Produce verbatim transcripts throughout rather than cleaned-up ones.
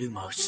Lumos.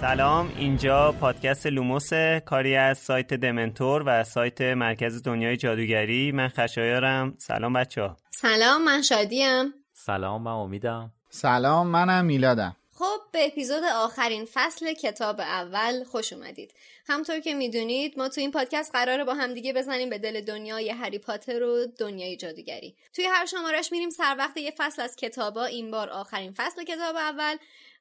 سلام، اینجا پادکست لوموس، کاری از سایت دمنتور و سایت مرکز دنیای جادوگری. من خشایارم. سلام بچه‌ها. سلام، من شادیم. سلام، من امیدم. سلام، منم میلادم. خب، به اپیزود آخرین فصل کتاب اول خوش اومدید. همطور که میدونید ما تو این پادکست قراره با همدیگه بزنیم به دل دنیای هری پاتر و دنیای جادوگری. توی هر شمارش میریم سر وقت یه فصل از کتابا. این بار آخرین فصل کتاب اول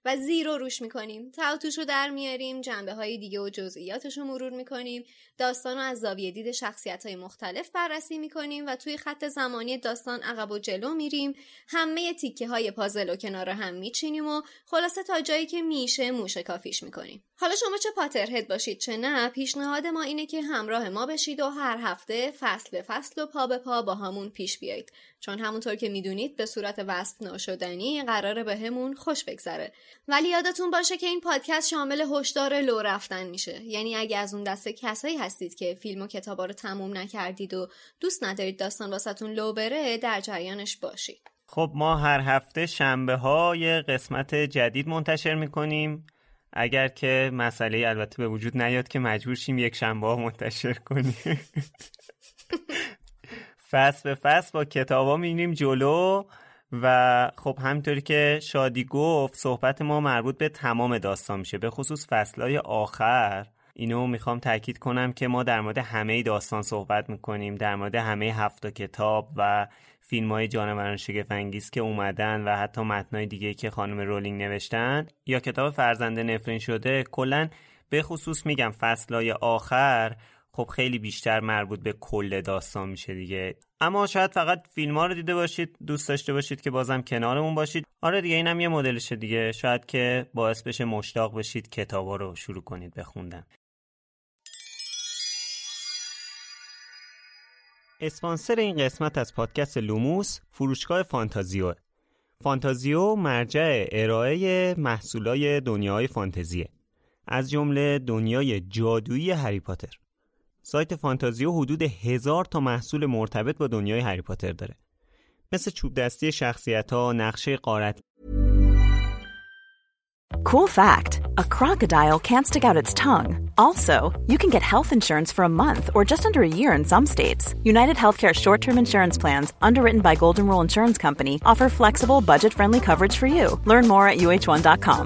و زیرو روش میکنیم، تاوتوشو در میاریم، جنبه های دیگه و جزئیاتشو مرور میکنیم، داستانو از زاویه دید شخصیت های مختلف بررسی میکنیم و توی خط زمانی داستان عقب و جلو میریم، همه تیکه های پازل و کنار هم میچینیم و خلاصه تا جایی که میشه موشه کافیش میکنیم. حالا شما چه پاترهد باشید چه نه، پیشنهاد ما اینه که همراه ما بشید و هر هفته فصل به فصل و پا به پا با همون پیش بیایید، چون همونطور که میدونید به صورت وصف ناشدنی قراره بهمون خوش بگذره. ولی یادتون باشه که این پادکست شامل هشدار لو رفتن میشه، یعنی اگه از اون دسته کسایی هستید که فیلم و کتابا رو تموم نکردید و دوست ندارید داستان واسهتون لو بره، در جریانش باشید. خب، ما هر هفته شنبه ها یه قسمت جدید منتشر میکنیم، اگر که مسئله البته به وجود نیاد که مجبور شیم یک شنبه ها منتشر کنیم. فصل به فصل با کتابا میریم جلو و خب همینطوری که شادی گفت صحبت ما مربوط به تمام داستان میشه، به خصوص فصلای آخر. اینو میخوام تاکید کنم که ما در مورد همه داستان صحبت میکنیم، در مورد همه هفت کتاب و فیلم‌های جانوران شگفت‌انگیز که اومدن و حتی متن‌های دیگه که خانم رولینگ نوشتن یا کتاب فرزند نفرین شده. کلاً به خصوص میگم فصلای آخر خب خیلی بیشتر مربوط به کل داستان میشه دیگه. اما شاید فقط فیلم‌ها رو دیده باشید، دوست داشته باشید که بازم کنارمون باشید. آره دیگه، اینم یه مدلشه دیگه، شاید که باعث بشه مشتاق بشید کتابا رو شروع کنید بخوندن. اسپانسر این قسمت از پادکست لوموس فروشگاه فانتازیو. فانتازیو مرجع ارائه محصولات دنیای فانتزیه، از جمله دنیای جادویی هری پاتر. سایت فانتازیو حدود هزار تا محصول مرتبط با دنیای هری پاتر داره، مثل چوب دستی شخصیت‌ها، نقشه غارت. Cool fact, a crocodile can't stick out its tongue. Also, you can get health insurance for a month or just under a year in some states. United Healthcare short-term insurance plans, underwritten by Golden Rule Insurance Company, offer flexible, budget-friendly coverage for you. Learn more at U H one dot com.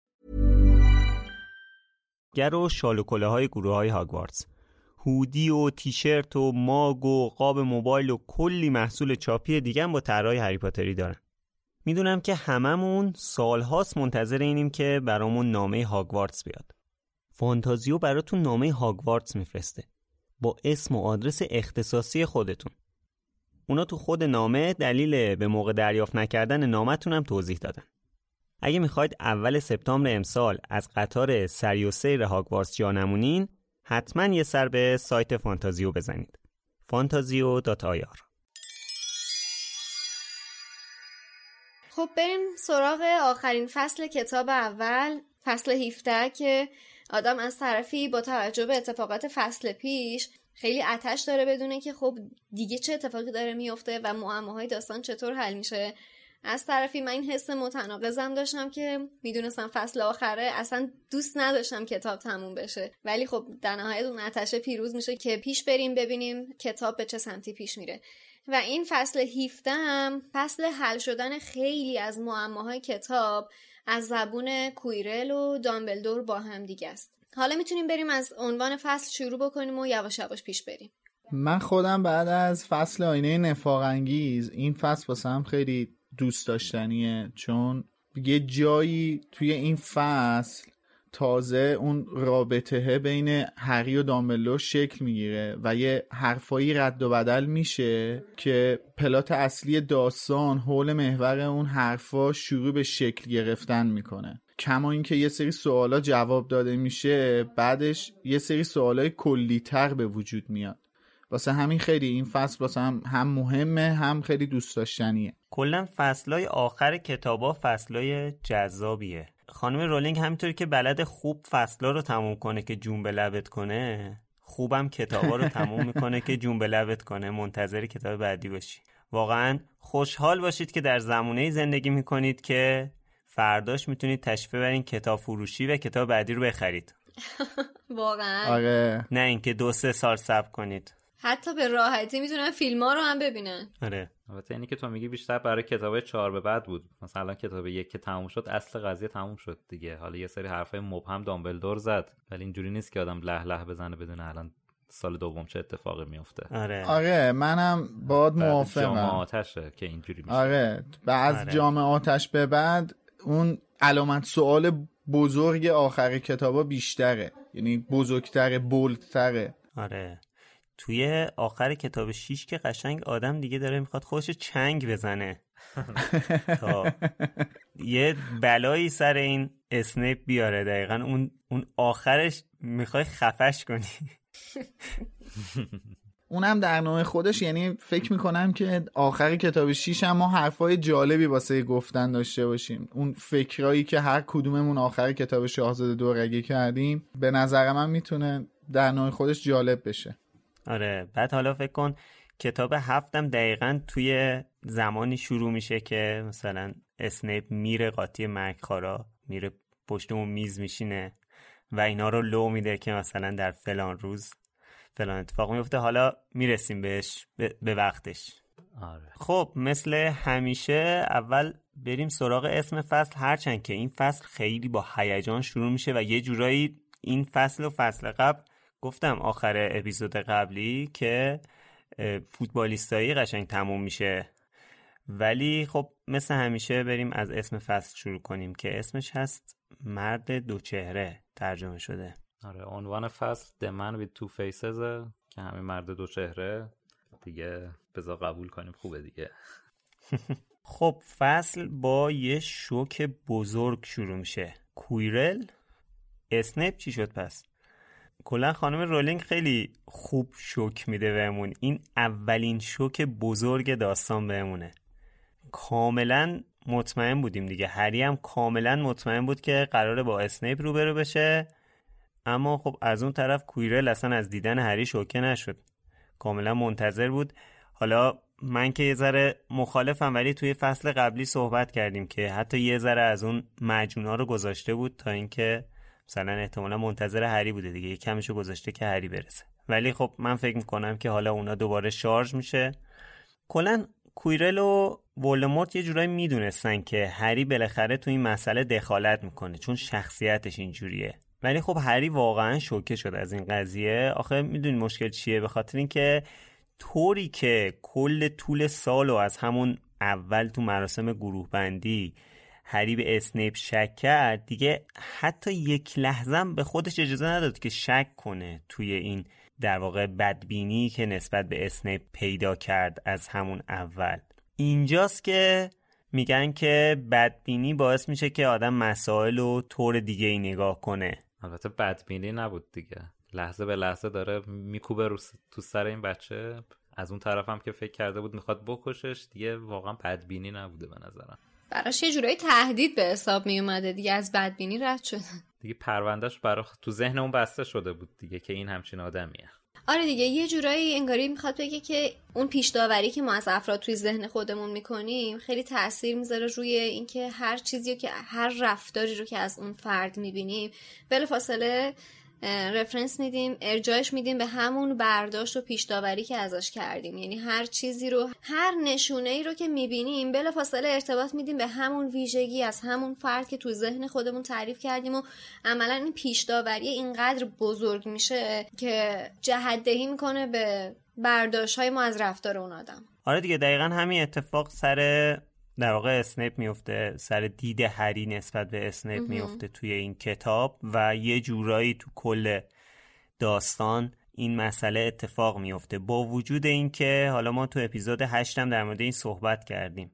گر و شال و کلاه‌های گروه‌های هاگوارتس، هودی و تیشرت و ماگ و قاب موبایل و کلی محصول چاپی دیگه هم با طرح‌های هری پاتری دارن. میدونم که هممون سال‌هاست منتظر اینیم که برامون نامه هاگوارتس بیاد. فانتازیو براتون نامه هاگوارتس میفرسته با اسم و آدرس اختصاصی خودتون. اونا تو خود نامه دلیل به موقع دریافت نکردن نامتون هم توضیح دادن. اگه میخواید اول سپتامبر امسال از قطار سری و سیر هاگوارتس جا نمونین، حتما یه سر به سایت فانتازیو بزنید. فانتازیو دات آی آر. خب بریم سراغ آخرین فصل کتاب اول، فصل هفده، که آدم از طرفی با توجه به اتفاقات فصل پیش خیلی آتش داره بدونه که خب دیگه چه اتفاقی داره میفته و معماهای داستان چطور حل میشه. از طرفی من این حس متناقضم داشتم که میدونستم فصل آخره، اصلا دوست نداشتم کتاب تموم بشه، ولی خب در نهایت اون آتش پیروز میشه که پیش بریم ببینیم کتاب به چه سمتی پیش میره. و این فصل هفده هم فصل حل شدن خیلی از معماهای کتاب از زبون کویرل و دامبلدور با هم دیگه است. حالا میتونیم بریم از عنوان فصل شروع بکنیم و یواش یواش پیش بریم. من خودم بعد از فصل آینه نفاق انگیز، این فصل واسم خیلی دوست داشتنیه، چون یه جایی توی این فصل تازه اون رابطه بین هری و دامبلدور شکل میگیره و یه حرفایی رد و بدل میشه که پلات اصلی داستان حول محور اون حرفا شروع به شکل گرفتن میکنه. کما اینکه یه سری سوالا جواب داده میشه، بعدش یه سری سوالای کلی‌تر به وجود میاد. واسه همین خیلی این فصل واسه هم, هم مهمه، هم خیلی دوست داشتنیه. کلا فصلای آخر کتابا فصلای جذابیه. خانم رولینگ همینطوری که بلد خوب فصلا رو تموم کنه که جون به لبت کنه، خوبم کتابا رو تموم میکنه که جون به لبت کنه. منتظر کتاب بعدی باشی. واقعا خوشحال باشید که در زمانه زندگی میکنید که فرداش میتونید تشویق برین کتاب فروشی و کتاب بعدی رو بخرید. واقعا آره. نه اینکه دو سه سال صبر کنید. حتی به راحتی میتونن فیلم‌ها رو هم ببینن. آره. البته اینی که تو میگی بیشتر برای کتابای چهار به بعد بود. مثلا کتاب یک که تموم شد، اصل قضیه تموم شد دیگه. حالا یه سری حرفای مبهم دامبلدور زد، ولی اینجوری نیست که آدم له له بزنه بدون الان سال دوم چه اتفاقی میفته. آره. آره، منم باید موافقم. جام آتشه که اینجوری میشه. آره. بعد از جام آتش به بعد اون علامت سوال بزرگ آخر کتابا بیشتره. یعنی بزرگتره، بولدتره. آره. توی آخر کتاب شیش که قشنگ آدم دیگه داره میخواد خودش چنگ بزنه تا یه بلایی سر این اسنیپ بیاره. دقیقاً اون اون آخرش میخوای خفش کنی. اونم در نوع خودش. یعنی فکر میکنم که آخر کتاب شیش هم ما حرفای جالبی واسه گفتن داشته باشیم. اون فکرایی که هر کدوممون آخر کتاب شاهزاده دورگه کردیم به نظر من میتونه در نوع خودش جالب بشه. آره. بعد حالا فکر کن کتاب هفتم دقیقاً توی زمانی شروع میشه که مثلا اسنیپ میره قاطی مرگخوارا، میره پشت اون میز میشینه و اینا رو لو میده که مثلا در فلان روز فلان اتفاق میفته. حالا میرسیم بهش به وقتش. آره. خب مثل همیشه اول بریم سراغ اسم فصل، هرچند که این فصل خیلی با هیجان شروع میشه و یه جورایی این فصل و فصل قبل گفتم آخر اپیزود قبلی که فوتبالیستایی قشنگ تموم میشه، ولی خب مثل همیشه بریم از اسم فصل شروع کنیم که اسمش هست مرد دوچهره، ترجمه شده. آره. عنوان فصل The Man with Two Faces که همین مرد دوچهره دیگه، بذار قبول کنیم خوبه دیگه. خب فصل با یه شوک بزرگ شروع میشه. کویرل اسنیپ چی شد پس؟ کلا خانم رولینگ خیلی خوب شوک میده بهمون. این اولین شوک بزرگ داستان بهمونه. کاملا مطمئن بودیم دیگه، هری هم کاملا مطمئن بود که قراره با اسنیپ روبرو بشه، اما خب از اون طرف کویرل اصلا از دیدن هری شوکه نشد، کاملا منتظر بود. حالا من که یه ذره مخالفم، ولی توی فصل قبلی صحبت کردیم که حتی یه ذره از اون مجونا رو گذاشته بود تا اینکه مثلا احتمالا منتظر هری بوده دیگه، یک کمیشو گذاشته که هری برسه، ولی خب من فکر میکنم که حالا اونا دوباره شارژ میشه. کلا کویرل و ولدمورت یه جورایی میدونستن که هری بالاخره تو این مسئله دخالت میکنه چون شخصیتش اینجوریه، ولی خب هری واقعا شوکه شد از این قضیه. آخه میدونی مشکل چیه؟ به خاطر اینکه طوری که کل طول سالو از همون اول تو مراسم گروه بندی هری به اسنیپ شک کرد دیگه، حتی یک لحظه هم به خودش اجازه نداد که شک کنه توی این در واقع بدبینی که نسبت به اسنیپ پیدا کرد از همون اول. اینجاست که میگن که بدبینی باعث میشه که آدم مسائل رو طور دیگه ای نگاه کنه. البته بدبینی نبود دیگه، لحظه به لحظه داره میکوبه تو سر این بچه، از اون طرف هم که فکر کرده بود میخواد بکشش دیگه، واقعا بدبینی نبوده به نظرم. براش یه جورایی تهدید به حساب می اومده دیگه، از بدبینی رد شده دیگه، پروندهش برا تو ذهن اون بسته شده بود دیگه که این همچین آدمیه. آره دیگه، یه جورایی انگاری میخواد بگه که اون پیش داوری که ما از افراد توی ذهن خودمون میکنیم خیلی تأثیر میذاره روی اینکه هر چیزی که هر رفتاری رو که از اون فرد میبینیم بلافاصله رفرنس میدیم، ارجاعش میدیم به همون برداشت و پیش داوری که ازش کردیم. یعنی هر چیزی رو، هر نشونه‌ای رو که میبینیم بلافاصله ارتباط میدیم به همون ویژگی از همون فرد که تو ذهن خودمون تعریف کردیم و عملاً این پیش داوری اینقدر بزرگ میشه که جهت‌دهی میکنه به برداشت‌های ما از رفتار اون آدم. آره دیگه، دقیقاً همین اتفاق سر در واقع اسنیپ میفته، سر دید هری نسبت به اسنیپ میفته توی این کتاب و یه جورایی تو کل داستان این مسئله اتفاق میفته. با وجود این که حالا ما تو اپیزود هشت هم در مورد این صحبت کردیم،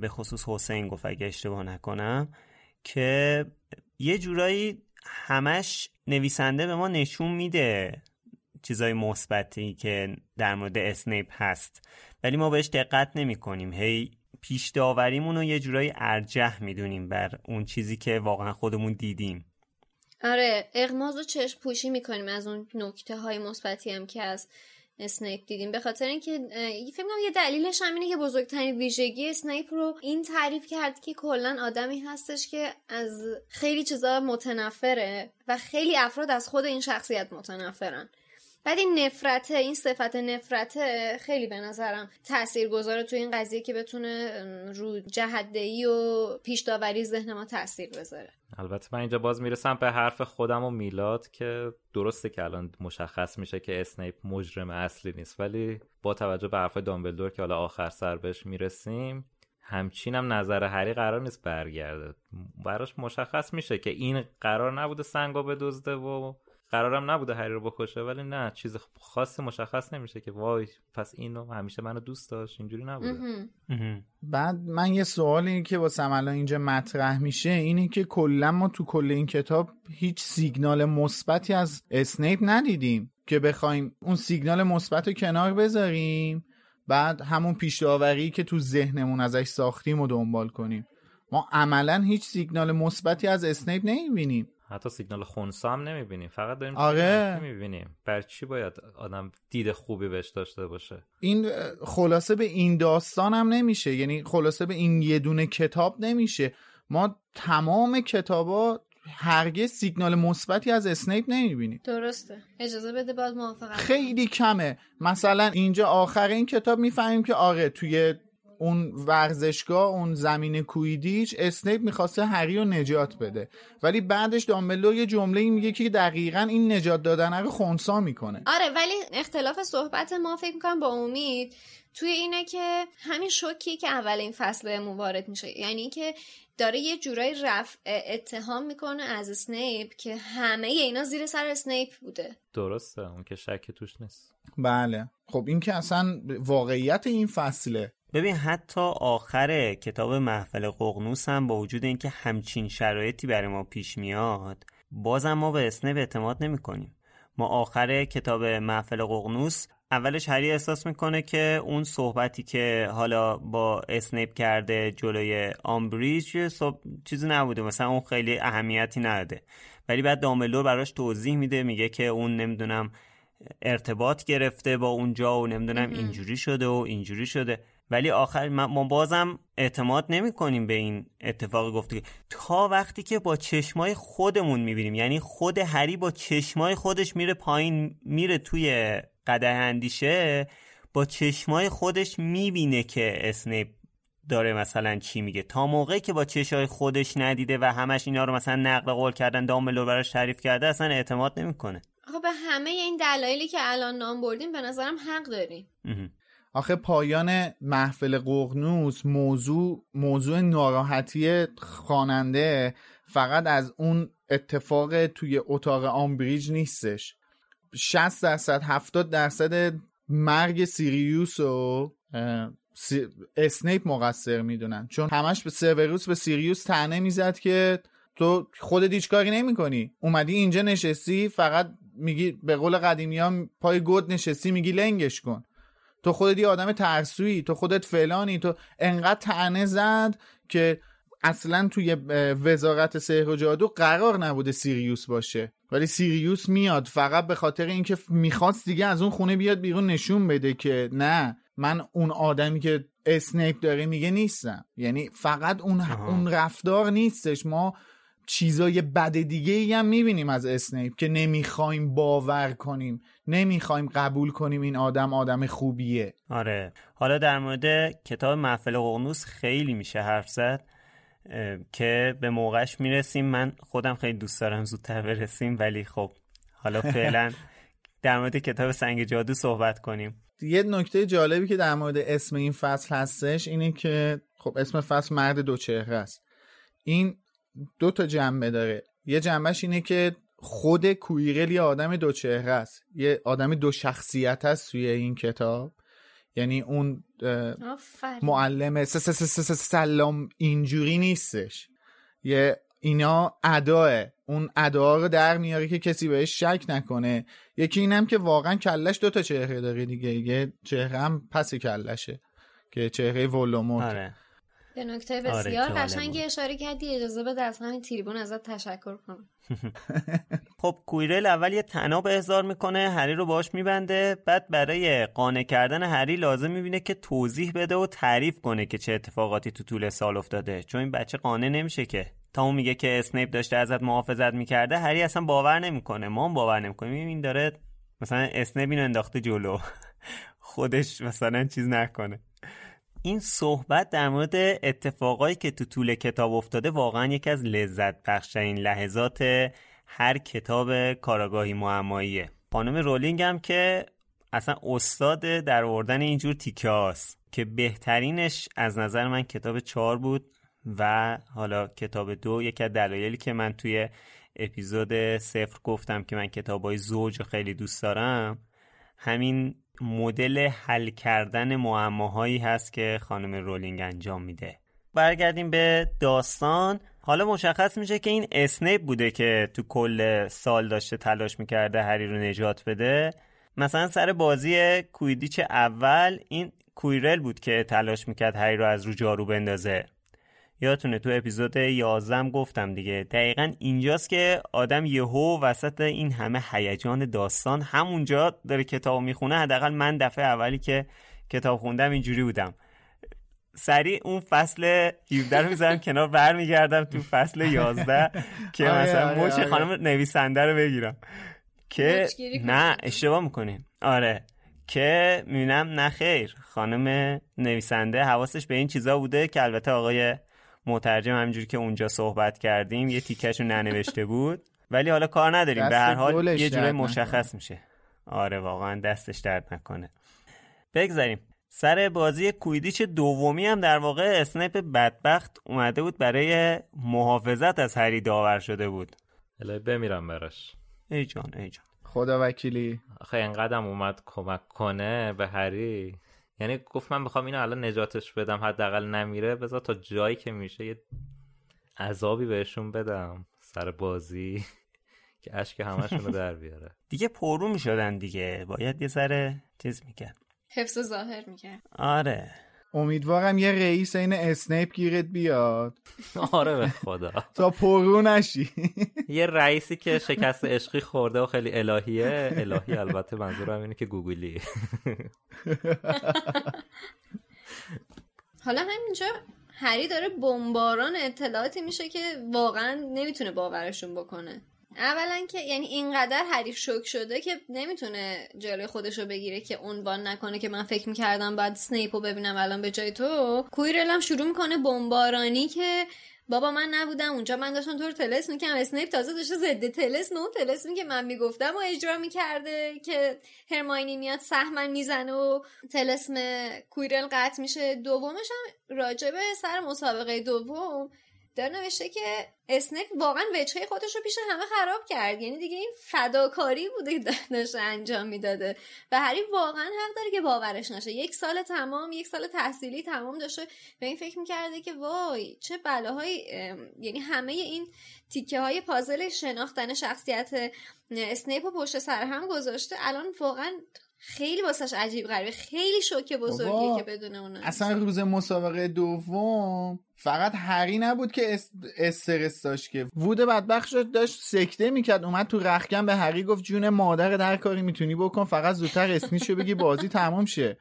به خصوص حسین گفت اگه اشتباه نکنم، که یه جورایی همش نویسنده به ما نشون میده چیزای مثبتی که در مورد اسنیپ هست، ولی ما بهش دقت نمی کنیم. هی hey, پیش داوریمون رو یه جورایی ارجح میدونیم بر اون چیزی که واقعا خودمون دیدیم. آره، اغماز و چشم پوشی میکنیم از اون نکته های مثبتی هم که از اسنیپ دیدیم، به خاطر اینکه فکر کنم یه دلیلش هم اینه که بزرگترین ویژگی اسنیپ رو این تعریف کرد که کلا آدمی هستش که از خیلی چیزا متنفره و خیلی افراد از خود این شخصیت متنفرن. بعد این نفرته، این صفت نفرته خیلی به نظرم تاثیرگذاره تو این قضیه که بتونه رو جهت‌دهی و پیش‌داوری ذهن ما تاثیر بذاره. البته من اینجا باز میرسم به حرف خودم و میلاد که درسته که الان مشخص میشه که اسنیپ مجرم اصلی نیست، ولی با توجه به حرف دامبلدور که حالا آخر سر بهش میرسیم، همچین هم نظر هری قرار نیست برگرده. براش مشخص میشه که این قرار نبوده سنگو بدزده و قرارم نبوده هری رو بکشه، ولی نه، چیز خاصی مشخص نمیشه که وای پس اینو همیشه منو دوست داشت، اینجوری نبوده. بعد من یه سوالی که واسم الان اینجا مطرح میشه اینه که کلا ما تو کل این کتاب هیچ سیگنال مثبتی از اسنیپ ندیدیم که بخوایم اون سیگنال مثبت رو کنار بذاریم بعد همون پیش داوری که تو ذهنمون ازش ساختیم و دنبال کنیم. ما عملا هیچ سیگنال مثبتی از اسنیپ نمیبینیم، حتی سیگنال خونسا هم نمیبینیم، فقط داریم آره میبینیم. بر چی باید آدم دید خوبی بهش داشته باشه؟ این خلاصه به این داستان هم نمیشه، یعنی خلاصه به این یه دونه کتاب نمیشه. ما تمام کتابا هرگز سیگنال مثبتی از اسنیپ نمیبینیم. درسته، اجازه بده باید موافقم، خیلی کمه. مثلا اینجا آخر این کتاب میفهمیم که آره توی اون ورزشگاه، اون زمین کویدیچ، اسنیپ میخواسته هری رو نجات بده، ولی بعدش دامبلدور یه جمله‌ای میگه که دقیقاً این نجات دادن رو خونسا میکنه. آره، ولی اختلاف صحبت ما فکر میکنم با امید توی اینه که همین شوکی که اول این فصل موارد میشه، یعنی که داره یه جورایی رفع اتهام میکنه از اسنیپ که همه اینا زیر سر اسنیپ بوده. درسته، اون که شک توش نیست. بله، خب این که اصلا واقعیت این فصله. ببین حتی آخر کتاب محفل ققنوس هم با وجود اینکه همچین شرایطی برای ما پیش میاد، بازم ما به اسنیپ اعتماد نمی کنیم. ما آخر کتاب محفل ققنوس اولش هری احساس میکنه که اون صحبتی که حالا با اسنیپ کرده جلوی آمبریج صحب... چیزی نبوده، مثلا اون خیلی اهمیتی نداده، ولی بعد دامبلدور براش توضیح میده، میگه که اون نمیدونم ارتباط گرفته با اونجا و نمیدونم اینجوری شده و اینجوری شده، ولی آخر ما بازم اعتماد نمی کنیم به این اتفاق گفتگو تا وقتی که با چشمای خودمون میبینیم. یعنی خود هری با چشمای خودش میره پایین، میره توی قدح اندیشه، با چشمای خودش میبینه که اسنیپ داره مثلا چی میگه. تا موقعی که با چشمای خودش ندیده و همش اینا رو مثلا نقل قول کردن دامبلدور براش تعریف کرده، اصلا اعتماد نمیکنه. آخه به همه این دلایلی که الان نام بردیم به نظرم حق داریم. آخه پایان محفل ققنوس موضوع موضوع ناراحتی خواننده فقط از اون اتفاق توی اتاق آمبریج نیستش. شصت درصد هفتاد درصد مرگ سیریوس و سی... اسنیپ مقصر میدونن، چون همش به سیوروس به سیریوس طعنه میزد که تو خودت هیچ کاری نمی‌کنی، اومدی اینجا نشستی فقط میگی، به قول قدیمی‌ها پای گود نشستی میگی لنگش کن، تو خودت یه آدم ترسویی، تو خودت فلانی، تو انقدر طعنه زد که اصلا توی وزارت سحر و جادو قرار نبوده سیریوس باشه، ولی سیریوس میاد فقط به خاطر اینکه میخواست دیگه از اون خونه بیاد بیرون، نشون بده که نه من اون آدمی که اسنیپ داره میگه نیستم. یعنی فقط اون آه. اون رفتار نیستش، ما چیزای بد دیگه ای هم میبینیم از اسنیپ که نمیخوایم باور کنیم، نمیخوایم قبول کنیم این آدم آدم خوبیه. آره، حالا در مورد کتاب محفل ققنوس خیلی میشه حرف زد که به موقعش میرسیم. من خودم خیلی دوست دارم زودتر برسیم، ولی خب حالا فعلا در مورد کتاب سنگ جادو صحبت کنیم. یه نکته جالبی که در مورد اسم این فصل هستش اینه که خب اسم فصل مرد دو چهره است. این دو تا جنبه داره. یه جنبهش اینه که خود کویرل یه آدم دو چهره است، یه آدم دو شخصیت است توی این کتاب. یعنی اون معلم سلام اینجوری نیستش، یه اینا اداه، اون اداه رو در میاره که کسی بهش شک نکنه. یکی اینم که واقعا کلش دوتا چهره داره دیگه، یه چهره هم پس کلشه که چهره ولوموت. آره. به نکته بسیار قشنگی آره اشاره کردی، اجازه بده از همین تریبون ازت تشکر کنم. خب کویرل اول یه طناب احضار میکنه، هری رو باهاش میبنده، بعد برای قانع کردن هری لازم میبینه که توضیح بده و تعریف کنه که چه اتفاقاتی تو طول سال افتاده، چون این بچه قانع نمیشه که تا اون میگه که اسنیپ داشته ازت محافظت میکرده هری اصلا باور نمیکنه. ما هم باور نمیکنیم، این داره مثلا اسنیپ اینو انداخته جلو خودش مثلا چیز نکنه. این صحبت در مورد اتفاقایی که تو طول کتاب افتاده واقعا یکی از لذت بخشترین لحظات هر کتاب کاراگاهی معماییه. خانم رولینگ هم که اصلا استاد در آوردن اینجور تیکه هاست که بهترینش از نظر من کتاب چهار بود و حالا کتاب دو. یکی از دلایلی که من توی اپیزود صفر گفتم که من کتابای زوج خیلی دوست دارم همین مدل حل کردن معماهایی هست که خانم رولینگ انجام میده. برگردیم به داستان. حالا مشخص میشه که این اسنیپ بوده که تو کل سال داشته تلاش میکرده هری رو نجات بده. مثلا سر بازی کویدیچ اول این کویرل بود که تلاش میکرد هری رو از رو جارو بندازه. یادتونه تو اپیزود یازدهم گفتم دیگه، دقیقاً اینجاست که آدم یهو وسط این همه هیجان داستان همونجا داره کتاب میخونه. حداقل من دفعه اولی که کتاب خوندم اینجوری بودم، سریع اون فصل هفده رو میذارم کنار، برمیگردم تو فصل یازده که مثلا مش خانم نویسنده رو بگیرم که نه اشتباه میکنیم. آره که میبینم نه خیر، خانم نویسنده حواسش به این چیزا بوده که البته آقای مترجم همینجوری که اونجا صحبت کردیم یه تیکه‌شو ننوشته بود، ولی حالا کار نداریم، به هر حال یه جوری مشخص میشه. آره واقعا دستش درد نکنه. بگذاریم سر بازی کویدیچ دومی هم در واقع اسنیپ بدبخت اومده بود برای محافظت از هری، داور شده بود. الهی بمیرم براش. ای جان ای جان خدا وکیلی. آخه اینقدر اومد کمک کنه به هری، یعنی گفت من میخوام اینو الان نجاتش بدم، حداقل نمیره، بذار تا جایی که میشه یه عذابی بهشون بدم سر بازی که اشک همشون رو در بیاره. دیگه پررو میشدن دیگه، باید یه سر چیز میکرد، حفظ ظاهر میکرد. آره امیدوارم یه رئیس این اسنیپ گیرت بیاد. آره به خدا تا پررو نشی. یه رئیسی که شکست عشقی خورده و خیلی الهیه. الهی البته منظورم اینه که گوگلی. حالا همینجا هری داره بمباران اطلاعاتی میشه که واقعا نمیتونه باورشون بکنه. اولا که یعنی اینقدر هری شوک شده که نمیتونه جلوی خودشو بگیره که عنوان نکنه که من فکر میکردم بعد سنیپو ببینم الان به جای تو. کویرل هم شروع میکنه بمبارانی که بابا من نبودم اونجا، من داشتم تو رو طلسم میکردم، اسنیپ تازه داشته ضد طلسم اون طلسمی که من میگفتم و اجرا میکرده که هرماینی میاد سهمن میزنه و طلسم کویرل قطع میشه. دومش هم راجبه سر مسابقه دوم در نوشته که اسنیپ واقعا وجهه خودش رو پیش همه خراب کرد، یعنی دیگه این فداکاری بوده که داشته انجام میداده و هری واقعا حق داره که باورش نشه. یک سال تمام، یک سال تحصیلی تمام داشته به این فکر میکرده که وای چه بلاهایی، یعنی همه این تیکه های پازل شناختن شخصیت اسنیپ رو پشت سر هم گذاشته. الان واقعا خیلی واسش عجیب غریبه، خیلی شوکه بزرگیه که بدون اون. اصلا روز مسابقه دوم فقط هری نبود که استرس داشت، که وود بدبخت داشت سکته میکرد، اومد تو رختکن به هری گفت جون مادر در کاری میتونی بکن فقط زودتر اسمیشو بگی بازی تمام شه،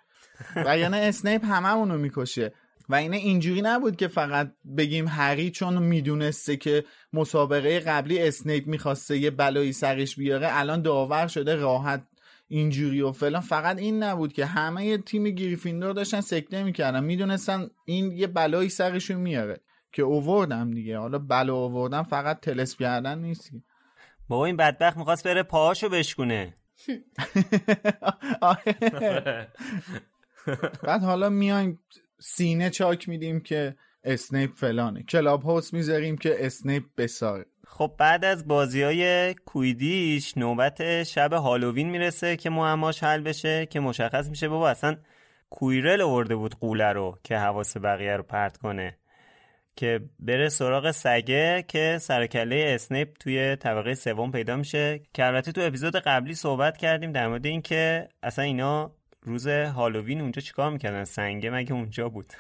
وگرنه اسنیپ هممونو میکشه. و اینه اینجوری نبود که فقط بگیم هری چون میدونسته که مسابقه قبلی اسنیپ میخواسته یه بلایی سرش بیاره الان داور شده راحت اینجوری و فلان، فقط این نبود که همه یه تیم گریفیندور داشتن سکته میکردن، میدونستن این یه بلایی سرشون میاره که اووردم دیگه. حالا بلا اووردم فقط تلسپ کردن نیست بابا، این بدبخت میخواست بره پاهاشو بشکونه بعد حالا میایم سینه چاک میدیم که اسنیپ فلانه، کلاب هاوس میذاریم که اسنیپ بساره. خب بعد از بازی‌های کویدیش نوبت شب هالووین میرسه که معماش حل بشه، که مشخص میشه بابا اصلا کویرل آورده بود قوله رو که حواس بقیه رو پرت کنه که بره سراغ سگه، که سرکله اسنیپ توی طبقه سوم پیدا میشه، که البته تو اپیزود قبلی صحبت کردیم در مورد این که اصلا اینا روز هالووین اونجا چیکار میکردن، سنگه مگه اونجا بود؟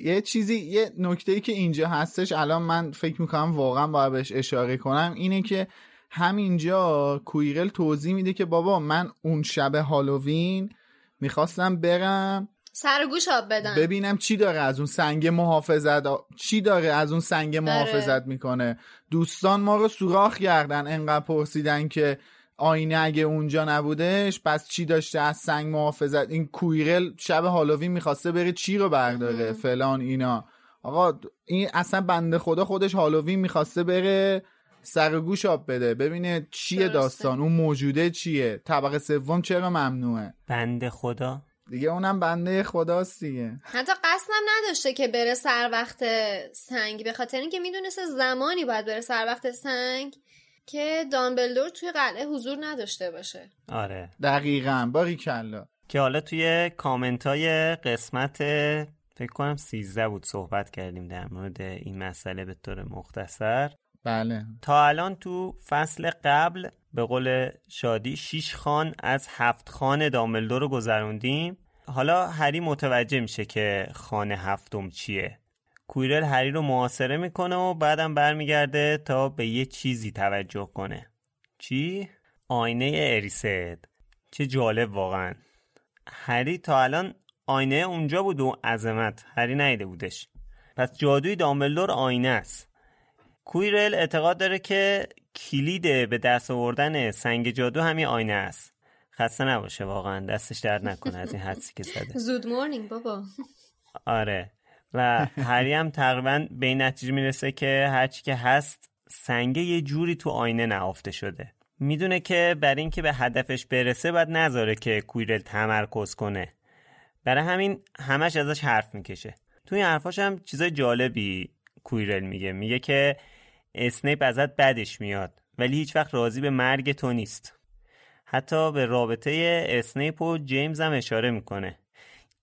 یه چیزی، یه نکته‌ای که اینجا هستش الان من فکر میکنم واقعا باید بهش اشاره کنم اینه که همینجا کویرل توضیح میده که بابا من اون شب هالووین میخواستم برم سر و گوش آب بدم ببینم چی داره از اون سنگ محافظت آ... چی داره از اون سنگ محافظت میکنه. دوستان ما رو سوراخ کردن، انقدر پرسیدن که آینه اگه اونجا نبودش پس چی داشته از سنگ محافظت، این کویرل شب هالووین میخواسته بره چی رو برداره فلان اینا. آقا این اصلا بنده خدا خودش هالووین میخواسته بره سر گوش آب بده ببینه چیه داستان، اون موجوده چیه، طبقه سوم چرا ممنوعه. بنده خدا دیگه، اونم بنده خداست دیگه، حتی قصدم نداشته که بره سر وقت سنگ، به خاطر اینکه میدونسته زمانی باید بره سر وقت سنگ که دامبلدور توی قلعه حضور نداشته باشه. آره دقیقاً، باریکلا. که حالا توی کامنتای قسمت فکر کنم سیزده بود صحبت کردیم در مورد این مسئله به طور مختصر. بله تا الان تو فصل قبل به قول شادی شش خان از هفت خان دامبلدور رو گذروندیم، حالا هری متوجه میشه که خان هفتم چیه. کویرل هری رو محاصره میکنه و بعدم برمیگرده تا به یه چیزی توجه کنه. چی؟ آینه اریسد. چه جالب واقعا، هری تا الان آینه اونجا بود و عظمت هری ندیده بودش. پس جادوی دامبلدور آینه است. کویرل اعتقاد داره که کلید به دست آوردن سنگ جادو همین آینه است. خسته نباشه واقعا، دستش درد نکنه از این حدسی که زده. زود مورنینگ بابا. آره و هری هم تقریبا به این نتیجه میرسه که هرچی که هست سنگه یه جوری تو آینه نهفته شده. میدونه که برای این که به هدفش برسه باید نذاره که کویرل تمرکز کنه، برای همین همش ازش حرف میکشه. تو این حرفاش هم چیزای جالبی کویرل میگه، میگه که اسنیپ ازت بدش میاد ولی هیچ وقت راضی به مرگ تو نیست. حتی به رابطه اسنیپ و جیمز هم اشاره میکنه.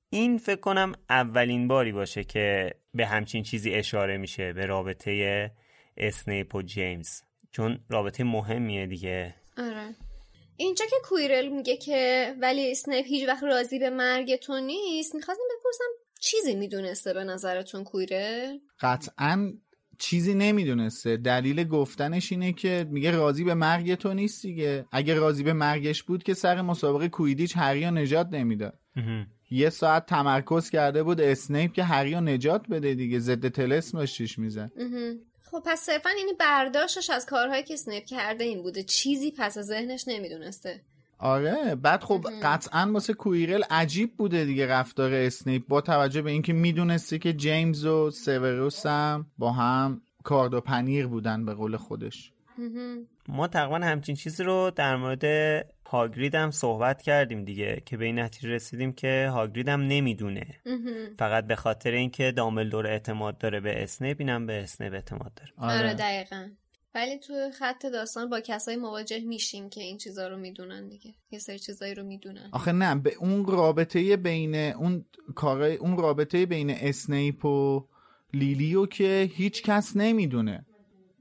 این فکر کنم اولین باری باشه که به همچین چیزی اشاره میشه، به رابطه اسنیپ و جیمز، چون رابطه مهمیه دیگه. آره اینجا که کویرل میگه که ولی اسنیپ هیچ وقت راضی به مرگ تو نیست، میخواستم بپرسم چیزی میدونسته به نظرتون کویرل؟ قطعاً چیزی نمیدونسته. دلیل گفتنش اینه که میگه راضی به مرگ تو نیست دیگه، اگه راضی به مرگش بود که سر مسابقه کویدیچ هریو نجات نمیداد. یه ساعت تمرکز کرده بود اسنیپ که هریو نجات بده دیگه، ضد طلسم داشتش میزد. خب پس صرفا این برداشتش از کارهایی که اسنیپ کرده این بوده، چیزی پس از ذهنش نمیدونسته. آره بعد خب قطعا واسه کویرل عجیب بوده دیگه رفتار اسنیپ، با توجه به اینکه میدونسته که جیمز و سیوروس هم با هم کارد و پنیر بودن به قول خودش. ما تقریبا همچین چیزی رو در مورد هاگرید هم صحبت کردیم دیگه، که به این نتیجه رسیدیم که هاگرید هم نمیدونه، فقط به خاطر اینکه دامبلدور اعتماد داره به اسنیپ اینم به اسنیپ اعتماد داره. آره, آره دقیقاً. ولی تو خط داستان با کسایی مواجه میشیم که این چیزا رو میدونن دیگه، یه سری چیزایی رو میدونن. آخه نه به اون رابطه بین اون کارای اون رابطه بین اسنیپ و لیلیو که هیچ کس نمیدونه،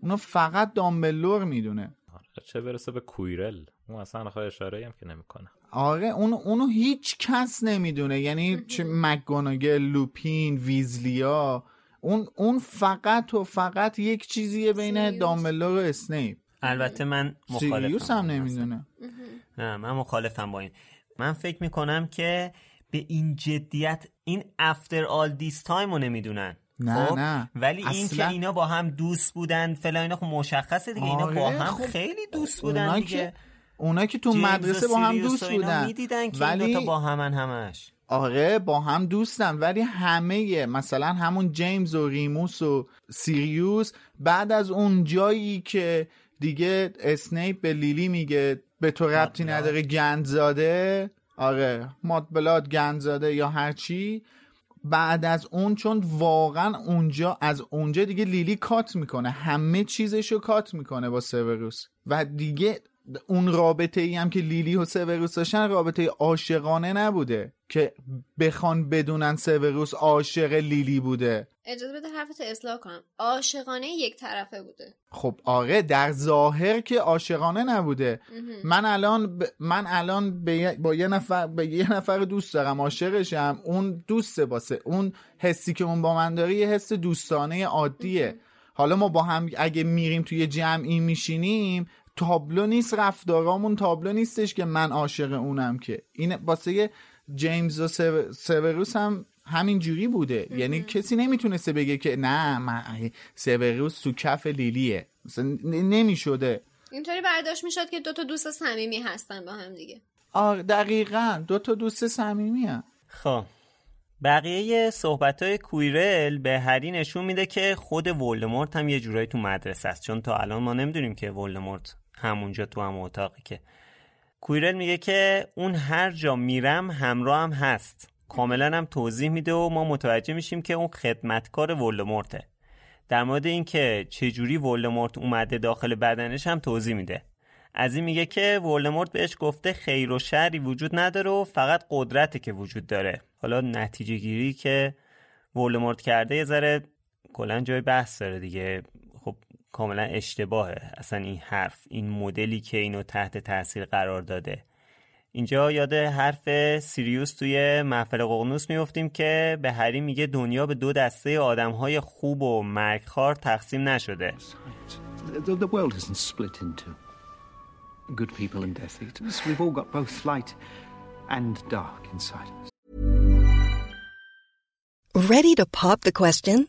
اونو فقط دامبلدور میدونه. چه برسه به کویرل، اون اصلا خواهی اشاره‌ای هم که نمیکنه. آره اون اونو هیچ کس نمیدونه، یعنی چه مکگوناگل، لوپین، ویزلیا، اون اون فقط و فقط یک چیزیه بین دامبلدور و اسنیپ. البته من مخالفم، سیریوس هم نمیدونه. نه من مخالفم با این. من فکر میکنم که به این جدیت این after all this time رو نمیدونن. نه خب. نه ولی اصلا... این که اینا با هم دوست بودن فلا اینا خب مشخصه دیگه. آره. اینا با هم خب... خیلی دوست بودن اونا دیگه. اونا که تو مدرسه با هم دوست بودن ولی این دوتا با همن همش. آره با هم دوستن ولی همه مثلا همون جیمز و ریموس و سیریوس بعد از اون جایی که دیگه اسنیپ به لیلی میگه به تو ربطی نداره گندزاده، آره مات بلاد گندزاده یا هرچی، بعد از اون چون واقعا اونجا از اونجا دیگه لیلی کات میکنه، همه چیزشو کات میکنه با سیوروس و دیگه اون رابطه ای هم که لیلی و سیوروس داشتن رابطه عاشقانه نبوده که بخوان بدونن سیوروس عاشق لیلی بوده. اجازه بده حرفت اصلاح کنم، عاشقانه یک طرفه بوده. خب آره در ظاهر که عاشقانه نبوده. من الان ب... من الان ب... با یه نفر با یه نفر دوست دارم، عاشقشم، اون دوست باسه اون حسی که اون با من داره یه حس دوستانه عادیه. امه. حالا ما با هم اگه میریم توی جمعی میشینیم تابلو نیست، رفتارامون تابلو نیستش که من عاشق اونم، که این واسه جیمز و سیوروس هم همین جوری بوده. امه. یعنی کسی نمیتونسته بگه که نه من سیوروس تو کف لیلیه، مثلا نمیشده. اینطوری برداشت میشد که دوتا دوست صمیمی هستن با هم دیگه. آره دقیقاً دوتا دوست صمیمی هستن. خب بقیه صحبت‌های کویرل به هری نشون میده که خود ولدمورت هم یه جورایی تو مدرسه است، چون تا الان ما نمیدونیم که ولدمورت همونجا تو هم اتاقی که کویرل میگه که اون هر جا میرم همراه هم هست. کاملا هم توضیح میده و ما متوجه میشیم که اون خدمتکار ولدمورته. در مورد این که چجوری ولدمورت اومده داخل بدنش هم توضیح میده. از این میگه که ولدمورت بهش گفته خیر و شری وجود نداره و فقط قدرته که وجود داره. حالا نتیجه گیری که ولدمورت کرده یه ذره کلا جای بحث داره دیگه. خب کاملا اشتباهه اصلا این حرف، این مدلی که اینو تحت تاثیر قرار داده. اینجا یاد حرف سیریوس توی محفل ققنوس میفتیم که به هری میگه دنیا به دو دسته آدمهای خوب و مرگخوار تقسیم نشده. The world isn't split into good people and death eaters. We've all got both light and dark inside us. Ready to pop the question?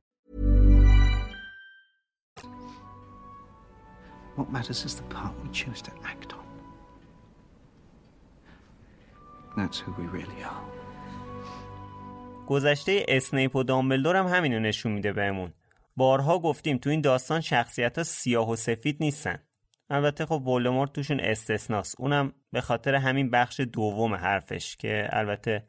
What matters is the part we choose to act on. That's who we really are. گذشته اسنیپ و دامبلدور هم همینو نشون میده بهمون. بارها گفتیم تو این داستان شخصیت‌ها سیاه و سفید نیستن. البته خب ولدمورت توشون استثناست. اونم به خاطر همین بخش دوم حرفش که البته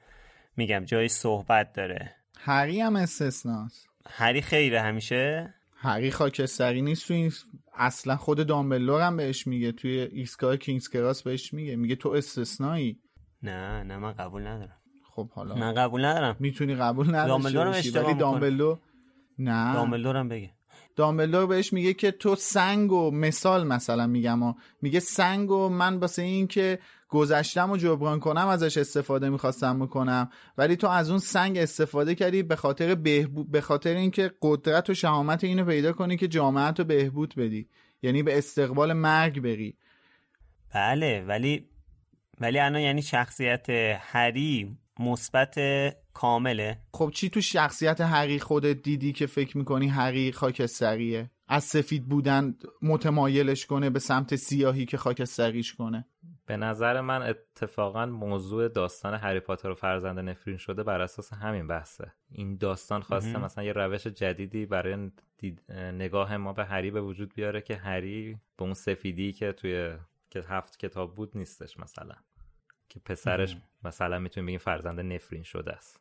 میگم جای صحبت داره. هری هم استثناست. هری خیره همیشه. هری خاکستری نیست تو این اصلا. خود دامبلدور هم بهش میگه توی ایستگاه کینگز کراس بهش میگه، میگه تو استثنایی. نه نه من قبول ندارم. خب حالا من قبول ندارم. میتونی قبول نداری. دامبلدورم اشتباه دامبلدور نه دامبلدورم بگه. دامبلدور بهش میگه که تو سنگو مثال مثلا میگم و میگه سنگو من واسه این که گذشتم و جبران کنم ازش استفاده میخواستم بکنم، ولی تو از اون سنگ استفاده کردی به خاطر بهبود، به خاطر اینکه قدرت و شهامت اینو پیدا کنی که جامعه تو بهبود بدی، یعنی به استقبال مرگ بری. بله ولی ولی الان یعنی شخصیت هری مثبت کامله. خب چی تو شخصیت هری خودت دیدی که فکر میکنی هری خاکستریه؟ از سفید بودن متمایلش کنه به سمت سیاهی که خاکستریش کنه؟ به نظر من اتفاقا موضوع داستان هری پاتر و فرزند نفرین شده بر اساس همین بحثه. این داستان خواسته مهم. مثلا یه روش جدیدی برای نگاه ما به هری به وجود بیاره که هری به اون سفیدی که توی که هفت کتاب بود نیستش، مثلا که پسرش مهم. مثلا میتونیم بگیم فرزند نفرین شده است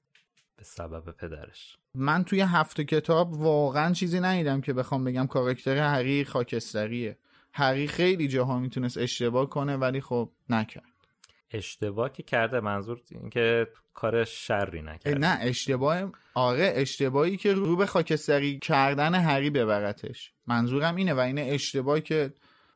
به سبب پدرش. من توی هفت کتاب واقعا چیزی ندیدم که بخوام بگم کاراکتر هری خاکستریه. هری خیلی جاها میتونست اشتباه کنه ولی خب نکرد. اشتباه که کرده منظور این که کار شری نکرد. نه اشتباه، آره اشتباهی که رو به خاکستری کردن هری ببرتش، منظورم اینه. و این اشتباه که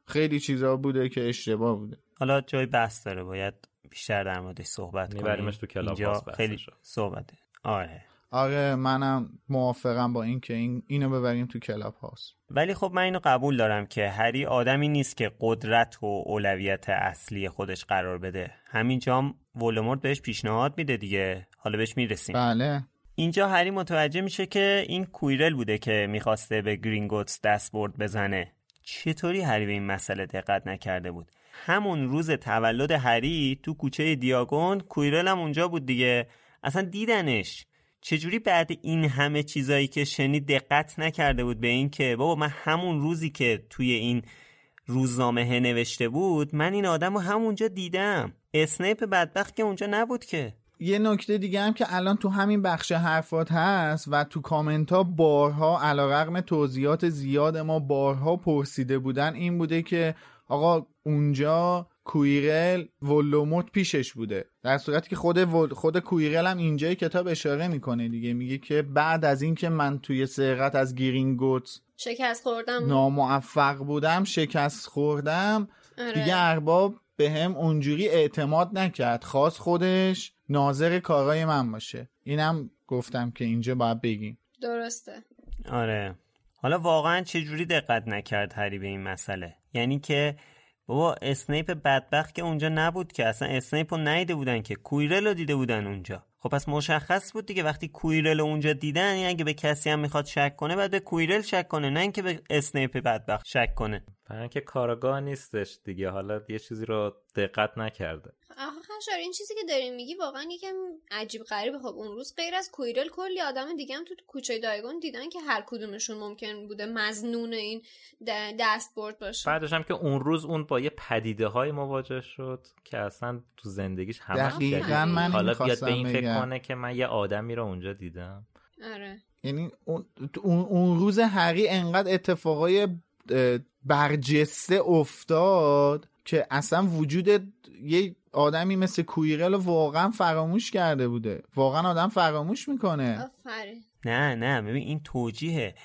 خیلی چیزا بوده که اشتباه بوده. حالا جای بحث داره، باید بیشتر در موردش صحبت کنیم. میبریمش تو کلاب بحث خیلی صحبته. آره آره منم موافقم با این که این اینو ببریم تو کلاب هاست. ولی خب من اینو قبول دارم که هری آدمی نیست که قدرت و اولویت اصلی خودش قرار بده. همینجا هم ولدمورت بهش پیشنهاد میده دیگه، حالا بهش میرسیم. بله اینجا هری متوجه میشه که این کویرل بوده که میخواسته به گرینگوتس دستبرد بزنه. چطوری هری به این مسئله دقت نکرده بود؟ همون روز تولد هری تو کوچه دیاگون کویرل هم اونجا بود دیگه، اصلا دیدنش. چجوری بعد این همه چیزایی که شنید دقت نکرده بود به این که بابا من همون روزی که توی این روزنامه نوشته بود من این آدم رو همونجا دیدم. اسنیپ بدبخت که اونجا نبود که. یه نکته دیگه هم که الان تو همین بخش حرفات هست و تو کامنت ها بارها علیرغم توضیحات زیاد ما بارها پرسیده بودن این بوده که آقا اونجا کویرل ولدمورت پیشش بوده، در صورتی که خود ول... خود کویرل هم اینجای کتاب اشاره میکنه دیگه، میگه که بعد از این که من توی سرقت از گرینگوتس شکست خوردم، ناموفق بودم، شکست خوردم، آره. دیگه ارباب به هم اونجوری اعتماد نکرد، خواست خودش ناظر کارهای من باشه. اینم گفتم که اینجا باید بگیم درسته. آره حالا واقعا چجوری دقت نکرد هری به این مسئله؟ یعنی که بابا اسنیپ بدبخت که اونجا نبود که، اصلا اسنیپ رو ندیده بودن که، کویرل رو دیده بودن اونجا. خب پس مشخص بود دیگه وقتی کویرل رو اونجا دیدن، یعنی اگه به کسی هم میخواد شک کنه بعد به کویرل شک کنه، نه اینکه به اسنیپ بدبخت شک کنه. برای که کارگاه نیستش دیگه. حالا یه چیزی رو دقت نکرده. آخه خشار این چیزی که داریم میگی واقعا یکم عجیب غریبه. خب اون روز غیر از کویرل کلی آدم دیگه هم تو کوچه دایگون دیدن که هر کدومشون ممکن بوده مظنون این دستبرد باشه. بعدش هم که اون روز اون با یه پدیده‌های مواجه شد که اصلا تو زندگیش همش دقیقاً من حالا بیاد به این فکر کنه که من یه آدمی رو اونجا دیدم. آره. یعنی اون اون روز هری انقدر اتفاقای برجسته افتاد که اصلا وجود یه آدمی مثل کویرل رو واقعا فراموش کرده بوده. واقعا آدم فراموش میکنه. آفره. نه نه ببین این توجیهه.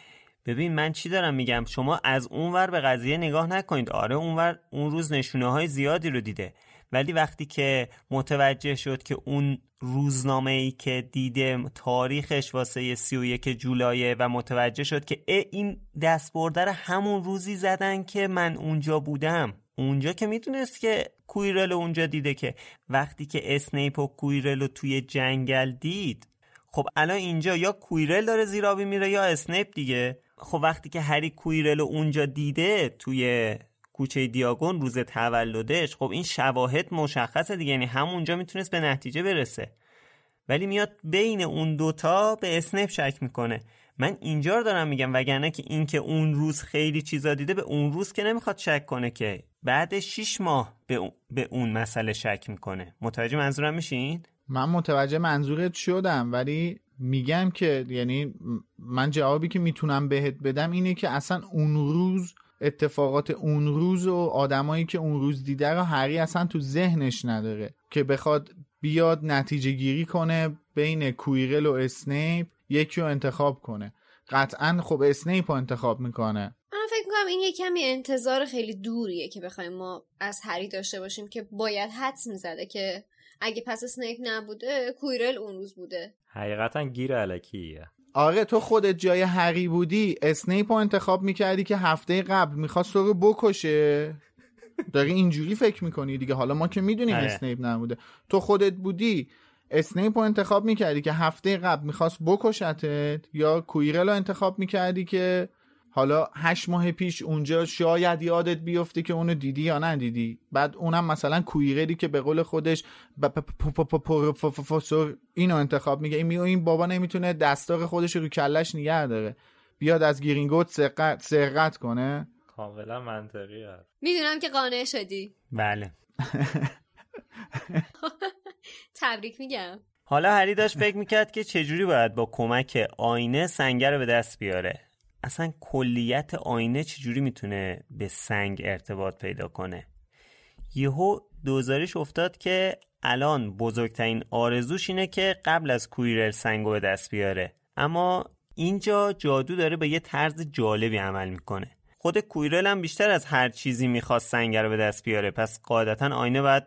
ببین من چی دارم میگم، شما از اونور به قضیه نگاه نکنید. آره اونور اون روز نشونه های زیادی رو دیده، ولی وقتی که متوجه شد که اون روزنامه‌ای که دیده تاریخش واسه سی و یک جولایه و متوجه شد که این دستبرده رو همون روزی زدن که من اونجا بودم، اونجا که میتونست که کویرل اونجا دیده، که وقتی که اسنیپ و کویرل توی جنگل دید، خب الان اینجا یا کویرل داره زیرابی میره یا اسنیپ دیگه. خب وقتی که هری کویرل اونجا دیده توی کوچه دیاگون روز تولدش، خب این شواهد مشخصه دیگه، یعنی همونجا میتونست به نتیجه برسه، ولی میاد بین اون دوتا به اسنیپ شک میکنه. من اینجا رو دارم میگم، وگرنه که این که اون روز خیلی چیزا دیده به اون روز که نمیخواد شک کنه، که بعد شیش ماه به اون, به اون مسئله شک میکنه. متوجه منظورم میشین؟ من متوجه منظورت شدم، ولی میگم که یعنی من جوابی که میتونم بهت بدم اینه که اصلا اون روز اتفاقات اون روز و آدمایی که اون روز دیده رو هری اصلا تو ذهنش نداره که بخواد بیاد نتیجه گیری کنه بین کویرل و اسنیپ یکی رو انتخاب کنه. قطعا خب اسنیپ رو انتخاب میکنه. من فکر میکنم این یه کمی انتظار خیلی دوریه که بخوایم ما از هری داشته باشیم که باید حدس میزده که اگه پس اسنیپ نبوده کویرل اون روز بوده. حقیقتا گیر الکیه. آره تو خودت جای هری بودی اسنیپ رو انتخاب میکردی که هفته قبل میخواست تو رو بکشه. داری اینجوری فکر میکنی دیگه. حالا ما که میدونیم اسنیپ نبوده. تو خودت بودی اسنیپ رو انتخاب میکردی که هفته قبل میخواست بکشتت، یا کویرل رو انتخاب میکردی که حالا هشت ماه پیش اونجا شاید یادت بیفته که اونو دیدی یا ندیدی. بعد اونم مثلا کویرلی که به قول خودش پروفسور اینو انتخاب میگه، این بابا نمیتونه دستاق خودش رو کلش نگه داره، بیاد از گرینگوت سرقت کنه. کاملا منطقی هست. میدونم که قانع شدی. بله. تبریک میگم. حالا هری داشت فکر میکرد که چجوری باید با کمک آینه سنگ رو به دست بیاره. اصلا کلیت آینه چجوری میتونه به سنگ ارتباط پیدا کنه. یهو دوزارش افتاد که الان بزرگترین آرزوش اینه که قبل از کویرل سنگ رو به دست بیاره، اما اینجا جادو داره به یه طرز جالبی عمل میکنه. خود کویرل هم بیشتر از هر چیزی میخواست سنگ رو به دست بیاره، پس قاعدتا آینه باید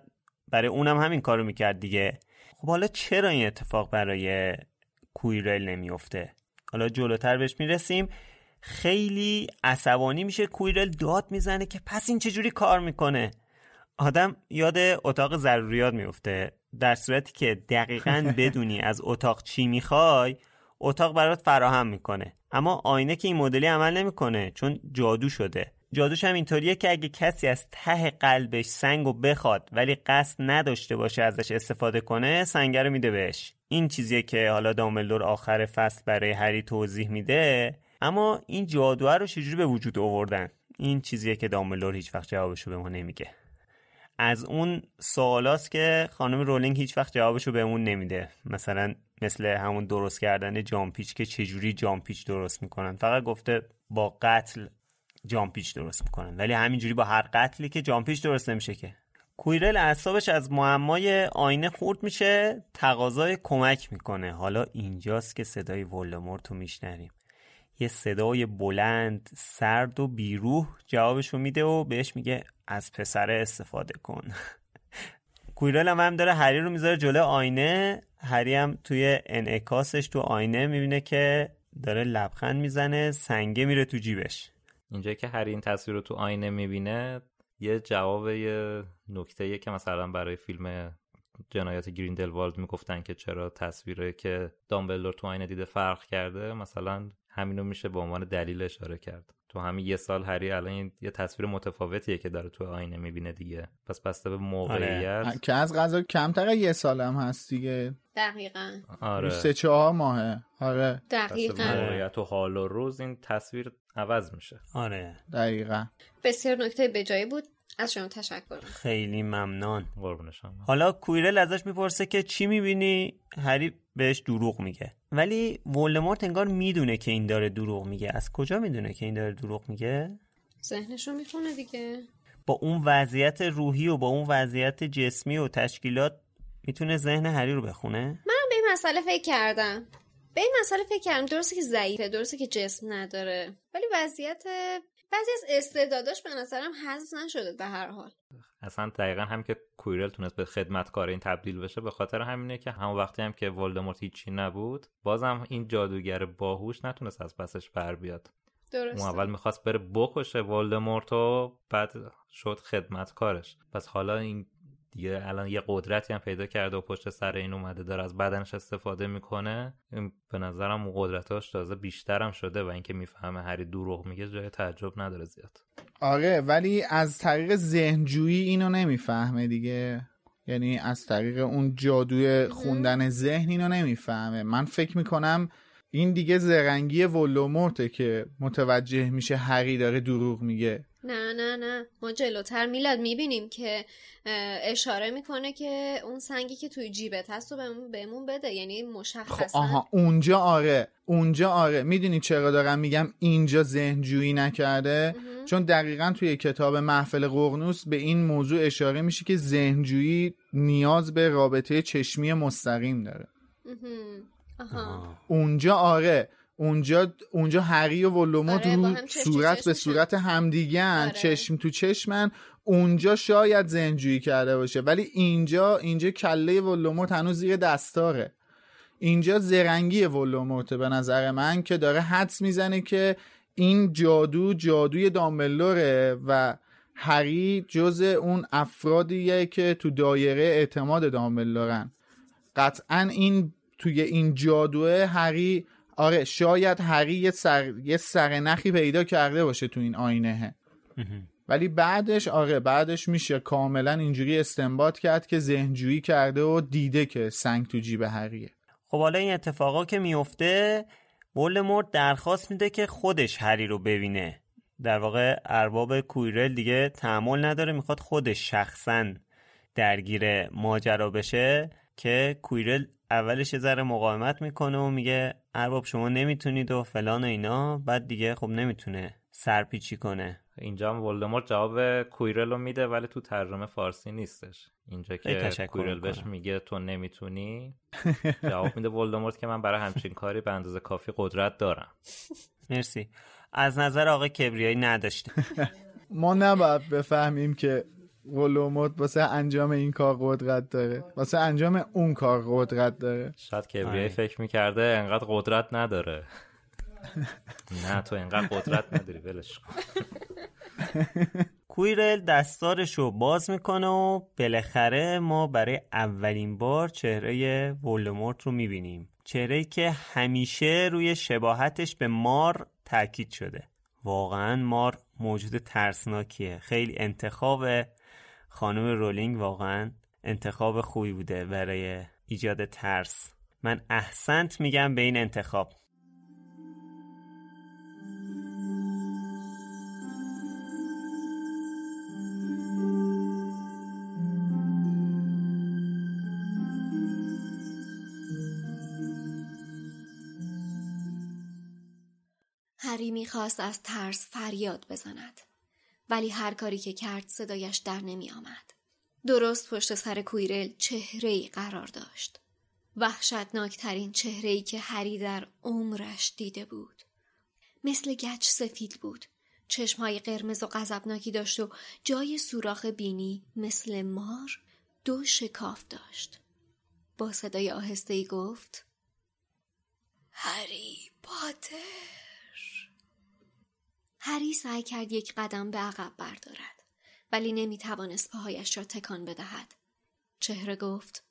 برای اونم همین کارو میکرد دیگه. خب حالا چرا این اتفاق برای کویرل نمیفته؟ حالا جلوتر بهش میرسیم. خیلی عصبانی میشه کویرل، داد میزنه که پس این چجوری کار میکنه. آدم یاد اتاق ضروریات میفته، در صورتی که دقیقاً بدونی از اتاق چی میخوای اتاق برات فراهم میکنه. اما آینه که این مدلی عمل نمیکنه، چون جادو شده. جادوش هم اینطوریه که اگه کسی از ته قلبش سنگو بخواد ولی قصد نداشته باشه ازش استفاده کنه، سنگ رو میده بهش. این چیزیه که حالا دامبلدور آخر فصل برای هری توضیح میده. اما این جادو رو چجوری به وجود آوردن؟ این چیزیه که دامبلدور هیچ وقت جوابشو به ما نمیگه. از اون سوالاست که خانم رولینگ هیچ وقت جوابشو بهمون نمیده. مثلا مثل همون درست کردن جامپیچ که چجوری جامپیچ درست میکنن. فقط گفته با قتل جامپیچ درست میکنن، ولی همینجوری با هر قتلی که جامپیچ درست نمیشه که. کویرل اعصابش از معمای آینه خورد میشه، تقاضای کمک میکنه. حالا اینجاست که صدای ولدمورت رو میشنویم. یه صدای بلند، سرد و بیروح جوابشو میده و بهش میگه از پسره استفاده کن. کویرل هم هم داره هری رو میذاره جلوی آینه. هری هم توی انعکاسش تو آینه میبینه که داره لبخند میزنه، سنگه میره تو جیبش. اینجا که هری این تصویر رو تو آینه میبینه، یه جواب یه نکته‌ایه که مثلا برای فیلم جنایات گریندلوالد میگفتن که چرا تصویری که دامبلدور تو آینه دیده فرق کرده، مثلا همینو میشه به عنوان دلیل اشاره کرد. تو همین یه سال هری الان یه تصویر متفاوتیه که داره تو آینه میبینه دیگه. پس بسته به موقعیت. آره. که از قضا کمتر یه سال هم هست دیگه. دقیقاً. آره. سه چهار ماهه. آره. دقیقاً. بسته به موقعیت و حال و روز این تصویر عوض میشه. آره. دقیقاً. بسیار نکته بجایی بود. از شما تشکر. خیلی ممنون. قربون شما. حالا کویرل ازش میپرسه که چی میبینی؟ هری بهش دروغ میگه. ولی ولدمورت انگار میدونه که این داره دروغ میگه. از کجا میدونه که این داره دروغ میگه؟ ذهنشو میخونه دیگه. با اون وضعیت روحی و با اون وضعیت جسمی و تشکیلات میتونه ذهن هری رو بخونه؟ من به این مسئله فکر کردم. به این مسئله فکر کردم. درسته که ضعیفه، درسته که جسم نداره، ولی وضعیت بعضی از استعداداش به نظرم حذف نشده به هر حال. اصلا دقیقا هم که کویرل تونست به خدمتکار این تبدیل بشه، به خاطر همینه که همون وقتی هم که ولدمورت هیچی نبود، بازم این جادوگر باهوش نتونست از پسش بر بیاد. درسته. اون اول میخواست بره بکشه ولدمورت و بعد شد خدمتکارش. پس حالا این دیگه الان یه قدرتی هم پیدا کرده و پشت سر این اومده داره از بدنش استفاده میکنه. به نظرم قدرتاش تازه بیشترم شده و اینکه میفهمه هری دروغ میگه جای تعجب نداره زیاد. آره، ولی از طریق ذهنجویی اینو نمیفهمه دیگه، یعنی از طریق اون جادوی خوندن ذهن اینو نمیفهمه. من فکر میکنم این دیگه زرنگی ولدمورته که متوجه میشه هری داره دروغ میگه. نه نه نه ما جلوتر میلاد میبینیم که اشاره میکنه که اون سنگی که توی جیبت هست و بهمون بهمون بده، یعنی مشخصا. آها اونجا آره اونجا آره میدونی چرا دارم میگم اینجا ذهنجویی نکرده؟ اه. چون دقیقا توی کتاب محفل قرنوس به این موضوع اشاره میشه که ذهنجویی نیاز به رابطه چشمی مستقیم داره. اه. آها. اونجا آره اونجا اونجا هری و ولدمورت رو صورت به صورت همدیگه‌ن، چشم تو چشمن. اونجا شاید ذهن‌جویی کرده باشه، ولی اینجا اینجا کله ولدمورت هنوز زیر دستاره. اینجا زرنگی ولدمورت به نظر من که داره حدس میزنه که این جادو جادوی دامبلدوره و هری جز اون افرادیه که تو دایره اعتماد دامبلدورن. قطعا این توی این جادوه هری، آره شاید هری یه سر یه سرنخی پیدا کرده باشه تو این آینه، ولی بعدش آره بعدش میشه کاملا اینجوری استنباط کرد که ذهنجویی کرده و دیده که سنگ تو جیب هریه. خب حالا این اتفاقا که میفته، ولدمورت درخواست میده که خودش هری رو ببینه. در واقع ارباب کویرل دیگه تعامل نداره، میخواد خودش شخصا درگیر ماجرا بشه که کویرل اولش یه ذره مقاومت میکنه و میگه ارباب شما نمیتونید و فلان و اینا، بعد دیگه خب نمیتونه سرپیچی کنه. اینجا هم ولدمورت جواب کویرل رو میده ولی تو ترجمه فارسی نیستش. اینجا که کویرل بهش میگه تو نمیتونی، جواب میده ولدمورت که من برای همچین کاری به اندازه کافی قدرت دارم. مرسی. از نظر آقای کبریایی نداشت. ما نباید بفهمیم که ولدمورت واسه انجام این کار قدرت داره، واسه انجام اون کار قدرت داره. شاید کبریایی فکر میکرده انقدر قدرت نداره. نه تو انقدر قدرت نداری، ولش کن. کویرل دستارشو باز میکنه و بالاخره ما برای اولین بار چهره ولدمورت رو میبینیم، چهره‌ای که همیشه روی شباهتش به مار تأکید شده. واقعا مار موجود ترسناکیه. خیلی انتخاب خانم رولینگ واقعا انتخاب خوبی بوده برای ایجاد ترس. من احسنت میگم به این انتخاب. هری میخواست از ترس فریاد بزند، ولی هر کاری که کرد صدایش در نمی آمد. درست پشت سر کویرل چهره‌ای قرار داشت، وحشتناکترین چهره‌ای که هری در عمرش دیده بود. مثل گچ سفید بود، چشمهای قرمز و غضبناکی داشت و جای سوراخ بینی مثل مار دو شکاف داشت. با صدای آهسته‌ای گفت هری پاتر. هری سعی کرد یک قدم به عقب بردارد، ولی نمی توانست پاهایش را تکان بدهد. چهره گفت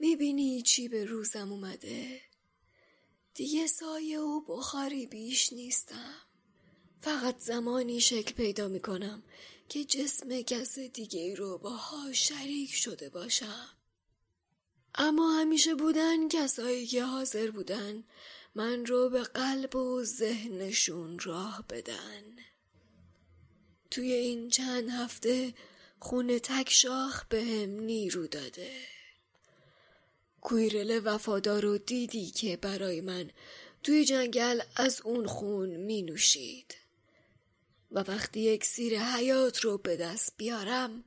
میبینی چی به روزم اومده؟ دیگه سایه و بخاری بیش نیستم. فقط زمانی شکل پیدا میکنم که جسم کس دیگه رو باها شریک شده باشم. اما همیشه بودن کسایی که حاضر بودن من رو به قلب و ذهنشون راه بدن. توی این چند هفته خون تک شاخ به هم نیرو داده. کویرل وفادار و دیدی که برای من توی جنگل از اون خون می نوشید و وقتی اکسیر حیات رو به دست بیارم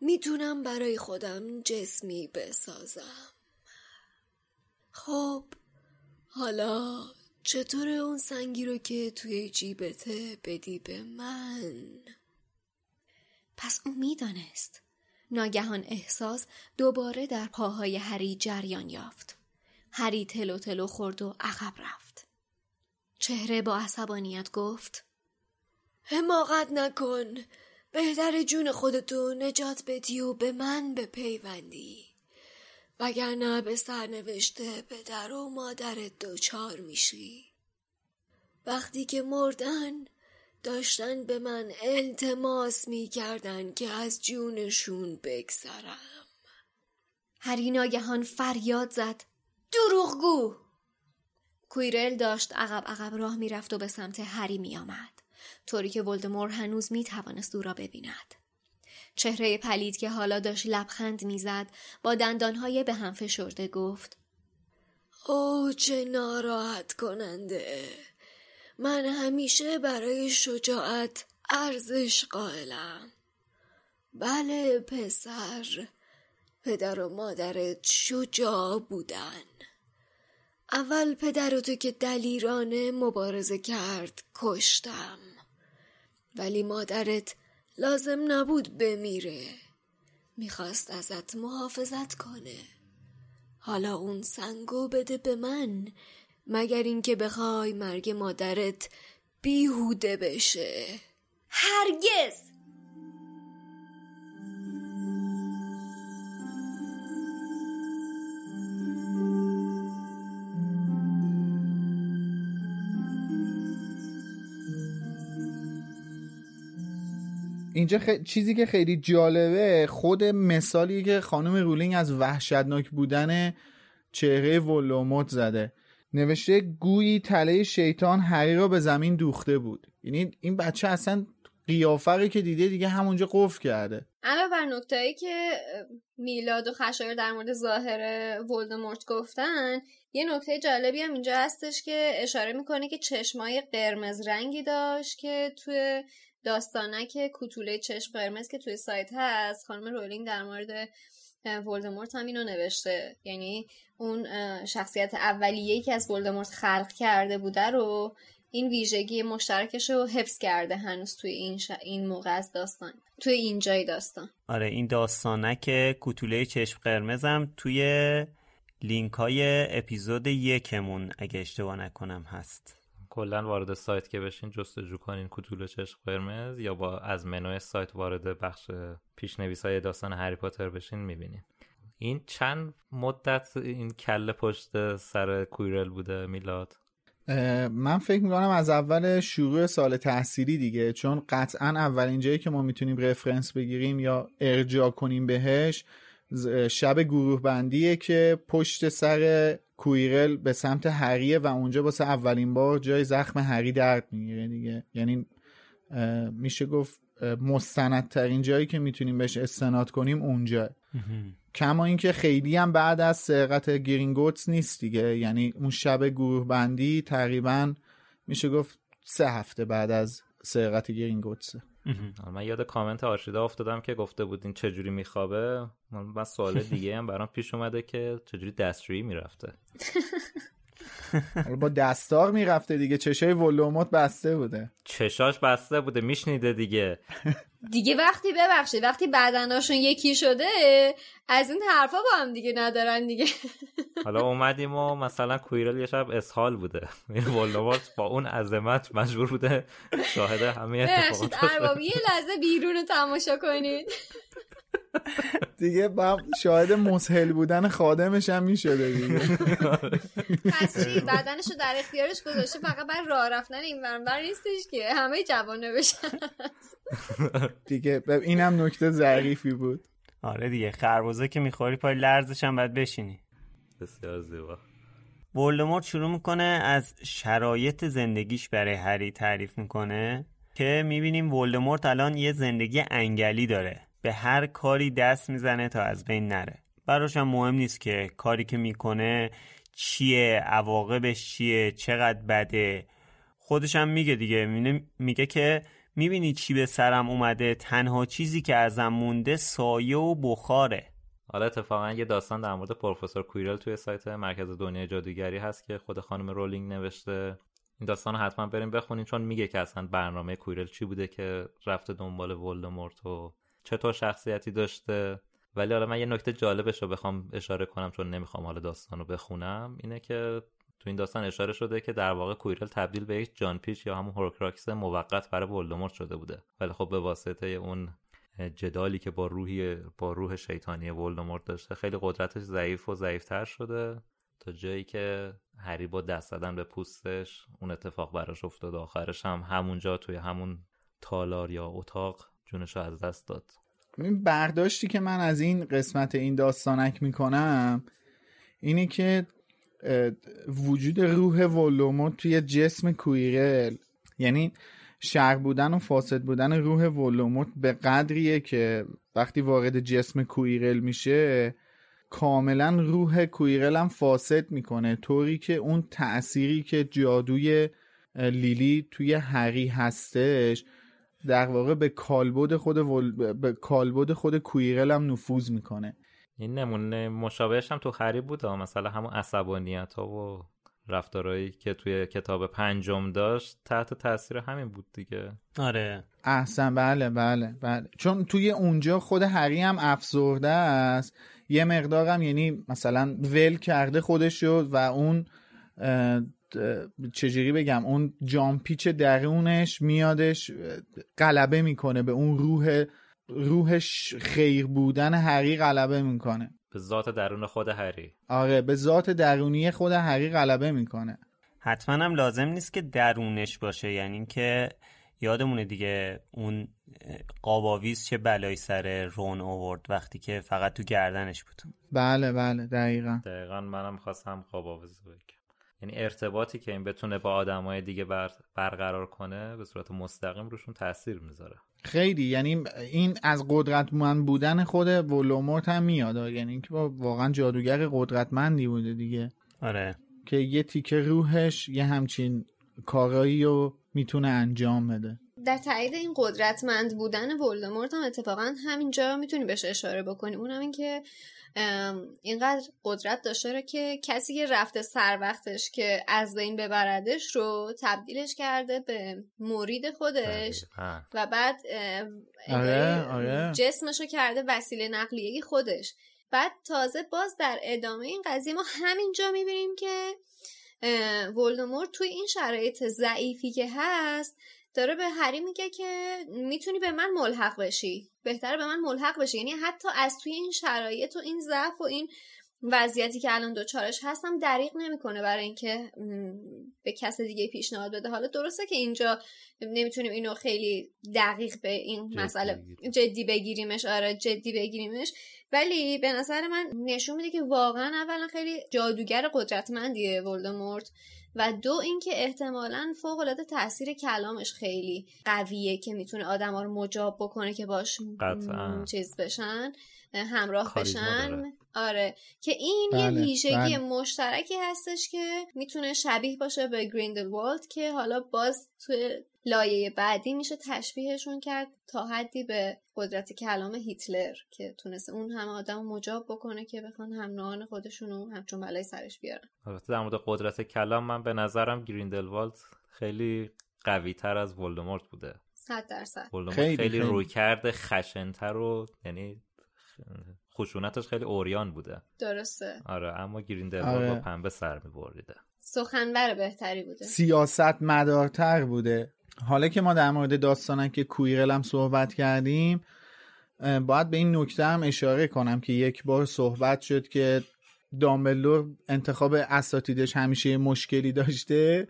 میتونم برای خودم جسمی بسازم. خب حالا چطور اون سنگی رو که توی جیبته بدی به من؟ پس او میدانست. ناگهان احساس دوباره در پاهای هری جریان یافت. هری تلو تلو خورد و عقب رفت. چهره با عصبانیت گفت حماقت نکن، بهتر جون خودتو نجات بدی و به من بپیوندی، وگرنه به سرنوشته پدر و مادرت دوچار میشی. وقتی که مردن داشتن به من التماس میکردن که از جونشون بگذرم. هری ناگهان فریاد زد دروغگو. کویرل داشت عقب عقب راه میرفت و به سمت هری میآمد، طوری که ولدمور هنوز میتوانست او را ببیند. چهره پلید که حالا داشت لبخند میزد با دندانهای به هم فشرده گفت او چه ناراحت کننده. من همیشه برای شجاعت ارزش قائلم. بله پسر، پدر و مادرت شجاع بودن. اول پدرتو که دلیرانه مبارزه کرد کشتم، ولی مادرت لازم نبود بمیره، میخواست ازت محافظت کنه. حالا اون سنگو بده به من، مگر اینکه بخوای مرگ مادرت بیهوده بشه. هرگز. اینجا خ... چیزی که خیلی جالبه خود مثالی که خانم رولینگ از وحشتناک بودن چهره ولوموت زده، نوشته گویی تله شیطان هری را به زمین دوخته بود. یعنی این بچه اصلا قیافه که دیده دیگه همونجا قفل کرده. علاوه بر نکته‌ای که میلاد و خشایار در مورد ظاهر ولدمورت گفتن، یه نکته جالبی هم اینجا هستش که اشاره میکنه که چشمای قرمز رنگی داشت که توی داستانک کوتوله چشم قرمز که توی سایت هست، خانم رولینگ در مورد ولدمورت هم اینو نوشته. یعنی اون شخصیت اولیه‌ای که از ولدمورت خلق کرده بوده رو، این ویژگی مشترکش رو حفظ کرده هنوز توی این ش... این موقع از داستان، توی اینجای داستان. آره، این داستانک کوتوله چشم قرمز هم توی لینک های اپیزود یکمون اگه اشتباه نکنم هست. کلا وارد سایت که بشین جستجو کنین کوتوله چشم قرمز، یا با از منوی سایت وارد بخش پیش‌نویس‌های داستان هری پاتر بشین می‌بینین. این چند مدت این کله پشت سر کویرل بوده میلاد؟ من فکر می‌کنم از اول شروع سال تحصیلی دیگه، چون قطعاً اولین جایی که ما میتونیم رفرنس بگیریم یا ارجاع کنیم بهش شب گروه بندیه که پشت سر کویرل به سمت هریه و اونجا واسه اولین بار جای زخم هری درد میگیره دیگه. یعنی میشه گفت مستندترین جایی که میتونیم بهش استناد کنیم اونجا. کما اینکه خیلی هم بعد از سرقت گرینگوتس نیست دیگه، یعنی اون شب گروه بندی تقریبا میشه گفت سه هفته بعد از سرقت گرینگوتس. من یاد کامنت آرشیدا افتادم که گفته بودین چجوری میخوابه. من سوال دیگه هم برام پیش اومده که چجوری دستشویی میرفته. با دستار میرفته دیگه، چشای ولوموت بسته بوده، چشاش بسته بوده، میشنیده دیگه. دیگه وقتی ببخشید وقتی بدناشون یکی شده از این حرفا با هم دیگه ندارن دیگه. حالا اومدیم و مثلا کویرل یه شب اسهال بوده، ولوموت با اون عظمت مجبور بوده شاهد همه اتفاقات باشه. ارباب یه لحظه بیرون تماشا کنید. دیگه با شاهد مسهل بودن خادمش هم میشده دیگه. پس چی بدنشو در اختیارش گذاشته، فقط برای راه رفتن این ورانور نیستش که همه جوانه بشن دیگه. اینم نکته ظریفی بود. آره دیگه، خربوزه که میخوری پای لرزش هم باید بشینی. بسیار زیبا. ولدمورت شروع میکنه از شرایط زندگیش برای هری تعریف میکنه که میبینیم ولدمورت الان یه زندگی انگلی داره، به هر کاری دست میزنه تا از بین نره. براش هم مهم نیست که کاری که میکنه چیه، عواقبش چیه، چقدر بده. خودش هم میگه دیگه، میگه که میبینی چی به سرم اومده، تنها چیزی که ازم مونده سایه و بخاره. حالا اتفاقا یه داستان در مورد پروفسور کویرل توی سایت مرکز دنیای جادوگری هست که خود خانم رولینگ نوشته. این داستان رو حتما بریم بخونین، چون میگه که اصلا برنامه کویرل چی بوده که رفته دنبال ولدمورت و چطور شخصیتی داشته. ولی حالا من یه نکته جالبش رو بخوام اشاره کنم چون نمیخوام حالا داستان رو بخونم، اینه که تو این داستان اشاره شده که در واقع کویرل تبدیل به یک جان پیچ یا همون هورکراکس موقت برای ولدمورت شده بوده، ولی خب به واسطه اون جدالی که با روحی با روح شیطانی ولدمورت داشته خیلی قدرتش ضعیف و ضعیف‌تر شده تا جایی که هری با دست زدن به پوستش اون اتفاق براش افتاد. آخرش هم همونجا توی همون تالار یا اتاق جونش رو از دست داد. این برداشتی که من از این قسمت این داستانک میکنم اینه که وجود روح ولدمورت توی جسم کویرل، یعنی شر بودن و فاسد بودن روح ولدمورت به قدریه که وقتی وارد جسم کویرل میشه کاملا روح کویرل هم فاسد میکنه، طوری که اون تأثیری که جادوی لیلی توی هری هستش در واقع به کالبد خود ول... به کالبد خود کویرل هم نفوذ میکنه. این نمونه مشابهش هم تو هری بود، مثلا همون عصبانیت ها و رفتارهایی که توی کتاب پنجم داشت تحت تاثیر همین بود دیگه. آره احسن، بله بله بله، چون توی اونجا خود هری هم افسرده است یه مقدارم، یعنی مثلا ول کرده خودشو و اون اه... چجوری بگم اون جامپیچ درونش میادش غلبه میکنه به اون روح، روحش خیر بودن هری غلبه میکنه به ذات درون خود هری. آره به ذات درونی خود هری غلبه میکنه. حتما هم لازم نیست که درونش باشه، یعنی که یادمونه دیگه اون قاباویز چه بلایی سر رون آورد وقتی که فقط تو گردنش بود. بله بله دقیقاً دقیقاً منم خواستم قاباویز رو بگم. یعنی ارتباطی که این بتونه با آدمای دیگه بر... برقرار کنه به صورت مستقیم روشون تاثیر میذاره. خیلی یعنی این از قدرتمند بودن خود ولومورت هم میاد، یعنی اینکه واقعا جادوگر قدرتمندی بوده دیگه. آره که یه تیکه روحش یه همچین کارایی رو میتونه انجام بده. در تایید این قدرتمند بودن ولدمورت هم اتفاقا همینجا میتونی بهش اشاره بکنی، اونم این که اینقدر قدرت داشته که کسی که رفته سر وقتش که از بین ببردش رو تبدیلش کرده به مرید خودش و بعد آره، آره. جسمش رو کرده وسیله نقلیه خودش. بعد تازه باز در ادامه این قضیه ما همینجا میبینیم که ولدمورت توی این شرایط ضعیفی که هست داره به هری میگه که میتونی به من ملحق بشی، بهتره به من ملحق بشی. یعنی حتی از توی این شرایط و این ضعف و این وضعیتی که الان دوچارش هستم دریغ نمیکنه برای اینکه به کس دیگه پیشنهاد بده. حالا درسته که اینجا نمیتونیم اینو خیلی دقیق به این جدی مسئله بگیریم. جدی بگیریمش آره جدی بگیریمش ولی به نظر من نشون میده که واقعا اولا خیلی جادوگر قدرتمندیه ولدمورت و دو اینکه احتمالاً فوق‌العاده تاثیر کلامش خیلی قویه که میتونه آدما رو مجاب بکنه که باش قطعا. چیز بشن همراه بشن. آره که این بله، یه ویژگی بله. مشترکی هستش که میتونه شبیه باشه به گریندلوالد که حالا باز توی لایه بعدی میشه تشبیهشون کرد تا حدی به قدرت کلام هیتلر که تونسته اون همه آدم مجاب بکنه که بخوان هم نوعان خودشونو همچون بلای سرش بیارن. البته در مورد قدرت کلام من به نظرم گریندلوالد خیلی قوی تر از ولدمورت بوده. صد درصد. ولدمورت خیلی, خیلی, خیلی. رویکرد خشن‌تر و یعنی خشونتش خیلی اوریان بوده. درسته. آره اما گریندلوالد آره. با پنبه سر می‌بریده. سخنور بهتری بوده. سیاست مدارتر بوده. حالا که ما در مورد داستانک کویرل هم صحبت کردیم باید به این نکته هم اشاره کنم که یک بار صحبت شد که دامبلدور انتخاب اساتیدش همیشه مشکلی داشته.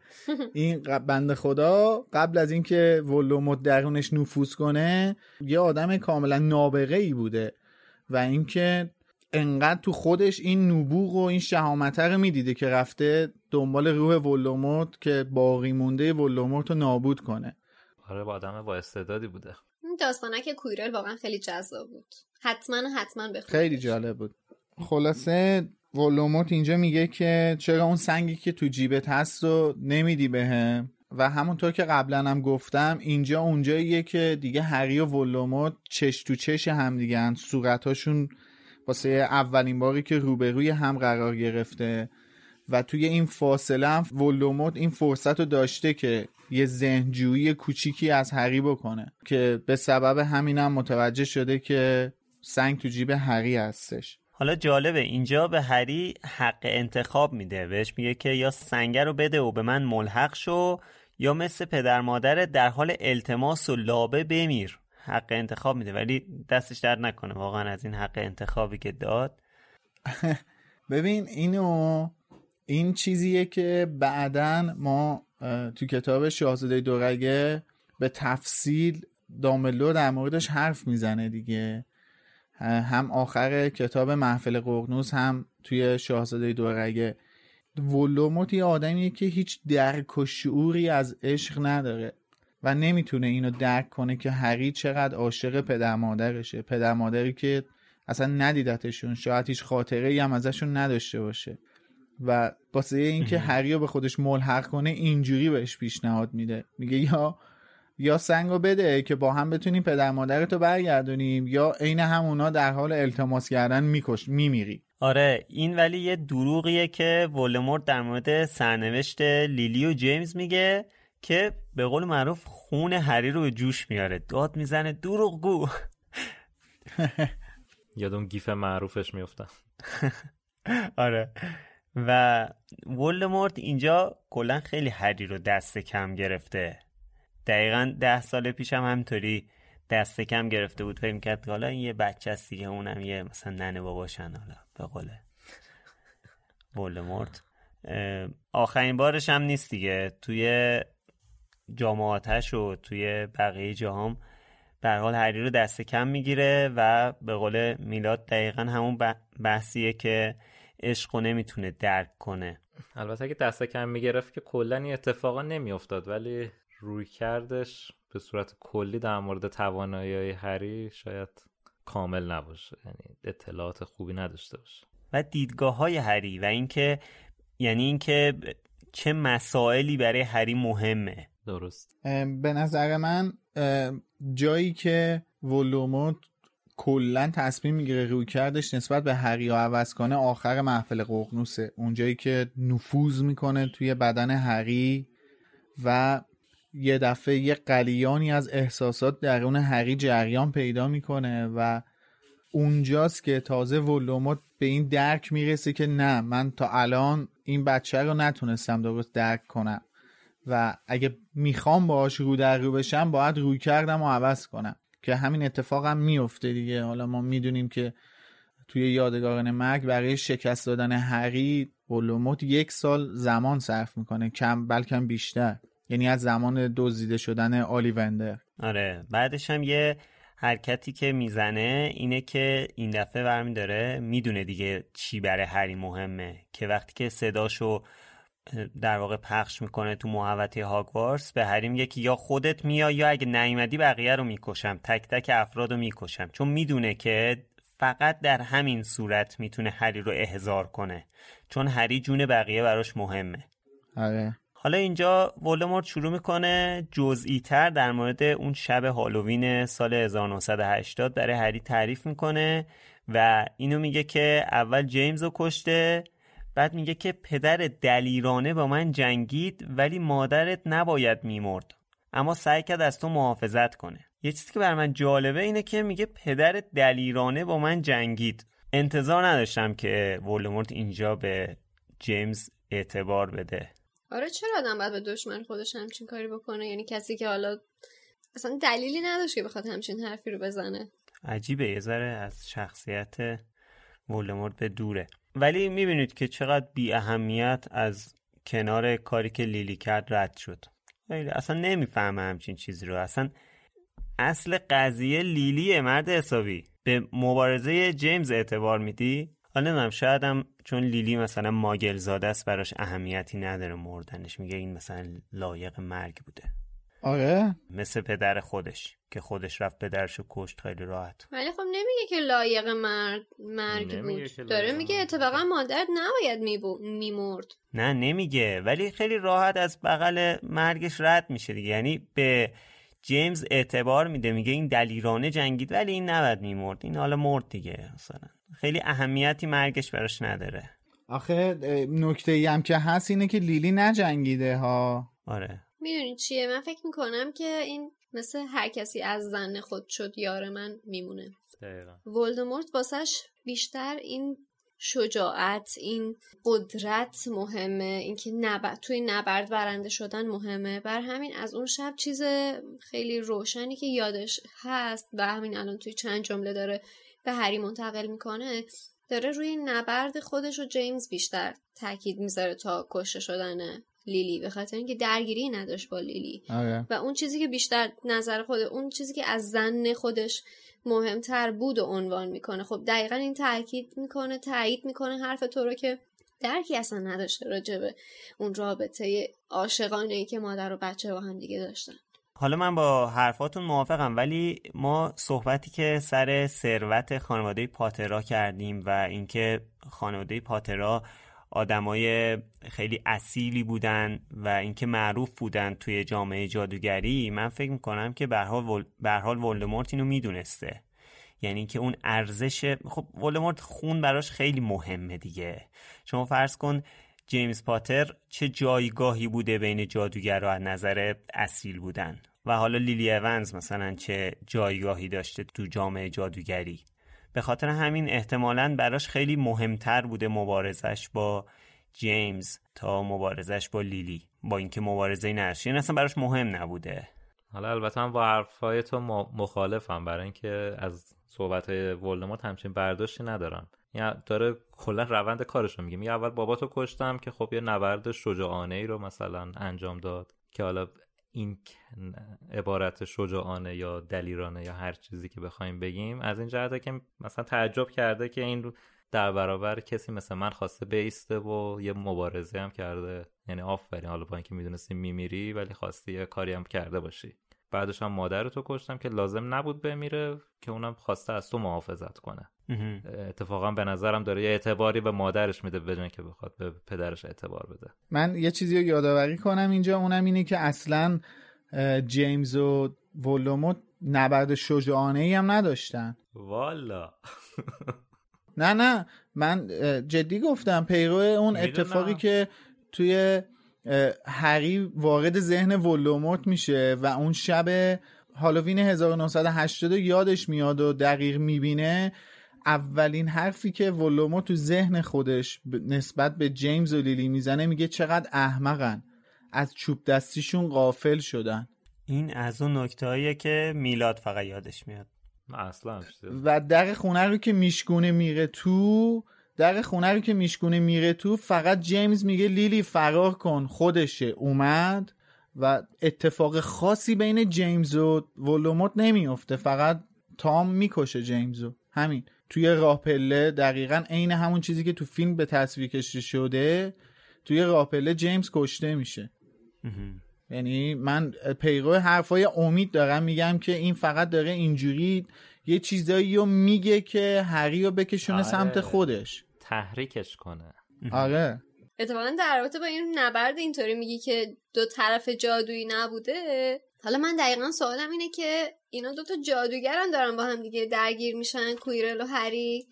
این بنده خدا قبل از این که ولدمورت درونش نفوذ کنه یه آدم کاملا نابغه‌ای بوده و اینکه انقدر تو خودش این نبوغ و این شهامت رو میدیده که رفته دنبال روح ولدمورت که باقی مونده ولدمورت رو نابود کنه. آره با آدم با استعدادی بوده. این داستانه که کویرل واقعا خیلی جذاب بود. حتما حتما بخونید. خیلی جالب بود. خلاصه ولدمورت اینجا میگه که چرا اون سنگی که تو جیبت هست رو نمیدی بهم و همونطور که قبلا هم گفتم اینجا اونجاییه که دیگه هری و ولدمورت چش تو چش همدیگه‌اند. صورتاشون واسه اولین باری که روبروی هم قرار گرفته و توی این فاصله هم ولدمورت این فرصت رو داشته که یه ذهن‌جویی کوچیکی از هری بکنه که به سبب همینم متوجه شده که سنگ تو جیب هری هستش. حالا جالبه اینجا به هری حق انتخاب میده، بهش میگه که یا سنگه رو بده و به من ملحق شو یا مثل پدر مادر در حال التماس و لابه بمیر. حق انتخاب میده ولی دستش درد نکنه واقعا از این حق انتخابی که داد. ببین اینو این چیزیه که بعدن ما تو کتاب شاهزاده دورگه به تفصیل دامبلدور در موردش حرف میزنه دیگه، هم آخر کتاب محفل ققنوس هم توی شاهزاده دورگه. ولدمورت یه آدمیه که هیچ درک و شعوری از عشق نداره و نمیتونه اینو درک کنه که هری چقدر عاشق پدر مادرشه، پدر مادری که اصلا ندیدتشون، شاید هیچ خاطره‌ای هم ازشون نداشته باشه و واسه اینکه هری رو به خودش ملحق کنه اینجوری بهش پیشنهاد میده، میگه یا یا سنگو بده که با هم بتونیم پدر مادرتو برگردونیم یا عین همونا در حال التماس کردن میکش میمیری. آره این ولی یه دروغیه که ولدمورت در مورد سرنوشت لیلی و جیمز میگه که به قول معروف خون هری رو جوش میاره، داد میزنه دروغگو. یادم گیف معروفش میافتم. آره و ولدمورت اینجا کلا خیلی هری رو دست کم گرفته. دقیقاً ده سال پیش هم همینطوری دست کم گرفته بود، فکر می‌کرد حالا این یه بچه است دیگه، اونم یه مثلا ننه باباشن. حالا به قول ولدمورت آخرین بارش هم نیست دیگه، توی جام آتش و توی بقیه جام به هر حال هری رو دست کم میگیره و به قول میلاد دقیقاً همون بحثیه که عشق رو نمیتونه درک کنه. البته اگه دست کم میگرفت که کلاً این اتفاقا نمیافتاد، ولی روی کردش به صورت کلی در مورد توانایی هری شاید کامل نباشه، یعنی اطلاعات خوبی نداشته باشه. و دیدگاه های هری و اینکه یعنی اینکه چه مسائلی برای هری مهمه. درست. به نظر من جایی که ولدمورت کلا تصمیم میگیره روی کردش نسبت به هری رو عوض کنه آخر محفل ققنوسه، اونجایی که نفوذ میکنه توی بدن هری و یه دفعه یه قلیانی از احساسات درون هری جریان پیدا میکنه و اونجاست که تازه ولدمورت به این درک میرسه که نه، من تا الان این بچه رو نتونستم درست درک کنم و اگه میخوام باهاش رو در رو بشم باید روی کردم و عوض کنم، که همین اتفاق هم میفته دیگه. حالا ما میدونیم که توی یادگاران مرگ برای شکست دادن هری ولدمورت یک سال زمان صرف میکنه، کم بلکه بیشتر، یعنی از زمان دزدیده شدن آلیوندر. آره، بعدش هم یه حرکتی که میزنه اینه که این دفعه برمی داره میدونه دیگه چی برای هری مهمه، که وقتی که صداشو در واقع پخش میکنه تو محوطه هاگوارتس به هری میگه که یا خودت میای یا اگه نیومدی بقیه رو میکشم، تک تک افراد رو میکشم، چون میدونه که فقط در همین صورت میتونه هری رو احضار کنه، چون هری جون بقیه براش مهمه. آره. حالا اینجا ولدمورت شروع میکنه جزئی تر در مورد اون شب هالووین سال هزار و نهصد و هشتاد برای هری تعریف میکنه و اینو میگه که اول جیمز رو کشته، بعد میگه که پدر دلیرانه با من جنگید ولی مادرت نباید میمرد، اما سعی کرد از تو محافظت کنه. یه چیزی که بر من جالبه اینه که میگه پدر دلیرانه با من جنگید. انتظار نداشتم که ولدمورت اینجا به جیمز اعتبار بده. آره، چرا آدم باید به دشمن خودش همچین کاری بکنه؟ یعنی کسی که حالا اصلا دلیلی نداشت که بخواد همچین حرفی رو بزنه. عجیبه، یه ذره از شخصیت ولدمورت به دوره. ولی میبینید که چقدر بی اهمیت از کنار کاری که لیلی کرد رد شد. اصلا نمیفهمه همچین چیزی رو. اصلا اصل قضیه لیلیه مرد حسابی. به مبارزه جیمز اعتبار میدی؟ حالا نمیدونم، شاید هم چون لیلی مثلا ماگلزاده است براش اهمیتی نداره مردنش، میگه این مثلا لایق مرگ بوده. آره، مثل پدر خودش که خودش رفت پدرشو کشت خیلی راحت. ولی خب نمیگه که لایق مرد مرگ بود، داره میگه اتفاقا مادر نباید میمرد. نه نمیگه، ولی خیلی راحت از بغل مرگش رد میشه دیگه. یعنی به جیمز اعتبار میده، میگه این دلیرانه جنگید ولی این نباید میمرد، این حالا مرد دیگه، مثلا خیلی اهمیتی مرگش براش نداره. آخه نکته ای هم که هست اینه که لیلی نجنگیده ها. آره. میدونی چیه؟ من فکر میکنم که این مثل هر کسی از زن خود شد یار من میمونه. ولدمورت واسش بیشتر این شجاعت، این قدرت مهمه، اینکه نبرد توی نبرد برنده شدن مهمه. بر همین از اون شب چیز خیلی روشنی که یادش هست و همین الان توی چند جمله داره به هری منتقل میکنه، داره روی نبرد خودش و جیمز بیشتر تاکید میذاره تا کشته شدن لیلی، به خاطر اینکه درگیری نداشت با لیلی. آره. و اون چیزی که بیشتر نظر خود، اون چیزی که از زن خودش مهمتر بود و عنوان میکنه. خب دقیقاً این تاکید میکنه، تایید میکنه حرف تو رو که درکی اصلا نداشته راجبه اون رابطه عاشقانه‌ای که مادر و بچه با هم دیگه داشتن. حالا من با حرفاتون موافقم، ولی ما صحبتی که سر ثروت خانواده پاترا کردیم و اینکه خانواده پاترا آدمای خیلی اصیلی بودن و اینکه معروف بودن توی جامعه جادوگری، من فکر میکنم که به هر حال ولدمورت اینو میدونسته، یعنی که اون ارزش. خب ولدمورت خون براش خیلی مهمه دیگه. شما فرض کن جیمز پاتر چه جایگاهی بوده بین جادوگرها از نظر اصیل بودن و حالا لیلی اونز مثلا چه جایگاهی داشته تو جامعه جادوگری. به خاطر همین احتمالاً براش خیلی مهمتر بوده مبارزش با جیمز تا مبارزش با لیلی، با اینکه مبارزه نرشین اصلا براش مهم نبوده. حالا البته من با حرفای تو مخالفم، برای اینکه از صحبت‌های ولدمورت همچین برداشتی ندارم. یعنی داره کلا روند کارش رو میگه، میگه اول باباتو کشتم که خب یه نبرد شجاعانه ای رو مثلا انجام داد که حالا این عبارت شجاعانه یا دلیرانه یا هر چیزی که بخوایم بگیم، از این جهت که مثلا تعجب کرده که این در برابر کسی مثل من خواسته بیسته و یه مبارزه هم کرده، یعنی آفرین، حالا با اینکه میدونستی میمیری ولی خواستی یه کاری هم کرده باشی. بعدش هم مادرتو کشتم که لازم نبود بمیره، که اونم خواسته از تو محافظت کنه. اتفاقا به نظرم داره یه اعتباری به مادرش میده بدون که بخواد به پدرش اعتبار بده. من یه چیزی رو یادآوری کنم اینجا، اونم اینه که اصلا جیمز و ولدمورت نبرد شجاعانه‌ای هم نداشتن والا. نه نه من جدی گفتم، پیرو اون اتفاقی که توی هری وارد ذهن ولدمورت میشه و اون شب هالووین هزار و نهصد و هشتاد یادش میاد و دقیق میبینه، اولین حرفی که ولدمورت تو ذهن خودش نسبت به جیمز و لیلی میزنه میگه چقدر احمقن، از چوب دستیشون غافل شدن. این از اون نکته‌ایه که میلاد فقط یادش میاد اصلا. و در خونه رو که میشکونه میره تو در خونه رو که میشکونه میره تو فقط جیمز میگه لیلی فرار کن، خودشه اومد و اتفاق خاصی بین جیمز و ولدمورت نمیفته، فقط تام میکشه جیمزو. همین توی راه پله دقیقاً عین همون چیزی که تو فیلم به تصویر کشیده شده، توی راه پله جیمز کشته میشه. یعنی من پیرو حرفای امید دارم میگم که این فقط داره اینجوری یه چیزایی رو میگه که هری رو بکشونه آره. سمت خودش تحریکش کنه. آره اتفاقا در رابطه با این نبرد اینطوری میگی که دو طرف جادویی نبوده. حالا من دقیقاً سوالم اینه که اینا دوتا جادوگران دارن با هم دیگه درگیر میشن، کویرل و هری،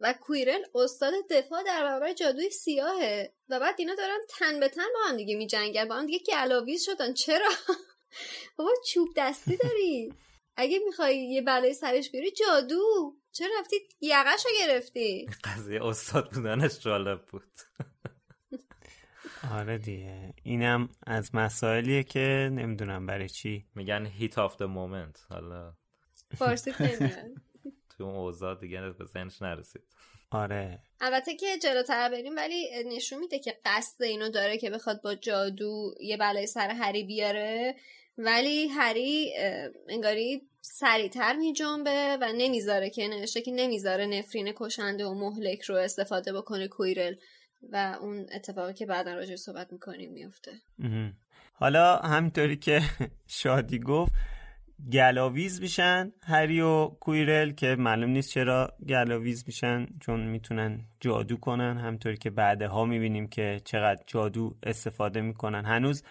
و کویرل استاد دفاع در برابر جادوی سیاهه و بعد اینا دارن تن به تن با هم دیگه میجنگن، با هم دیگه گلاویز شدن. چرا؟ بابا چوب دستی داری، اگه میخوای یه بلای سرش بیاری جادو، چرا رفتی یقه‌شو گرفتی؟ قضیه استاد بودنش جالب بود. آره دیگه اینم از مسائلیه که نمیدونم برای چی میگن هیت آف د مومنت. حالا فارسی نمیاد تو اون اوضاع دیگه به ذهنش نرسید. آره البته که جلوتر بریم ولی نشون میده که قصد اینو داره که بخواد با جادو یه بلای سر هری بیاره، ولی هری انگاری سریعتر می جنبه و نمیذاره، که نوشته که نمیذاره نفرین کشنده و مهلک رو استفاده بکنه کویرل، و اون اتفاقی که بعدا راجع صحبت میکنیم میفته. حالا همینطوری که شادی گفت گلاویز میشن هری و کویرل، که معلوم نیست چرا گلاویز میشن، چون میتونن جادو کنن، همینطوری که بعدها میبینیم که چقدر جادو استفاده میکنن. هنوز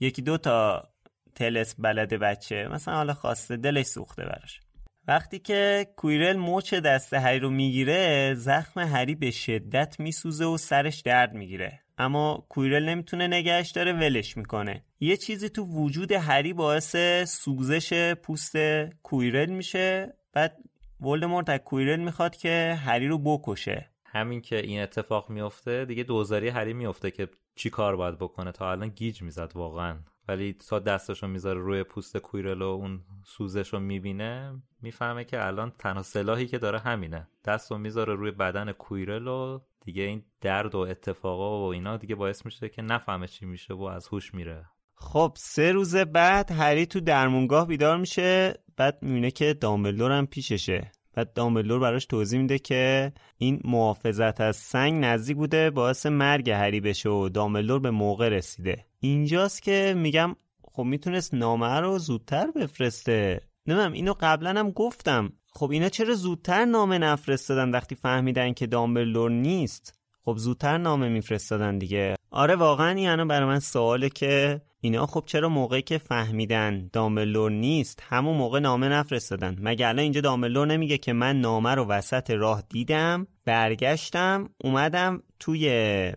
یکی دو تا تلس بلده بچه، مثلا حالا خواسته دلش سوخته براش. وقتی که کویرل مچ دست هری رو میگیره، زخم هری به شدت میسوزه و سرش درد میگیره، اما کویرل نمیتونه نگهش داره، ولش میکنه. یه چیزی تو وجود هری باعث سوزش پوست کویرل میشه. بعد ولدمورت از کویرل میخواد که هری رو بکشه. همین که این اتفاق میفته دیگه دوزاری هری میفته که چی کار باید بکنه. تا الان گیج میزد واقعا، ولی تا دستشو میذاره روی پوست کویرل و اون سوزشو میبینه، میفهمه که الان تنها سلاحی که داره همینه. دستو میذاره روی بدن کویرل و دیگه این درد و اتفاقا و اینا دیگه باعث میشه که نفهمه چی میشه و از هوش میره. خب سه روز بعد هری تو درمونگاه بیدار میشه، بعد میبینه که دامبلدور هم پیششه. بعد دامبلدور براش توضیح میده که این محافظت از سنگ نزدیک بوده باعث مرگ هری بشه و دامبلدور به موقع رسیده. اینجاست که میگم خب میتونست نامه رو زودتر بفرسته. نمیدونم اینو قبلا هم گفتم، خب اینا چرا زودتر نامه نفرستادن وقتی فهمیدن که دامبلدور نیست؟ خب زودتر نامه میفرستادن دیگه. آره واقعا این الان برای من سواله که اینا خب چرا موقعی که فهمیدن دامبلدور نیست همون موقع نامه نفرستادن؟ مگه الان اینجا دامبلدور نمیگه که من نامه رو وسط راه دیدم، برگشتم، اومدم توی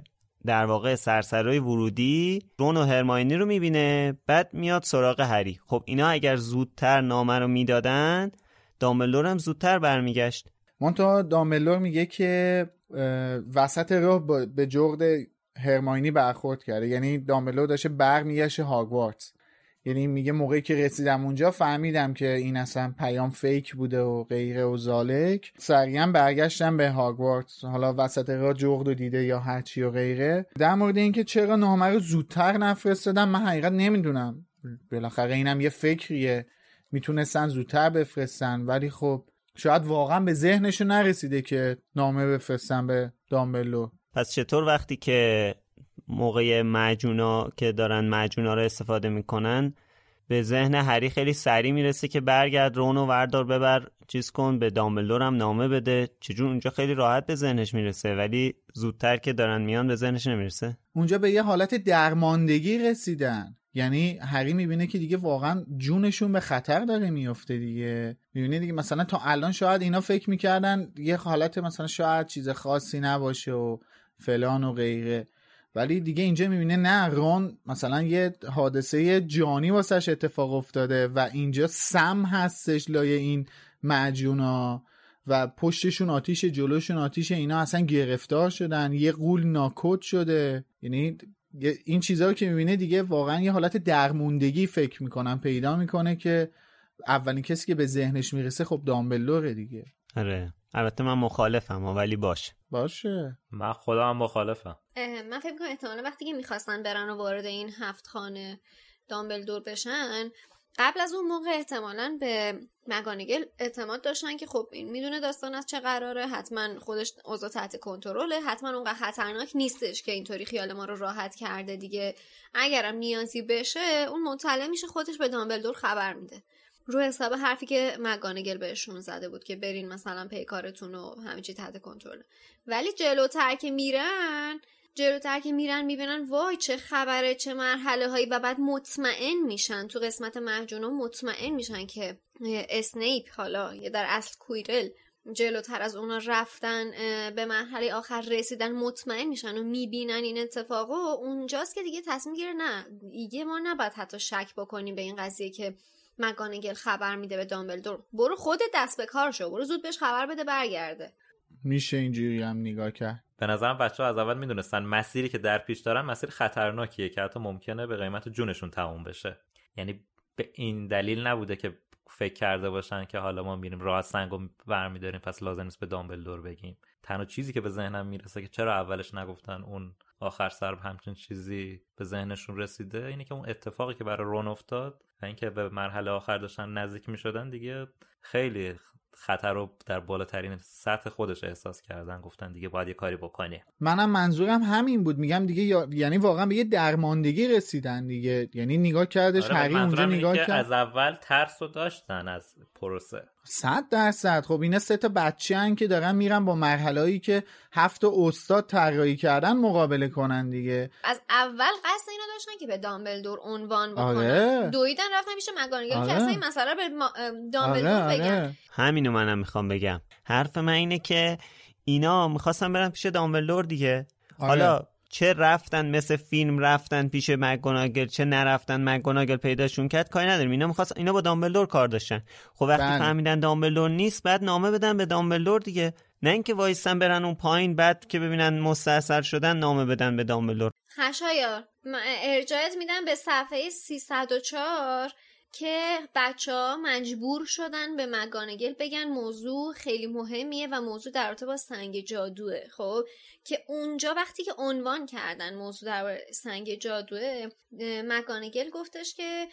در واقع سرسرای ورودی، رون و هرماینی رو میبینه، بعد میاد سراغ هری. خب اینا اگر زودتر نامه رو میدادن دامبلدور هم زودتر برمیگشت. منتها دامبلدور میگه که وسط راه به جغد هرماینی برخورد کرده، یعنی دامبلدور داشته برمیگشت هاگوارتس. یعنی میگه موقعی که رسیدم اونجا فهمیدم که این اصلا پیام فیک بوده و غیره و زالک، سریعا برگشتم به هاگوارتس. حالا وسط راه جغد رو دیده یا هرچی و غیره. در مورد اینکه چرا نامه رو زودتر نفرستادم من حقیقت نمیدونم. بالاخره اینم یه فکریه، میتونستن زودتر بفرستن، ولی خب شاید واقعا به ذهنشو نرسیده که نامه بفرستن به دامبلو. پس چطور وقتی که موقع مجونا که دارن مجونا رو استفاده میکنن به ذهن هری خیلی سریع میرسه که برگرد رونو وردار ببر چیز کن، به دامبلدور هم نامه بده، چجور اونجا خیلی راحت به ذهنش میرسه، ولی زودتر که دارن میان به ذهنش نمیرسه. اونجا به یه حالت درماندگی رسیدن، یعنی هری میبینه که دیگه واقعا جونشون به خطر داره میفته دیگه. میبینه دیگه مثلا تا الان شاید اینا فکر میکردن یه حالت مثلا شاید چیز خاصی نباشه و فلان و غیره، ولی دیگه اینجا میبینه نه، رون مثلا یه حادثه جانی واسش اتفاق افتاده و اینجا سم هستش لایه این معجونا و پشتشون آتیش، جلوشون آتیش، اینا اصلا گرفتار شدن، یه غول ناکوت شده. یعنی این چیزها رو که میبینه دیگه واقعا یه حالت درموندگی فکر میکنم پیدا میکنه که اولین کسی که به ذهنش میرسه خب دامبلوره دیگه. آره البته من مخالفم، ولی باشه باشه من خودم مخالفم. من فکر میکنم احتمالا وقتی که میخواستن برن و وارد این هفت خانه دامبلدور بشن، قبل از اون موقع احتمالاً به مگانیگل اعتماد داشتن که خب این میدونه داستان از چه قراره، حتما خودش اوضاع تحت کنترله، حتما اونقدر خطرناک نیستش که اینطوری خیال ما رو راحت کرده دیگه، اگرم نیازی بشه اون مطلع میشه، خودش به دامبلدور خبر میده. رو حساب حرفی که مگانگل بهشون زده بود که برین مثلا پیکارتون و همه چی تحت کنترله. ولی جلوتر که میرن جلوتر که میرن میبینن وای چه خبره، چه مرحله هایی، و بعد مطمئن میشن تو قسمت مهجونا مطمئن میشن که اسنیپ حالا یا در اصل کویرل جلوتر از اونا رفتن، به مرحله آخر رسیدن، مطمئن میشن و میبینن این اتفاقو. اونجاست که دیگه تصمیم گیره نه دیگه ما نباید حتی شک بکنیم به این قضیه که مگانگل خبر میده به دامبلدور، برو خودت دست به کار شو، برو زود بهش خبر بده برگرده. میشه اینجوری هم نگاه کرد. به نظرم بچه‌ها از اول میدونستن مسیری که در پیش دارن مسیر خطرناکیه که حتی ممکنه به قیمت جونشون تموم بشه، یعنی به این دلیل نبوده که فکر کرده باشن که حالا ما میریم راحت سنگو برمی‌داریم پس لازم نیست به دامبلدور بگیم. تنها چیزی که به ذهنم میرسه که چرا اولش نگفتن اون آخر سر همچین چیزی به ذهنشون رسیده، اینه که اون اتفاقی که برای رون افتاد و اینکه به مرحله آخر داشتن نزدیک می‌شدن دیگه خیلی خطر رو در بالاترین سطح خودش احساس کردن، گفتن دیگه باید یه کاری بکنی. منم منظورم همین بود، میگم دیگه یعنی واقعا به یه درماندگی رسیدن دیگه، یعنی نگاه کردش هری اونجا نگاه کرد از اول ترس رو داشتن از پروسه صد درصد. خب اینا سه تا بچه‌ان که دارن میرن با مرحله‌ای که هفت استاد طراحی کردن مقابله کنن دیگه، از اول قصد اینا داشتن که به دامبلدور عنوان بکنن. آره. دویدن رفتن میشه مگانگل. آره. که اصلا این مسئله به دامبلدور آره. بگن. آره. همینو منم میخوام بگم، حرف من اینه که اینا میخواستن برن پیش دامبلدور دیگه. آره. حالا چه رفتن مثل فیلم رفتن پیش مگانگل، چه نرفتن مگانگل پیداشون کرد کاری نداریم، اینا می‌خواست اینا با دامبلدور کار داشتن. خب وقتی بله. فهمیدن دامبلدور نیست بعد نامه بدن به دامبلدور دیگه، نه اینکه وایسن برن اون پایین بعد که ببینن مستأصل شدن نامه بدن به دامبلدور. خشایار ارجاعت میدم به صفحه سیصد و چهار که بچه‌ها مجبور شدن به مگانگل بگن موضوع خیلی مهمیه و موضوع در رابطه با سنگ جادوه. خب که اونجا وقتی که عنوان کردن موضوع در سنگ جادوه، مگانگل گفتش که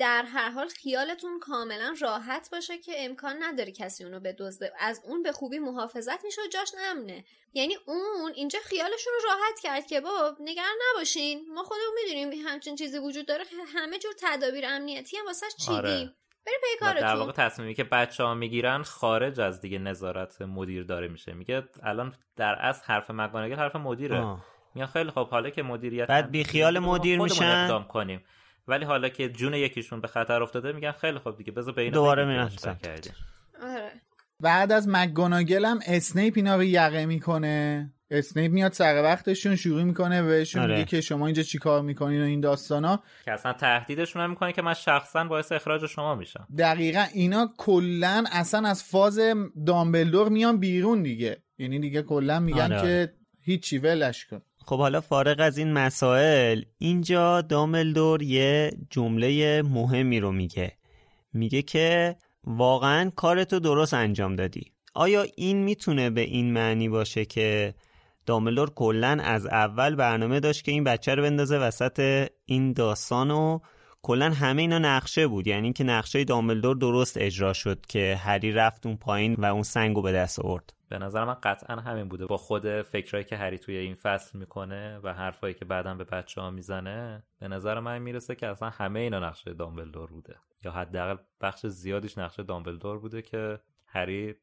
در هر حال خیالتون کاملا راحت باشه که امکان نداره کسی اونو بدزده، از اون به خوبی محافظت میشه و جاش امنه. یعنی اون اینجا خیالشون رو راحت کرد که باب نگران نباشین، ما خودمون میدونیم همچین چیزی وجود داره، همه جور تدابیر امنیتی هم واسش چیدیم. آره. بری پی کارتون. در واقع تصمیمی که بچه‌ها میگیرن خارج از دیگه نظارت مدیر داره میشه. میگه الان در اصل حرف مگانگل حرف مدیره. آه. میگن خیلی خب حالا که مدیریت بعد بی خیال مدیر میشن اقدام کنیم، ولی حالا که جون یکیشون به خطر افتاده میگن خیلی خب دیگه بذار بین دوباره میرسن. آره. بعد از مگانگل هم اسنیپ اینا رو یقه میکنه، اسنیپ میاد سر وقتشون شروع میکنه بهشون. آره. میگه که شما اینجا چیکار میکنین و این داستانا، که اصلا تهدیدشون هم میکنه که من شخصا باعث اخراج شما میشم. دقیقاً اینا کلا اصلا از فاز دامبلدور میان بیرون دیگه، یعنی دیگه کلا میگن آره. که هیچی ولش کن. خب حالا فارغ از این مسائل اینجا دامبلدور یه جمله مهمی رو میگه، میگه که واقعاً کارتو درست انجام دادی. آیا این میتونه به این معنی باشه که دامبلدور کلن از اول برنامه داشت که این بچه رو بندازه وسط این داستان و کلن همه اینا نقشه بود، یعنی که نقشه دامبلدور درست اجرا شد که هری رفت اون پایین و اون سنگو به دست آورد. به نظر من قطعا همین بوده، با خود فکرایی که هری توی این فصل میکنه و حرفایی که بعدا به بچه‌ها میزنه به نظر من میرسه که اصلا همه اینا نقشه دامبلدور بوده، یا حداقل بخش زیادیش نقشه دامبلدور بوده که هری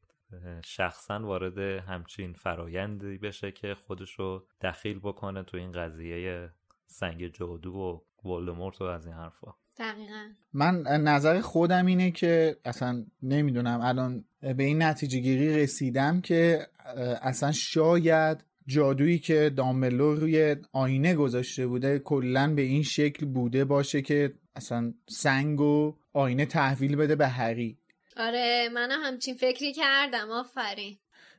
شخصا وارد همچین فرایندی بشه که خودشو دخیل بکنه تو این قضیه سنگ جادو و ولدمورت و از این حرفا. دقیقاً من نظر خودم اینه که اصلا نمیدونم الان به این نتیجه گیری رسیدم که اصلا شاید جادویی که دامبلدور روی آینه گذاشته بوده کلاً به این شکل بوده باشه که اصلا سنگ و آینه تحویل بده به هری. آره منم همچین فکری کردم. آفرین.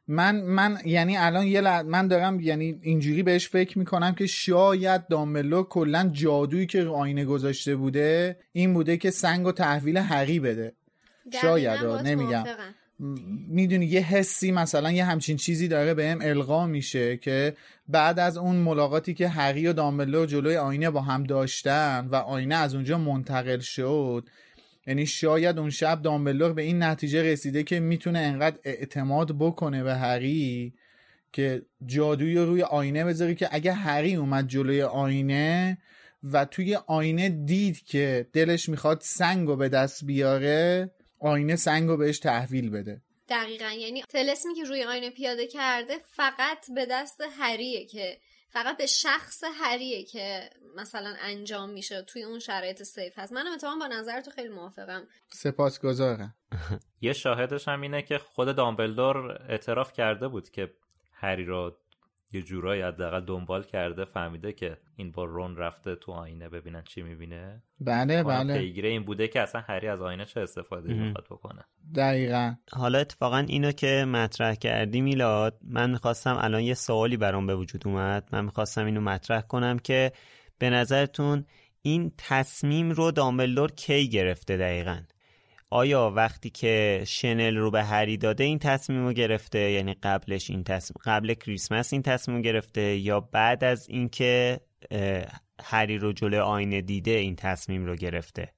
من من یعنی الان یه لحظه من دارم یعنی اینجوری بهش فکر میکنم که شاید دامبلدور کلا جادویی که رو آینه گذاشته بوده این بوده که سنگو تحویل هری بده. شاید نمیگم میدونی یه حسی مثلا یه همچین چیزی داره بهم القا میشه که بعد از اون ملاقاتی که هری و دامبلدور جلوی آینه با هم داشتن و آینه از اونجا منتقل شد، یعنی شاید اون شب دامبلدور به این نتیجه رسیده که میتونه انقدر اعتماد بکنه به هری که جادوی روی آینه بذاری که اگه هری اومد جلوی آینه و توی آینه دید که دلش میخواد سنگو به دست بیاره، آینه سنگو بهش تحویل بده. دقیقاً، یعنی طلسمی که روی آینه پیاده کرده فقط به دست هریه، که فقط به شخص هریه که مثلا انجام میشه توی اون شرایط سیف هست. منم اتفاقا با نظر تو خیلی موافقم. سپاسگزارم. یه شاهدش هم اینه که خود دامبلدور اعتراف کرده بود که هری رو یه جورایی حداقل دنبال کرده، فهمیده که این بار رون رفته تو آینه ببینن چی میبینه. بله بله. پیگیره این بوده که اصلا هری از آینه چه استفاده میخواد بکنه. دقیقاً. حالا اتفاقاً اینو که مطرح کردی میلاد، من میخواستم الان یه سوالی برام به وجود اومد. من میخواستم اینو مطرح کنم که به نظرتون این تصمیم رو دامبلدور کی گرفته دقیقاً؟ آیا وقتی که شنل رو به هری داده این تصمیم رو گرفته، یعنی قبلش این تصمیم قبل کریسمس این تصمیم گرفته، یا بعد از اینکه هری رو جلوی آینه دیده این تصمیم رو گرفته؟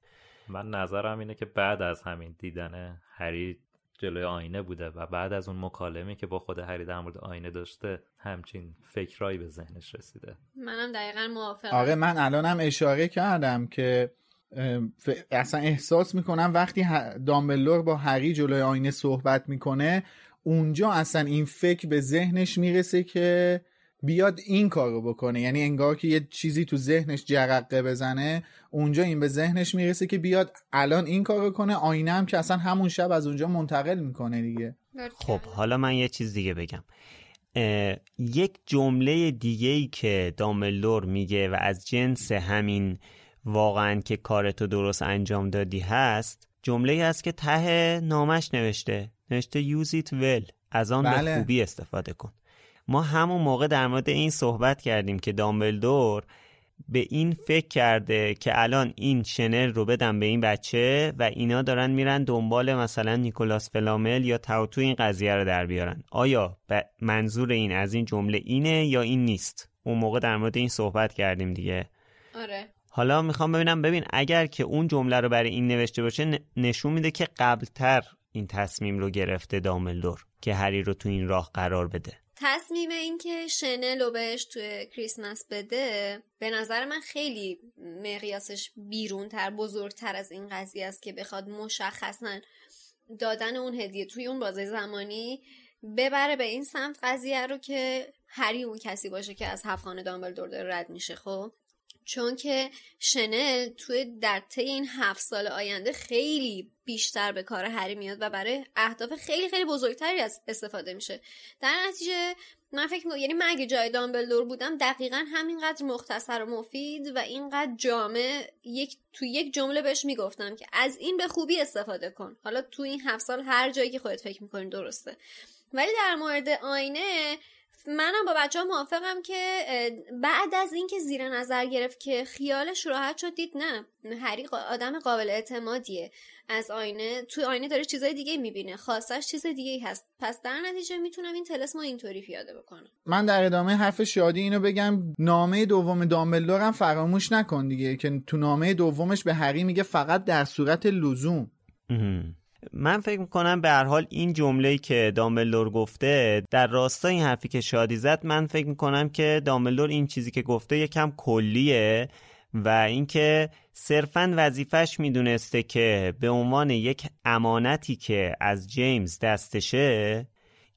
من نظرم اینه که بعد از همین دیدن هری جلوی آینه بوده و بعد از اون مکالمه که با خود هری در مورد آینه داشته همچین فکرایی به ذهنش رسیده. منم دقیقاً موافقم. آره من الانم اشاره کردم که اصلا احساس میکنم وقتی دامبلدور با هری جلوی آینه صحبت میکنه اونجا اصلا این فکر به ذهنش میرسه که بیاد این کارو بکنه، یعنی انگار که یه چیزی تو ذهنش جرقه بزنه، اونجا این به ذهنش میرسه که بیاد الان این کارو کنه. آینه هم که اصلا همون شب از اونجا منتقل میکنه دیگه. خب حالا من یه چیز دیگه بگم. یک جمله دیگه‌ای که دامبلدور میگه و از جنس همین واقعاً که کارتو درست انجام دادی هست، جمله‌ای هست که ته نامش نوشته نوشته use it well، از آن بله. به خوبی استفاده کن. ما همون موقع در مورد این صحبت کردیم که دامبلدور به این فکر کرده که الان این شنل رو بدم به این بچه و اینا دارن میرن دنبال مثلا نیکولاس فلامل یا تاوتو این قضیه رو در بیارن. آیا منظور این از این جمله اینه یا این نیست؟ اون موقع در مورد این صحبت کردیم دیگه. آره. حالا میخوام ببینم ببین اگر که اون جمله رو برای این نوشته باشه نشون میده که قبلتر این تصمیم رو گرفته دامبلدور که هری رو تو این راه قرار بده. تصمیم این که شنل رو بهش توی کریسمس بده به نظر من خیلی مقیاسش بیرونتر بزرگتر از این قضیه است که بخواد مشخصا دادن اون هدیه توی اون بازه زمانی ببره به این سمت قضیه رو که هری اون کسی باشه که از هفت‌خانه دامبلدور داره رد میشه. خب چون که شنل توی در طی این هفت سال آینده خیلی بیشتر به کار هری میاد و برای اهداف خیلی خیلی بزرگتری از استفاده میشه. در نتیجه من فکر میکنم یعنی من اگه جای دامبلدور بودم دقیقاً همینقدر مختصر و مفید و اینقدر جامع یک تو یک جمله بهش میگفتم که از این به خوبی استفاده کن. حالا تو این هفت سال هر جایی که خودت فکر میکنی درسته. ولی در مورد آینه منم با بچه ها موافقم که بعد از این که زیر نظر گرفت که خیالش راحت شد، دید نه هری آدم قابل اعتمادیه از آینه، توی آینه داره چیزای دیگه میبینه، خواستش چیز دیگه هست، پس در نتیجه میتونم این طلسمو اینطوری پیاده بکنم. من در ادامه حرف شادی اینو بگم، نامه دوم دامبلدور هم فراموش نکن دیگه که تو نامه دومش به هری میگه فقط در صورت لزوم. من فکر میکنم به هر حال این جمله‌ای که دامبلدور گفته در راستای این حرفی که شادی زد، من فکر میکنم که دامبلدور این چیزی که گفته یکم کلیه و اینکه صرفاً وظیفه‌اش میدونسته که به عنوان یک امانتی که از جیمز دستشه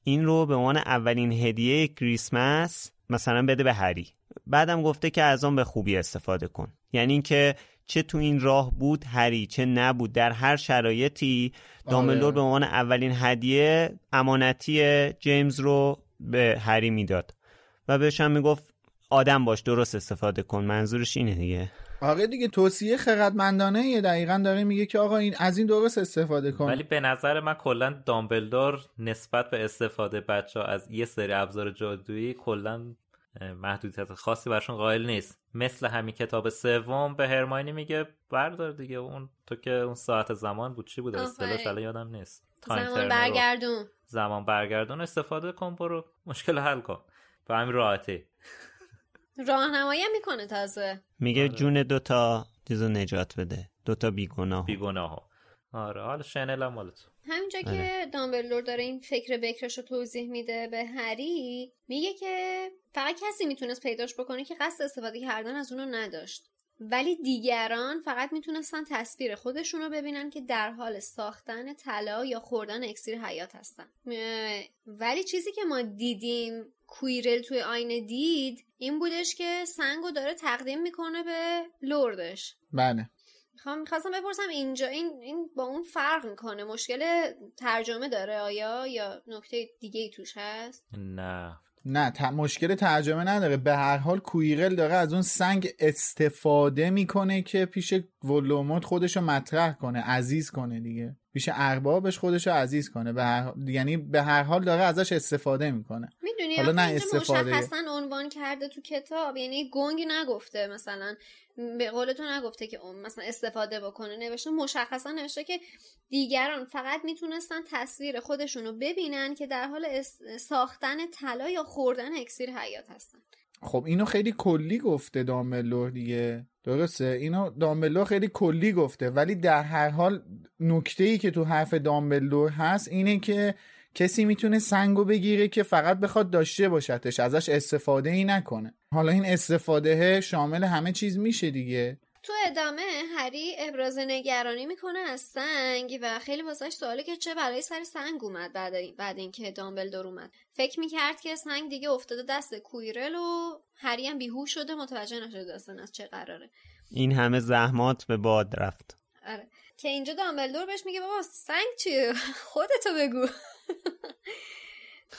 این رو به عنوان اولین هدیه کریسمس مثلا بده به هری، بعدم گفته که از آن به خوبی استفاده کن. یعنی اینکه چه تو این راه بود هری چه نبود، در هر شرایطی دامبلدور به عنوان اولین هدیه امانتی جیمز رو به هری میداد و بهش هم میگفت آدم باش، درست استفاده کن. منظورش اینه دیگه. آقا دیگه توصیه خردمندانه یه دقیقاً داره میگه که آقا این از این درست استفاده کن. ولی به نظر من کلا دامبلدور نسبت به استفاده بچه‌ها از یه سری ابزار جادویی کلا محدودیت خاصی برشون قائل نیست. مثل همین کتاب سوم به هرماینی میگه بردار دیگه اون تو که اون ساعت زمان بود چی بود اصطلاحش الان یادم نیست. زمان برگردون. زمان برگردون استفاده کن برو مشکل حل کن. به همین راحتی. راهنمایی میکنه تازه. میگه آره. جون دوتا چیزو نجات بده. دوتا بیگناه. بیگناه. آره حالا شنل هم مالتو. همینجا آره. که دامبلدور داره این فکر بکرشو توضیح میده به هری، میگه که فقط کسی میتونست پیداش بکنه که قصد استفاده کردن از اونو نداشت، ولی دیگران فقط میتونستن تصویر خودشونو ببینن که در حال ساختن طلا یا خوردن اکسیر حیات هستن. ولی چیزی که ما دیدیم کویرل توی آینه دید این بودش که سنگو داره تقدیم میکنه به لوردش. بله. میخواستم بپرسم اینجا این این با اون فرق میکنه، مشکل ترجمه داره آیا یا نکته دیگه‌ای توش هست؟ نه. نه تا مشکل ترجمه نداره. به هر حال کویرل داره از اون سنگ استفاده میکنه که پیش ولوموت خودشو مطرح کنه، عزیز کنه دیگه، پیش اربابش خودشو عزیز کنه. به هر... یعنی به هر حال داره ازش استفاده میکنه. میدونی حالا نه استفاده مشخصا عنوان کرده تو کتاب، یعنی گنگی نگفته مثلا به قولتون نگفته که مثلا استفاده بکنه، نوشته مشخصا نوشته که دیگران فقط میتونستن تصویر خودشونو ببینن که در حال ساختن طلا یا خوردن اکسیر حیات هستن. خب اینو خیلی کلی گفته دامبلدور دیگه، درسته؟ اینو دامبلدور خیلی کلی گفته، ولی در هر حال نکته‌ای که تو حرف دامبلدور هست اینه که کسی میتونه سنگو بگیره که فقط بخواد داشته باشدش، ازش استفاده ای نکنه. حالا این استفاده شامل همه چیز میشه دیگه. تو ادامه هری ابراز نگرانی میکنه از سنگ و خیلی واسش سواله که چه برای سر سنگ اومد بعد این بعد اینکه دامبلدور اومد. فکر میکرد که سنگ دیگه افتاده دست کویرل و هری هم بیهوش شده، متوجه نشده اصلا از چه قراره این همه زحمات به باد رفت. آره که اینجا دامبلدور بهش میگه بابا سنگ چیه؟ خودتو بگو.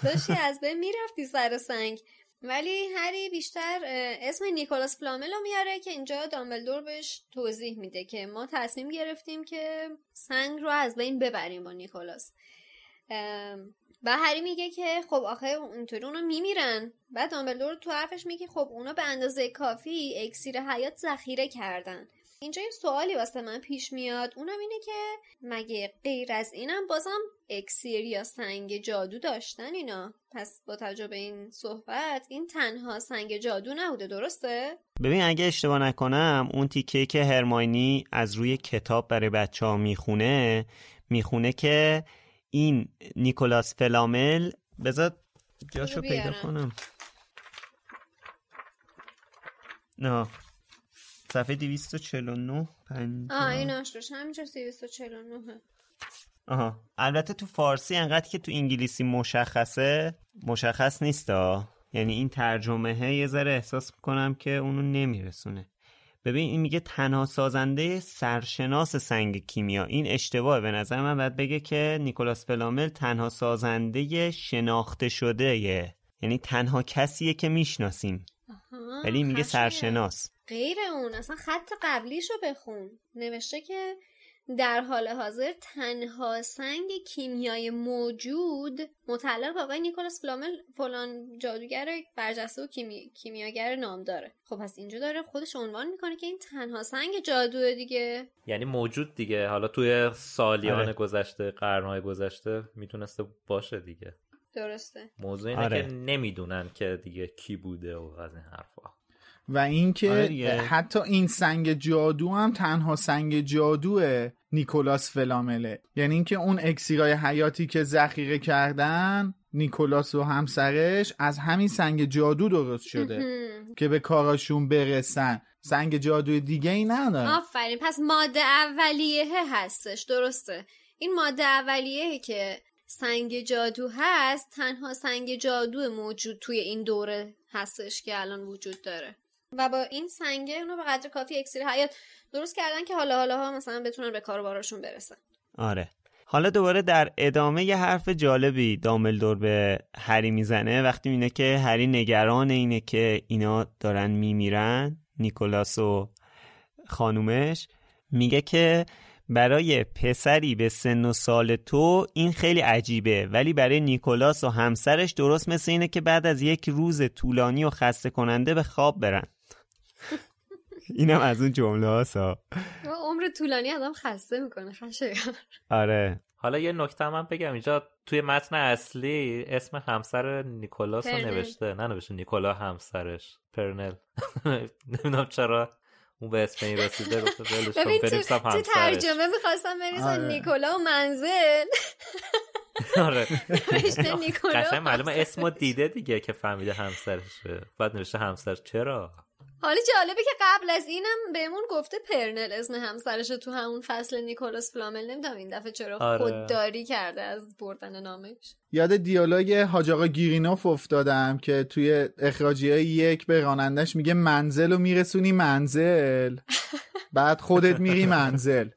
داشتی از به میرفتی سر سنگ. ولی هری بیشتر اسم نیکولاس فلامل رو میاره که اینجا دامبلدور بهش توضیح میده که ما تصمیم گرفتیم که سنگ رو از بین ببریم با نیکولاس. و هری میگه که خب آخه اینطوری اونا میمیرن. بعد دامبلدور تو حرفش میگه خب اونا به اندازه کافی اکسیر حیات ذخیره کردن. اینجا این سوالی واسه من پیش میاد، اونم اینه که مگه غیر از اینم بازم اکسیر یا سنگ جادو داشتن اینا؟ پس با توجه به این صحبت این تنها سنگ جادو نبوده، درسته؟ ببین اگه اشتباه نکنم اون تیکه که هرماینی از روی کتاب برای بچه ها میخونه میخونه که این نیکولاس فلامل، بذار جاشو پیدا کنم، نه صفحه دویست و چهل و نه پنج... آه این آشروش همینجا دویست و چهل و نه. آها البته تو فارسی انقدر که تو انگلیسی مشخصه مشخص نیستا، یعنی این ترجمه یه ذره احساس میکنم که اونو نمیرسونه. ببین این میگه تنها سازنده سرشناس سنگ کیمیا، این اشتباهه به نظر من. باید بگه که نیکولاس فلامل تنها سازنده شناخته شده یه. یعنی تنها کسیه که میشناسیم، ولی میگه خشنه. سرشناس غیر اون اصلا خط قبلیشو بخون، نوشته که در حال حاضر تنها سنگ کیمیایی موجود متعلق به آقای نیکولاس فلامل، فلان جادوگر برجسته و کیمی... کیمیاگر نام داره. خب پس اینجا داره خودش عنوان میکنه که این تنها سنگ جادوه دیگه، یعنی موجود دیگه. حالا توی سالیان آره. گذشته، قرنهای گذشته میتونسته باشه دیگه. درسته. موضوع اینه آره. که نمیدونن که دیگه کی بوده و از این حرفا. و اینکه آره حتی این سنگ جادو هم تنها سنگ جادوه نیکولاس فلامله، یعنی اینکه اون اکسیرای حیاتی که ذخیره کردن نیکولاس و همسرش از همین سنگ جادو درست شده که به کاراشون برسن. سنگ جادوی دیگه ای نداره. آفرین. پس ماده اولیه هستش. درسته. این ماده اولیه که سنگ جادو هست تنها سنگ جادو موجود توی این دوره هستش که الان وجود داره و با این سنگه اونو به قدر کافی اکسیر حیات درست کردن که حالا حالا ها مثلا بتونن به کاروبارشون برسن. آره. حالا دوباره در ادامه یه حرف جالبی دامبلدور به هری میزنه وقتی اینه که هری نگران اینه که اینا دارن میمیرن، نیکولاس و خانومش. میگه که برای پسری به سن و سال تو این خیلی عجیبه، ولی برای نیکولاس و همسرش درست مثل اینه که بعد از یک روز طولانی و خسته کننده به خواب برن. اینم از اون جمله هاسا. عمر طولانی آدم خسته میکنه خشه. آره. حالا یه نکته من بگم اینجا، توی متن اصلی اسم همسر نیکولاس رو نوشته، نه نوشته نیکولا همسرش، پرنل. نمیدونم چرا اون به اسم این رسیده، گفته بلش کن بریسم همسرش. تو ترجمه میخواستم بریسم نیکولا و منزل. آره. نوشته نیکولا. قشنگ معلومه اسمو دیده دیگه که فهمیده همسرشه. بعد نوشته همسر. چرا؟ حالا جالبه که قبل از اینم بهمون گفته پرنل اسم همسرش تو همون فصل نیکولاس فلامل. نمیدونم این دفعه چرا آره. خودداری کرده از بردن نامش. یاد دیالوگ حاج آقا گیرینوف افتادم که توی اخراجیای یک به رانندش میگه منزل رو میرسونی منزل، بعد خودت میری منزل.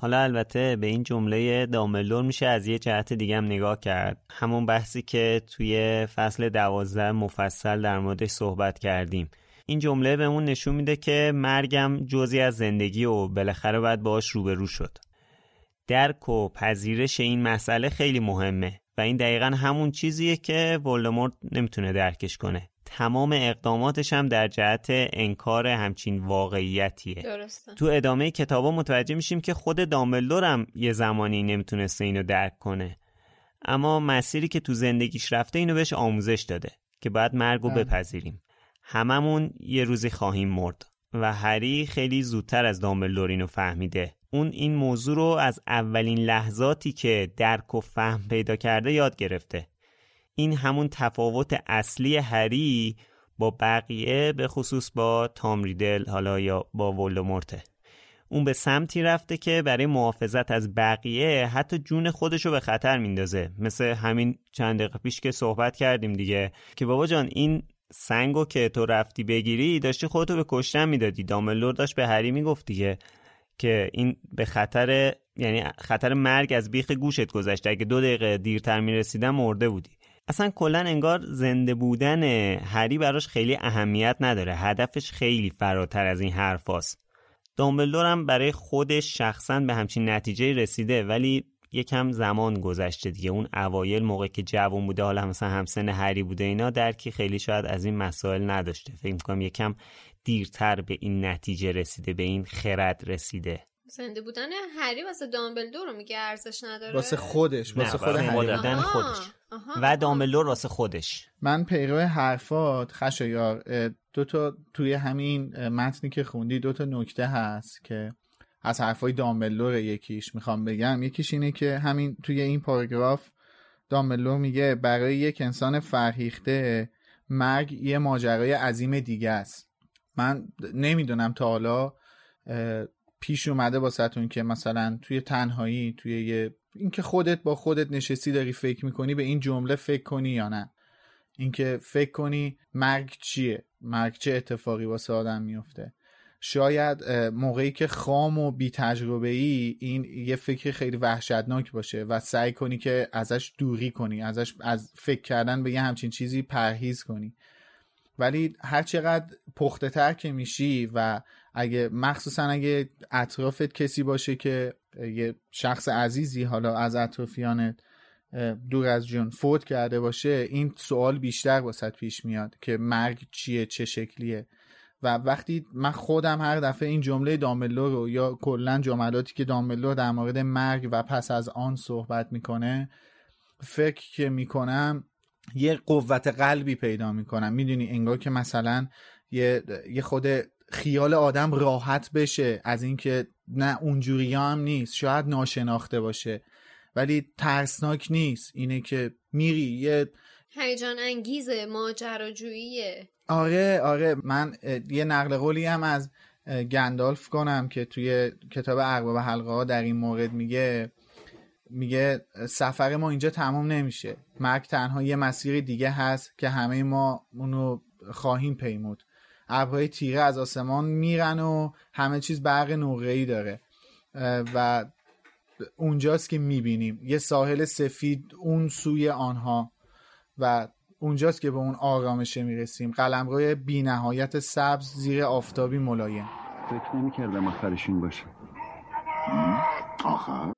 حالا البته به این جمله دامبلدور میشه از یه جهت دیگه هم نگاه کرد، همون بحثی که توی فصل دوازده مفصل در موردش صحبت کردیم. این جمله بهمون نشون میده که مرگم جزئی از زندگی و بالاخره باید باهاش روبرو شد. درک و پذیرش این مسئله خیلی مهمه و این دقیقاً همون چیزیه که ولدمورت نمیتونه درکش کنه. تمام اقداماتش هم در جهت انکار همچین واقعیتیه. درسته. تو ادامه کتابا متوجه میشیم که خود دامبلدور هم یه زمانی نمیتونسته اینو درک کنه، اما مسیری که تو زندگیش رفته اینو بهش آموزش داده که باید مرگو بپذیریم. هممون یه روزی خواهیم مرد و هری خیلی زودتر از دامبلدور اینو فهمیده. اون این موضوع رو از اولین لحظاتی که درک و فهم پیدا کرده یاد گرفته. این همون تفاوت اصلی هری با بقیه، به خصوص با تام ریدل حالا یا با ولدمورت. اون به سمتی رفته که برای محافظت از بقیه حتی جون خودشو به خطر میندازه، مثل همین چند دقیقه پیش که صحبت کردیم دیگه که بابا جان این سنگو که تو رفتی بگیری داشتی خودتو به کشتن میدادی. دامبلدور داشت به هری میگفت دیگه که این به خطر، یعنی خطر مرگ از بیخ گوشت گذشته، اگه دو دقیقه دیرتر میرسیدم مرده بودی. اصلا کلن انگار زنده بودن هری براش خیلی اهمیت نداره، هدفش خیلی فراتر از این حرف هست. دامبلدور هم برای خودش شخصا به همچین نتیجه رسیده، ولی یکم زمان گذشته دیگه. اون اوایل موقع که جوان بوده، حالا مثلا همسن هری بوده، اینا درکی خیلی شاید از این مسائل نداشته. فکر میکنم یکم دیرتر به این نتیجه رسیده، به این خرد رسیده. زنده بودن هری واسه دامبلدور رو میگه ارزش نداره، واسه خودش، واسه خود هری خودش و دامبلدور واسه خودش. من پیرو حرفات خشایار دو تا توی همین متنی که خوندی دو تا نکته هست که از حرفای دامبلدور یکیش میخوام بگم. یکیش اینه که همین توی این پاراگراف دامبلدور میگه برای یک انسان فرهیخته مرگ یه ماجرای عظیم دیگه است. من نمیدونم تا حالا پیش اومده واسهتون که مثلا توی تنهایی، توی یه اینکه خودت با خودت نشستی داری فکر میکنی، به این جمله فکر کنی یا نه، اینکه فکر کنی مرگ چیه، مرگ چه اتفاقی واسه آدم میفته. شاید موقعی که خام و بی تجربه ای این یه فکر خیلی وحشتناک باشه و سعی کنی که ازش دوری کنی، ازش از فکر کردن به یه همچین چیزی پرهیز کنی، ولی هر چقدر پخته تر که میشی و اگه مخصوصا اگه اطرافت کسی باشه که یه شخص عزیزی حالا از اطرافیانت دور از جون فوت کرده باشه، این سوال بیشتر واسط پیش میاد که مرگ چیه، چه شکلیه. و وقتی من خودم هر دفعه این جمله دامبلدور رو یا کلا جملاتی که دامبلدور در مورد مرگ و پس از آن صحبت میکنه فکر که میکنم یه قوت قلبی پیدا میکنم، میدونی انگار که مثلا یه یه خود خیال آدم راحت بشه از اینکه نه اونجوری هم نیست، شاید ناشناخته باشه ولی ترسناک نیست، اینه که میری یه هیجان انگیزه، ماجراجوییه. آره آره من یه نقل قولی هم از گندالف کنم که توی کتاب ارباب حلقه ها در این مورد میگه، میگه سفر ما اینجا تمام نمیشه، مرگ تنها یه مسیر دیگه هست که همه ما اونو خواهیم پیمود. ابرهای تیره از آسمان میرن و همه چیز برق نقره‌ای داره و اونجاست که میبینیم یه ساحل سفید اون سوی آنها و اونجاست که به اون آرامشه میرسیم، قلمروی بی نهایت سبز زیر آفتابی ملایم. فکر نمی کردم آخرش این باشه. آخر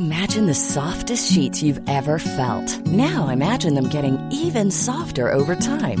Imagine the softest sheets you've ever felt. Now imagine them getting even softer over time.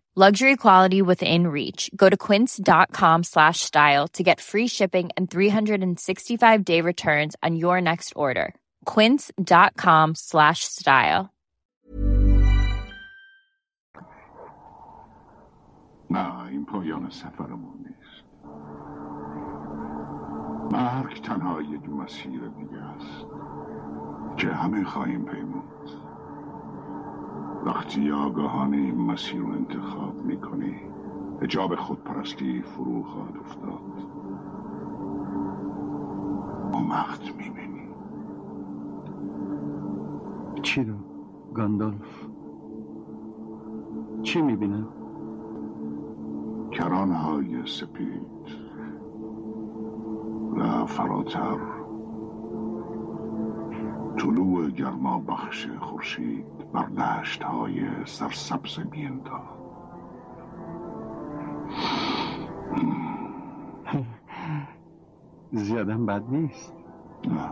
Luxury quality within reach. Go to quince.com slash style to get free shipping and three sixty-five day returns on your next order. quince.com slash style. نه، این پایان سفرمون نیست. مرگ تنها یک مسیر دیگه است که همه خواهیم پیمود. وقتی آگاهانه این مسیر رو انتخاب میکنی، حجاب خودپرستی فرو خواهد افتاد. اون وقت میبینی. چی رو گاندالف؟ چی میبینم؟ کرانهای سپید و فراتر طلوع گرما بخش خورشید بر دشت‌های سرسبز می‌انداخت. زیاده بد نیست. نه،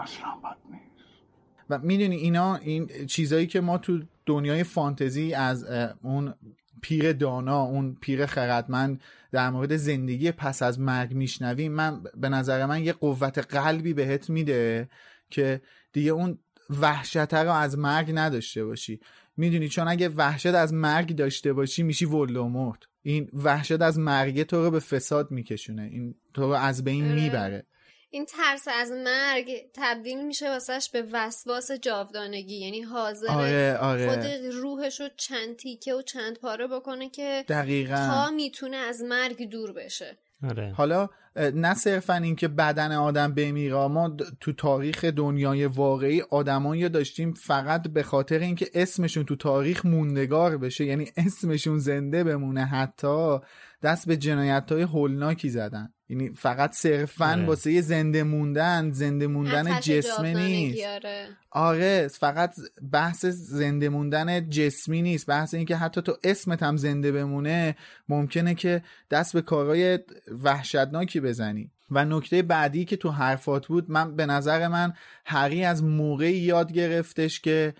اصلا بد نیست. و میدونی اینا این چیزایی که ما تو دنیای فانتزی از اون پیر دانا، اون پیر خردمند در مورد زندگی پس از مرگ میشنویم، من به نظر من یه قوت قلبی بهت میده که دیگه اون وحشت رو از مرگ نداشته باشی، میدونی، چون اگه وحشت از مرگ داشته باشی میشی ولدمورت. این وحشت از مرگ تو رو به فساد میکشونه، این تو رو از بین میبره. این ترس از مرگ تبدیل میشه واسش به وسواس جاودانگی، یعنی حاضر آره، آره. خود روحش رو چند تیکه و چند پاره بکنه که دقیقاً تا میتونه از مرگ دور بشه. آره. حالا نه صرفاً این که بدن آدم بمیره، ما تو تاریخ دنیای واقعی آدمایی داشتیم فقط به خاطر اینکه اسمشون تو تاریخ موندگار بشه، یعنی اسمشون زنده بمونه، حتی دست به جنایت‌های هولناکی زدن. یعنی فقط صرفاً واسه زنده موندن زنده موندن جسمی نیست. آره فقط بحث زنده موندن جسمی نیست، بحث این که حتی تو اسمت هم زنده بمونه ممکنه که دست به کارهای وحشتناکی بزنی. و نکته بعدی که تو حرفات بود، من به نظر من هری از موقعی یاد گرفتش که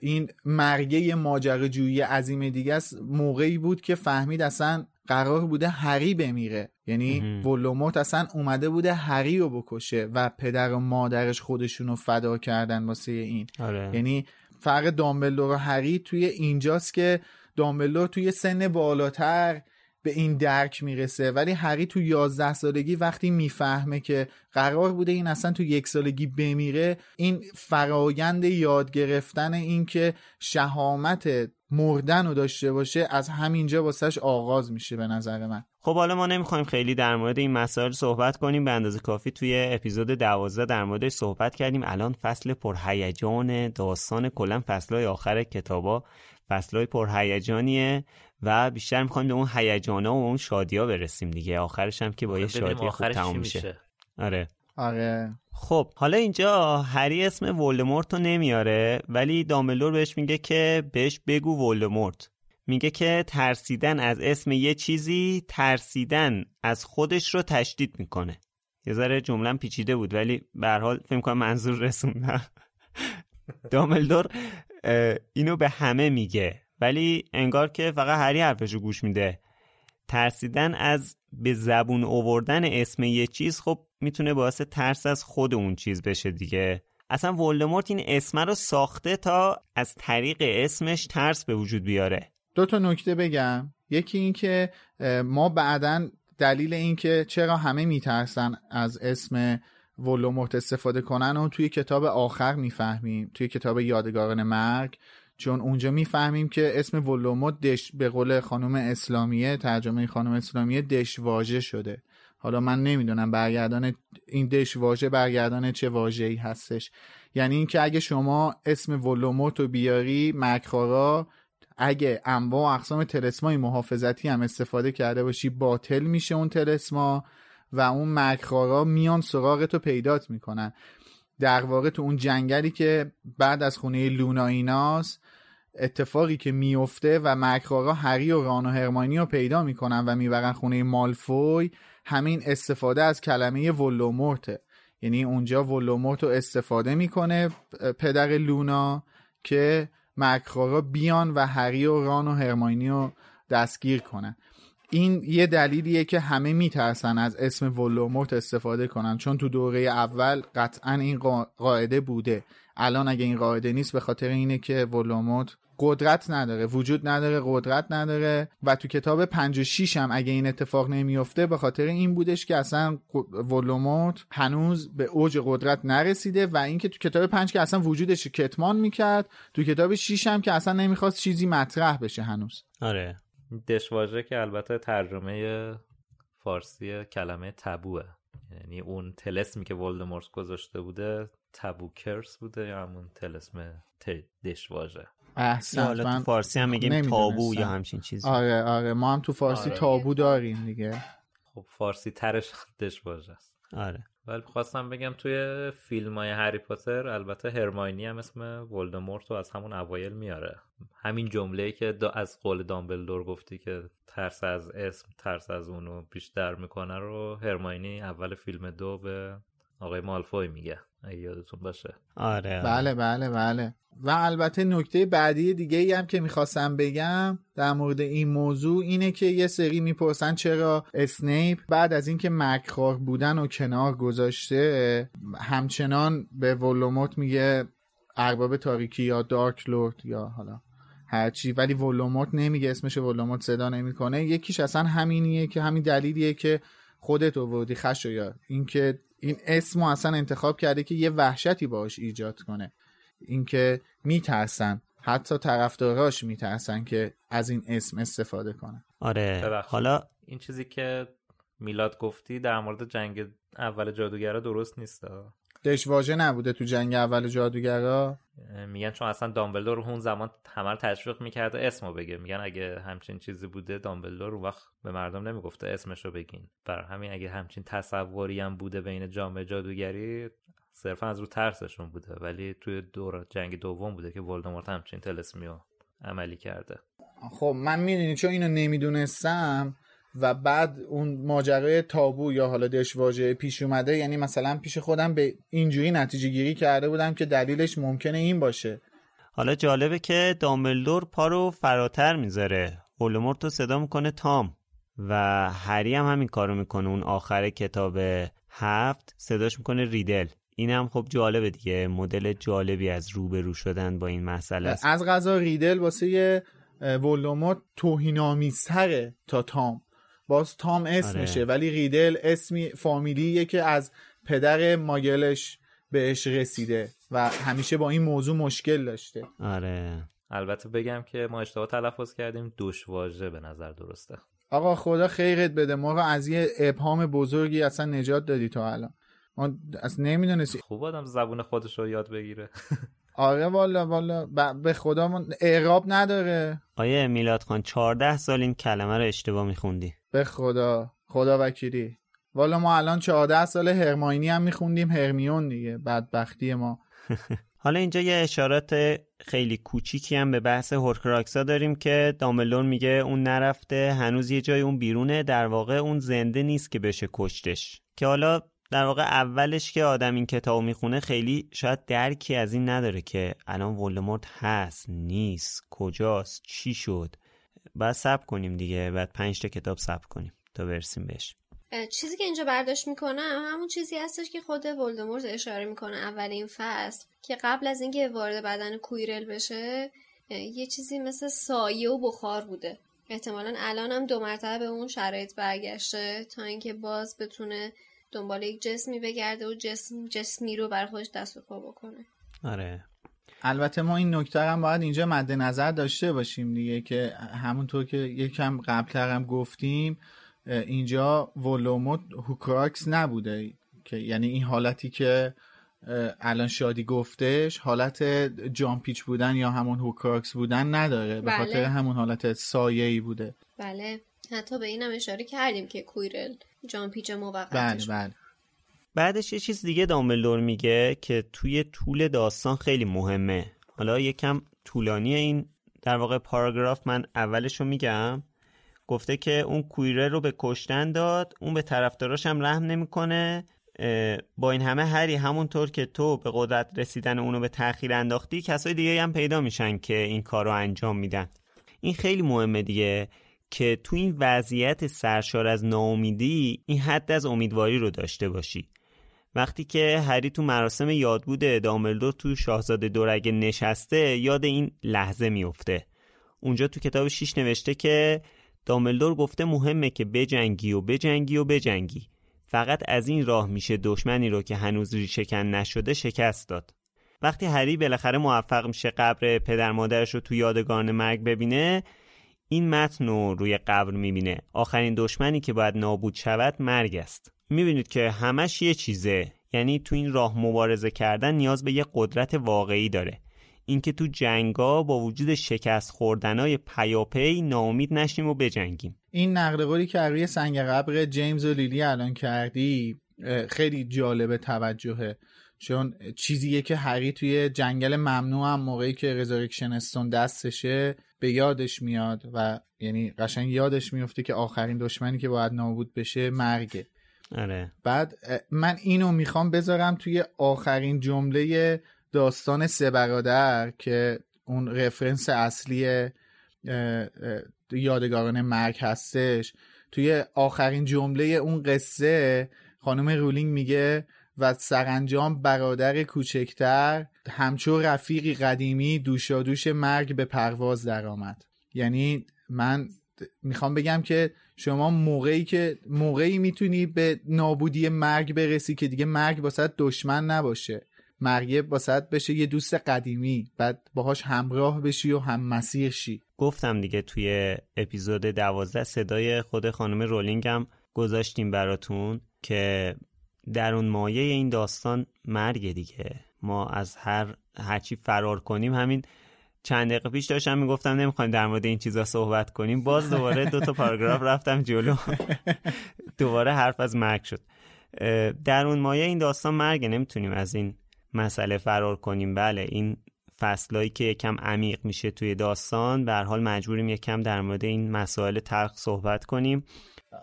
این مرگه ماجراجویی عظیم دیگه است، موقعی بود که فهمید اصلا قرار بوده هری بمیره، یعنی ولدمورت اصلا اومده بوده هری رو بکشه و پدر و مادرش خودشونو فدا کردن واسه این. آره. یعنی فرق دامبلدور و هری توی اینجاست که دامبلدور توی سن بالاتر به این درک میرسه، ولی هری تو یازده سالگی وقتی میفهمه که قرار بوده این اصلا تو یک سالگی بمیره، این فرایند یاد گرفتن این که شهامت مردن رو داشته باشه از همینجا واسش آغاز میشه به نظر من. خب حالا ما نمیخوایم خیلی در مورد این مسائل صحبت کنیم، به اندازه کافی توی اپیزود دوازده در موردش صحبت کردیم. الان فصل پرهیجان داستان، کلا فصلای آخر کتابا فصلای پرهیجانیه و بیشتر میخوایم به اون هیجانا و اون شادیا برسیم دیگه، آخرش هم که با یه شادی خوب تموم میشه. آره آره. خب حالا اینجا هری اسم ولدمورت رو نمیاره، ولی دامبلدور بهش میگه که بهش بگو ولدمورت. میگه که ترسیدن از اسم یه چیزی ترسیدن از خودش رو تشدید میکنه. یه ذره جمله‌ام پیچیده بود ولی به هر حال فکر کنم منظور رسوندم. دامبلدور اینو به همه میگه ولی انگار که فقط هری حرفشو گوش میده. ترسیدن از به زبون آوردن اسم یه چیز خب میتونه باعث ترس از خود اون چیز بشه دیگه. اصلا ولدمورت این اسم رو ساخته تا از طریق اسمش ترس به وجود بیاره. دو تا نکته بگم، یکی این که ما بعداً دلیل این که چرا همه میترسن از اسم ولدمورت استفاده کنن و توی کتاب آخر میفهمیم، توی کتاب یادگاران مرگ، چون اونجا میفهمیم که اسم ولدمورت دش به قول خانم اسلامیه، ترجمه خانم اسلامیه، دشواژه شده. حالا من نمیدونم برگردان این دش واژه برگردان چه واژه‌ای هستش، یعنی این که اگه شما اسم ولدمورت رو بیاری مکرارا، اگه انواع و اقسام تلسمای محافظتی هم استفاده کرده باشی باطل میشه اون تلسما و اون مکرارا میان سراغت رو پیدات میکنن. در واقع تو اون جنگلی که بعد از خونه لونا ایناس اتفاقی که میفته و مکرارا هری و ران و هرماینی رو پیدا میکنن و میبرن خونه مالفوی، همین استفاده از کلمه ولدمورت، یعنی اونجا ولدمورت رو استفاده میکنه پدر لونا که مکرارا بیان و هری و ران و هرماینی رو دستگیر کنن. این یه دلیلیه که همه میترسن از اسم ولدمورت استفاده کنن، چون تو دوره اول قطعا این قاعده بوده. الان اگه این قاعده نیست به خاطر اینه که ولدمورت قدرت نداره، وجود نداره، قدرت نداره. و تو کتاب پنج و شیش هم اگه این اتفاق نمیفته به خاطر این بودش که اصلا ولدمورت هنوز به اوج قدرت نرسیده و اینکه تو کتاب پنج که اصلا وجودش کتمان میکرد، تو کتاب شیش هم که اصلا نمیخواست چیزی مطرح بشه هنوز. آره. دشواژه که البته ترجمه فارسی کلمه تابوه، یعنی اون تلسمی که ولدمورت گذاشته بوده تابو کرس بوده، یا همون تلسم دشواژه. احسن. حالا من... تو فارسی هم میگیم تابو یا همچین چیزی. آره آره ما هم تو فارسی آره. تابو داریم دیگه. خب فارسی ترش دشواژه است. آره. ولی خواستم بگم توی فیلم‌های هری پاتر البته هرماینی هم اسم ولدمورت رو از همون اوایل میاره. همین جمله‌ای که دا از قول دامبلدور گفتی که ترس از اسم ترس از اونو بیشتر میکنه رو هرماینی اول فیلم دو به آقای مالفوی میگه، اگه یادتون باشه. آره بله بله بله. و البته نکته بعدی دیگه ای هم که میخواستم بگم در مورد این موضوع اینه که یه سری میپرسن چرا اسنیپ بعد از اینکه مکرار بودن و کنار گذاشته همچنان به ولدمورت میگه ارباب تاریکی یا دارک لورد یا حالا هرچی، ولی ولدمورت نمیگه اسمش، ولدمورت صدا نمیکنه. یکیش اصلا همینیه که همین دلیلیه که خودت آوردی خشایار، اینکه این اسمو اصلا انتخاب کرده که یه وحشتی باهاش ایجاد کنه، اینکه میترسن، حتی طرفداراش میترسن که از این اسم استفاده کنه. آره ببخشت. حالا این چیزی که میلاد گفتی در مورد جنگ اول جادوگرا درست نیست. دژواژه نبوده تو جنگ اول جادوگرا؟ میگن چون اصلا دامبلدور اون زمان همه تشویق میکرده اسمو بگه، میگن اگه همچین چیزی بوده دامبلدور اون وقت به مردم نمیگفته اسمشو بگین. بر همین اگه همچین تصوری هم بوده بین جامعه جادوگری صرفا از رو ترسشون بوده، ولی توی دور جنگ دوم بوده که ولدمورت همچین تلسمیو عملی کرده. خب من میدونی چون اینو نمیدونستم و بعد اون ماجرای تابو یا حالا دشواژه پیش اومده، یعنی مثلا پیش خودم به اینجوری نتیجه گیری کرده بودم که دلیلش ممکنه این باشه. حالا جالبه که دامبلدور پا رو فراتر میذاره، ولدمورت رو صدا میکنه تام، و هری هم همین کارو میکنه. اون آخر کتاب هفت صداش میکنه ریدل. این هم خب جالبه دیگه، مدل جالبی از روبرو شدن با این مسئله است. از قضا ریدل واسه ولدمورت توهین‌آمیزتره تا تام. باز تام اسمشه، آره. ولی ریدل اسمی فامیلیه که از پدر ماگلش بهش رسیده و همیشه با این موضوع مشکل داشته. آره. البته بگم که ما اشتباه تلفظ کردیم، دشواژه به نظر درسته. آقا خدا خیرت بده، ما رو از یه ابهام بزرگی اصلا نجات دادی تا الان. ما اصلا نمیدونستی. خوب آدم زبون خودش رو یاد بگیره. آره والا والا ب... به خدا من اعراب نداره. آیه میلاد خان چهارده سال این کلمه رو اشتباه میخوندی. به خدا خدا وکیلی. والا ما الان چهارده سال هرماینی هم میخوندیم هرمیون دیگه، بدبختی ما. حالا اینجا یه اشارات خیلی کوچیکی هم به بحث هورکراکسا داریم که دامبلدور میگه اون نرفته، هنوز یه جای اون بیرونه، در واقع اون زنده نیست که بشه کشتش. که حالا در واقع اولش که آدم این کتاب میخونه خیلی شاید درکی از این نداره که الان ولدمورت هست، نیست، کجاست، چی شد. بعد صبر کنیم دیگه، بعد پنج تا کتاب صبر کنیم تا برسیم بهش. چیزی که اینجا برداشت میکنم همون چیزی هستش که خود ولدمورت اشاره میکنه اولین فصل، که قبل از اینکه وارد بدن کویرل بشه یه چیزی مثل سایه و بخار بوده. احتمالاً الان هم دو مرتبه به اون شرایط برگشته تا اینکه باز بتونه دنبال یک جسمی بگرده و جسم جسمی رو بر خودش دست و پا بکنه. آره. البته ما این نکته هم باید اینجا مد نظر داشته باشیم دیگه، که همونطور که یکم قبل‌تر هم گفتیم اینجا ولدمورت هوکراکس نبوده، که یعنی این حالتی که الان شادی گفتش حالت جامپیچ بودن یا همون هوکراکس بودن نداره. بله. به خاطر همون حالت سایه‌ای بوده. بله. حتی به اینم اشاره کردیم که کویرل جامپیچ موقتش. بله بله. بعدش یه چیز دیگه دامبلدور میگه که توی طول داستان خیلی مهمه. حالا یکم طولانیه این در واقع پاراگراف، من اولشو میگم. گفته که اون کویره رو به کشتن داد، اون به طرفداراش هم رحم نمیکنه. با این همه هری همونطور که تو به قدرت رسیدن اونو به تأخیر انداختی، کسای دیگه هم پیدا میشن که این کارو انجام میدن. این خیلی مهمه دیگه، که تو این وضعیت سرشار از ناامیدی این حد از امیدواری رو داشته باشی. وقتی که هری تو مراسم یاد بوده دامبلدور تو شاهزاده دورگ نشسته، یاد این لحظه میفته. اونجا تو کتاب شش نوشته که دامبلدور گفته مهمه که بجنگی و بجنگی و بجنگی، فقط از این راه میشه دشمنی رو که هنوز ریشه‌کن نشده شکست داد. وقتی هری بالاخره موفق میشه قبر پدر مادرش رو تو یادگان مرگ ببینه، این متن رو روی قبر میبینه: آخرین دشمنی که باید نابود شود مرگ است. میبینید که همش یه چیزه، یعنی تو این راه مبارزه کردن نیاز به یه قدرت واقعی داره. اینکه تو جنگا با وجود شکست خوردنای پیاپی ناامید نشیم و بجنگیم. این نقل قولی که روی سنگ قبر جیمز و لیلی الان کردی خیلی جالب توجهه، چون چیزیه که هری توی جنگل ممنوع هم موقعی که رزارکشن استون دستشه به یادش میاد، و یعنی قشنگ یادش میفته که آخرین دشمنی که باید نابود بشه مرگه. آره. بعد من اینو میخوام بذارم توی آخرین جمله داستان سه برادر که اون رفرنس اصلی یادگاران مرگ هستش. توی آخرین جمله اون قصه خانم رولینگ میگه: و سرانجام برادر کوچکتر همچو رفیقی قدیمی دوشادوش مرگ به پرواز درآمد. یعنی من میخوام بگم که شما موقعی که موقعی میتونی به نابودی مرگ برسی که دیگه مرگ واسهت دشمن نباشه، مرگ واسهت بشه یه دوست قدیمی، بعد باهاش همراه بشی و هم مسیر شی. گفتم دیگه توی اپیزود دوازده صدای خود خانم رولینگ هم گذاشتیم براتون که درون مایه این داستان مرگ دیگه. ما از هر هرچی فرار کنیم، همین چند دقیقه پیش داشتم میگفتم نمیخوایم در مورد این چیزا صحبت کنیم، باز دوباره دو تا پاراگراف رفتم جلو دوباره حرف از مرگ شد. درون مایه این داستان مرگ، نمیتونیم از این مسئله فرار کنیم. بله این فصلایی که یکم عمیق میشه توی داستان، به هر حال مجبوریم یکم در مورد این مسائل تلخ صحبت کنیم.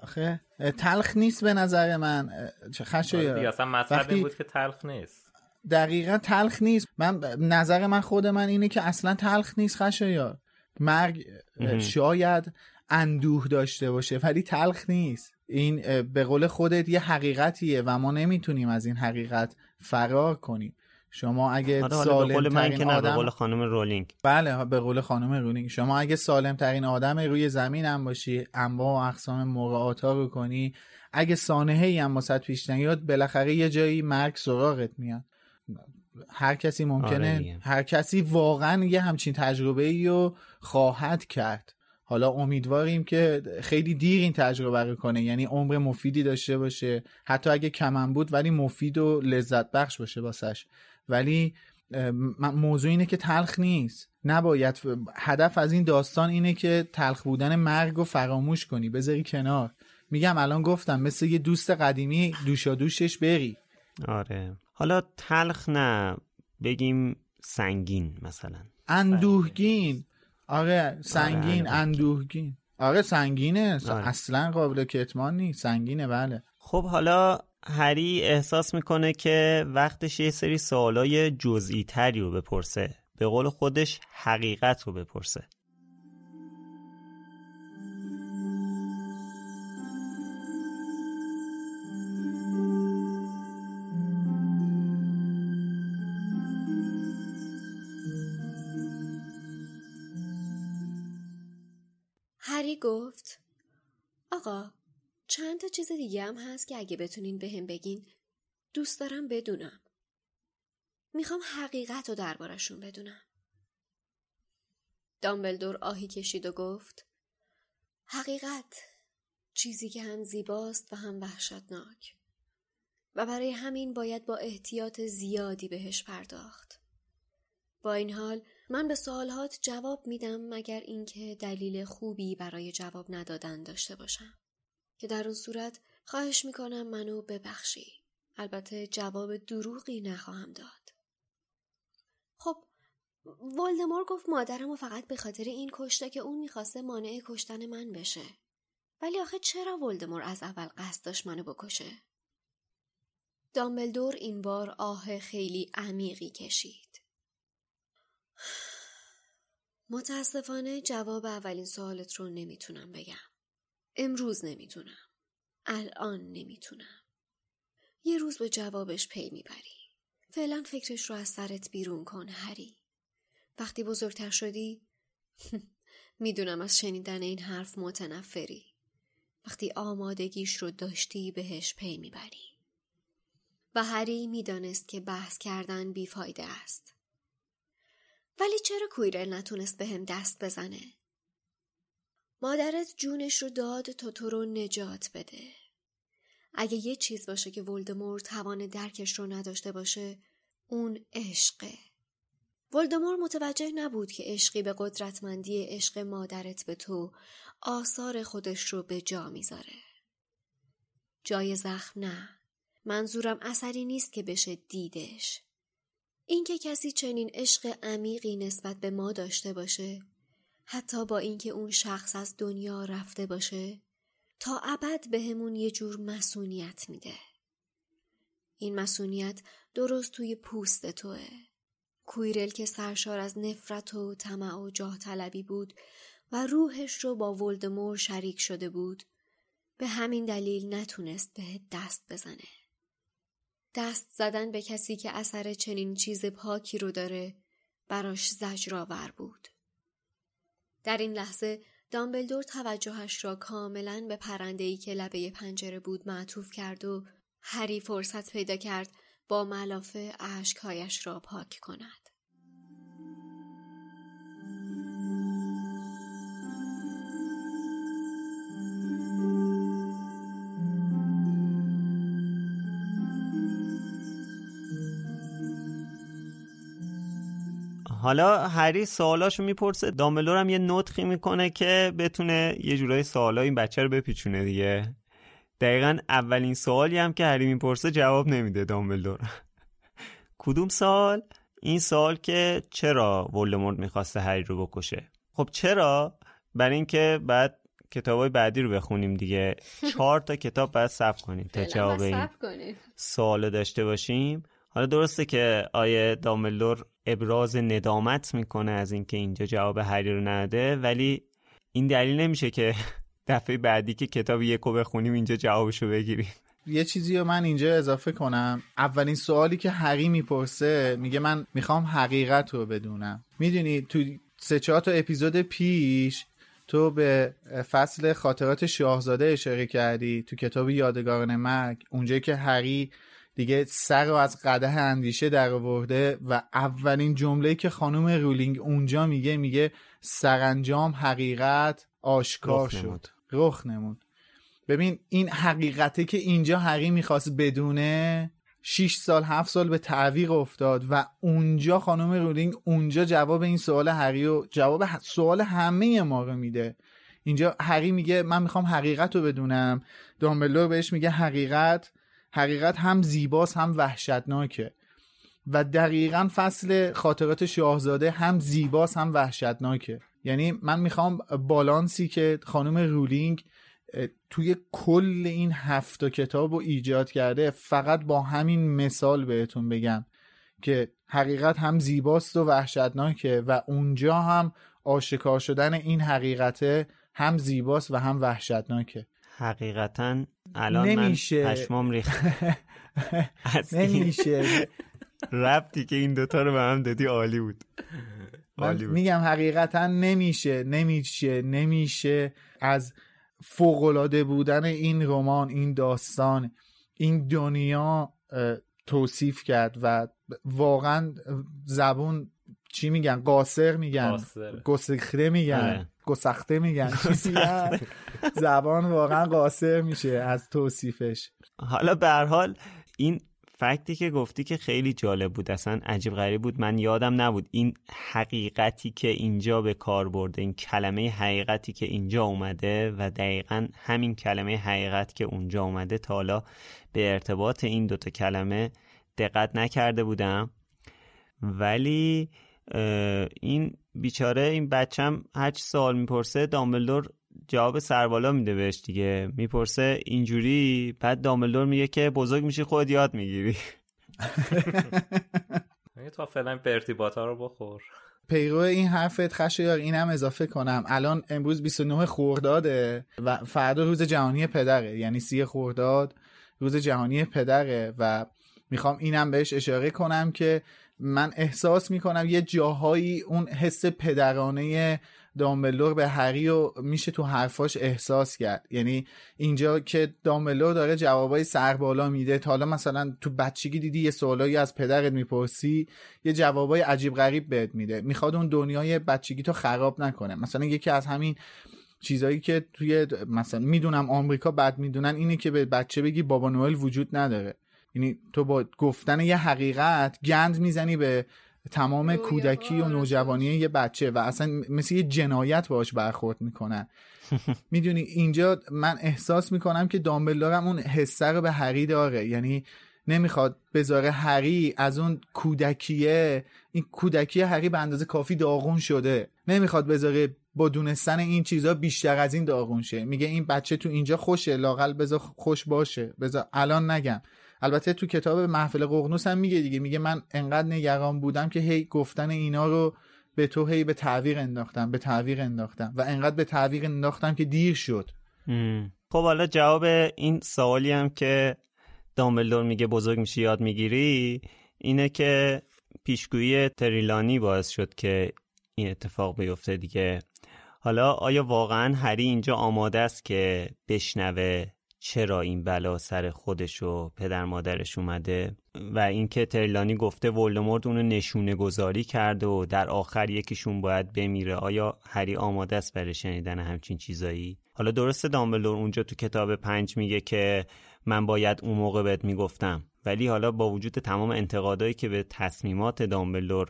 آخه تلخ نیست به نظر من، چه خشویی اصلا مسئله وقتی... بود که تلخ نیست. دقیقا تلخ نیست. من نظر من خود من اینه که اصلا تلخ نیست خشایار. مرگ شاید اندوه داشته باشه ولی تلخ نیست. این به قول خودت یه حقیقتیه و ما نمیتونیم از این حقیقت فرار کنیم. شما اگه سالم ترین آدم، به قول خانم رولینگ، بله به قول خانم رولینگ، شما اگه سالم ترین آدم روی زمین هم باشی، انواع و اقسام مراعاتا رو کنی، اگه سانحه‌ای هم واسط پیش نیاد، بالاخره یه جایی مرگ سراغت میاد. هر کسی ممکنه، آره هر کسی واقعا یه همچین تجربه‌ای رو خواهد کرد. حالا امیدواریم که خیلی دیر این تجربه رو کنه، یعنی عمر مفیدی داشته باشه، حتی اگه کمم بود ولی مفید و لذت بخش باشه واسش. ولی موضوع اینه که تلخ نیست. نباید، هدف از این داستان اینه که تلخ بودن مرگ رو فراموش کنی، بذاری کنار. میگم الان گفتم مثل یه دوست قدیمی دوشا دوشش بری. آره حالا تلخ نه، بگیم سنگین، مثلا اندوهگین. آره سنگین، آره اندوهگین، آره سنگینه، آره. اصلا قابل کتمان نیست، سنگینه. بله خب حالا هری احساس میکنه که وقتش یه سری سوالای جزئی تری رو بپرسه، به قول خودش حقیقت رو بپرسه. گفت آقا چند تا چیز دیگه هم هست که اگه بتونین بهم بگین دوست دارم بدونم. میخوام حقیقت رو دربارشون بدونم. دامبلدور آهی کشید و گفت حقیقت چیزی که هم زیباست و هم وحشتناک و برای همین باید با احتیاط زیادی بهش پرداخت. با این حال من به سوالات جواب میدم مگر اینکه دلیل خوبی برای جواب ندادن داشته باشم، که در اون صورت خواهش میکنم منو ببخشی. البته جواب دروغی نخواهم داد. خب ولدمور گفت مادرمو فقط به خاطر این کشته که اون میخواسته مانع کشتن من بشه. ولی آخه چرا ولدمور از اول قصد داشت منو بکشه؟ دامبلدور این بار آه خیلی عمیقی کشید. متاسفانه جواب اولین سوالت رو نمیتونم بگم. امروز نمیتونم، الان نمیتونم. یه روز به جوابش پی میبری. فعلا فکرش رو از سرت بیرون کن هری. وقتی بزرگتر شدی میدونم از شنیدن این حرف متنفری، وقتی آمادگیش رو داشتی بهش پی میبری. و هری میدانست که بحث کردن بیفایده است. ولی چرا کویرل نتونست به هم دست بزنه؟ مادرت جونش رو داد تا تو رو نجات بده. اگه یه چیز باشه که ولدمور توان درکش رو نداشته باشه، اون عشقه. ولدمور متوجه نبود که عشقی به قدرتمندی عشق مادرت به تو آثار خودش رو به جا میذاره. جای زخم نه، منظورم اثری نیست که بشه دیدش. اینکه کسی چنین عشق عمیقی نسبت به ما داشته باشه، حتی با اینکه اون شخص از دنیا رفته باشه، تا ابد بهمون یه جور مسئولیت میده. این مسئولیت درست توی پوست توه. کویرل که سرشار از نفرت و طمع و جاه طلبی بود و روحش رو با ولدمور شریک شده بود، به همین دلیل نتونست بهت دست بزنه. دست زدن به کسی که اثر چنین چیز پاکی رو داره براش زجرآور بود. در این لحظه دامبلدور توجهش را کاملاً به پرنده‌ای که لبه پنجره بود معطوف کرد و هری فرصت پیدا کرد با ملافه اشک‌هایش را پاک کند. حالا هری سوالاشو میپرسه، دامبلدور هم یه نطقی میکنه که بتونه یه جورای سوالا این بچه رو بپیچونه دیگه. دقیقاً اولین سوالی هم که هری میپرسه جواب نمیده دامبلدور. کدوم سوال؟ این سوال که چرا ولدمورت میخواسته هری رو بکشه. خب چرا؟ برای اینکه بعد کتابای بعدی رو بخونیم دیگه. چهار تا کتاب بعد صف کنیم تا جواب این سوالو داشته باشیم. حالا درسته که آیه دامبلدور ابراز ندامت میکنه از اینکه اینجا جواب هری رو نداده، ولی این دلیل نمیشه که دفعه بعدی که کتاب یکو بخونیم اینجا جوابشو بگیریم. یه چیزی رو من اینجا اضافه کنم. اولین سوالی که هری میپرسه میگه من میخوام حقیقت رو بدونم. میدونی تو سه چهار تا اپیزود پیش تو به فصل خاطرات شاهزاده اشاره کردی تو کتاب یادگاران مرگ، اونجایی که هری دیگه سر رو از قدح اندیشه در آورده و اولین جمله‌ای که خانم رولینگ اونجا میگه میگه سرانجام حقیقت آشکار شد، رخ نمود. ببین این حقیقته که اینجا هری میخواست بدونه شش سال هفت سال به تعویق افتاد و اونجا خانم رولینگ اونجا جواب این سوال هری و جواب سوال همه ما رو میده. اینجا هری میگه من میخوام حقیقت رو بدونم، دامبلدور بهش میگه حقیقت حقیقت هم زیباست هم وحشتناکه و دقیقاً فصل خاطرات شاهزاده هم زیباست هم وحشتناکه. یعنی من میخوام بالانسی که خانم رولینگ توی کل این هفت کتاب رو ایجاد کرده فقط با همین مثال بهتون بگم که حقیقت هم زیباست و وحشتناکه و اونجا هم آشکار شدن این حقیقته هم زیباست و هم وحشتناکه. حقیقتاً الان نمیشه. من پشمام ریخت نمیشه ربطی که این دوتا رو به هم دادی عالی بود. میگم حقیقتاً نمیشه نمیشه نمیشه از فوق‌العاده بودن این رمان، این داستان، این دنیا توصیف کرد و واقعاً زبون چی میگن؟ قاصر میگن، گسخته میگن، گسخته میگن، زبان واقعا قاصر میشه از توصیفش. حالا به هر حال این فکتی که گفتی که خیلی جالب بود، اصلا عجیب غریب بود، من یادم نبود این حقیقتی که اینجا به کار برده، این کلمه حقیقتی که اینجا اومده و دقیقاً همین کلمه حقیقت که اونجا اومده تا حالا به ارتباط این دوتا کلمه دقت نکرده بودم. ولی این بیچاره این بچم هر چی سوال میپرسه دامبلدور جواب سربالا میده بهش دیگه. میپرسه اینجوری، بعد دامبلدور میگه که بزرگ میشی خود یاد میگیری. میگه تو فعلا به ارتباطا رو بخور. پیرو این حرفت خشه یار، اینم اضافه کنم الان امروز بیست و نه خرداده و فردا روز جهانی پدره، یعنی سوم خرداد روز جهانی پدره و میخوام اینم بهش اشاره کنم که من احساس میکنم یه جاهایی اون حس پدرانه دامبلدور به هری و میشه تو حرفاش احساس کرد. یعنی اینجا که دامبلدور داره جوابای سربالا میده، تا حالا مثلا تو بچگی دیدی یه سوالایی از پدرت میپرسی یه جوابای عجیب غریب بهت میده، میخواد اون دنیای بچگی تو خراب نکنه. مثلا یکی از همین چیزایی که توی مثلا میدونم آمریکا بد میدونن اینه که به بچه بگی بابا نوئل وجود نداره. یعنی تو با گفتن یه حقیقت گند میزنی به تمام کودکی و نوجوانی یه بچه و اصلا مثل یه جنایت باش برخورد میکنن. میدونی اینجا من احساس میکنم که دامبلدورم اون حسه رو به هری داره، یعنی نمیخواد بذاره هری از اون کودکیه، این کودکیه هری به اندازه کافی داغون شده، نمیخواد بذاره با دونستن این چیزا بیشتر از این داغون شه. میگه این بچه تو اینجا خوشه، لااقل بذار خوش باشه، بذار الان نگم. البته تو کتاب محفل ققنوس هم میگه دیگه، میگه من انقدر نگران بودم که هی گفتن اینا رو به تو هی به تعویق انداختم به تعویق انداختم و انقدر به تعویق انداختم که دیر شد. ام. خب حالا جواب این سوالی هم که دامبلدور میگه بزرگ میشی یاد میگیری اینه که پیشگویی تریلانی باعث شد که این اتفاق بیفته دیگه. حالا آیا واقعا هری اینجا آماده است که بشنوه چرا این بلا سر خودش و پدر مادرش اومده و اینکه تریلانی گفته ولدمورت اونو نشونه گذاری کرد و در آخر یکیشون باید بمیره؟ آیا هری آماده است برای شنیدن همچین چیزایی؟ حالا درسته دامبلدور اونجا تو کتاب پنج میگه که من باید اون موقع بهت میگفتم، ولی حالا با وجود تمام انتقادایی که به تصمیمات دامبلدور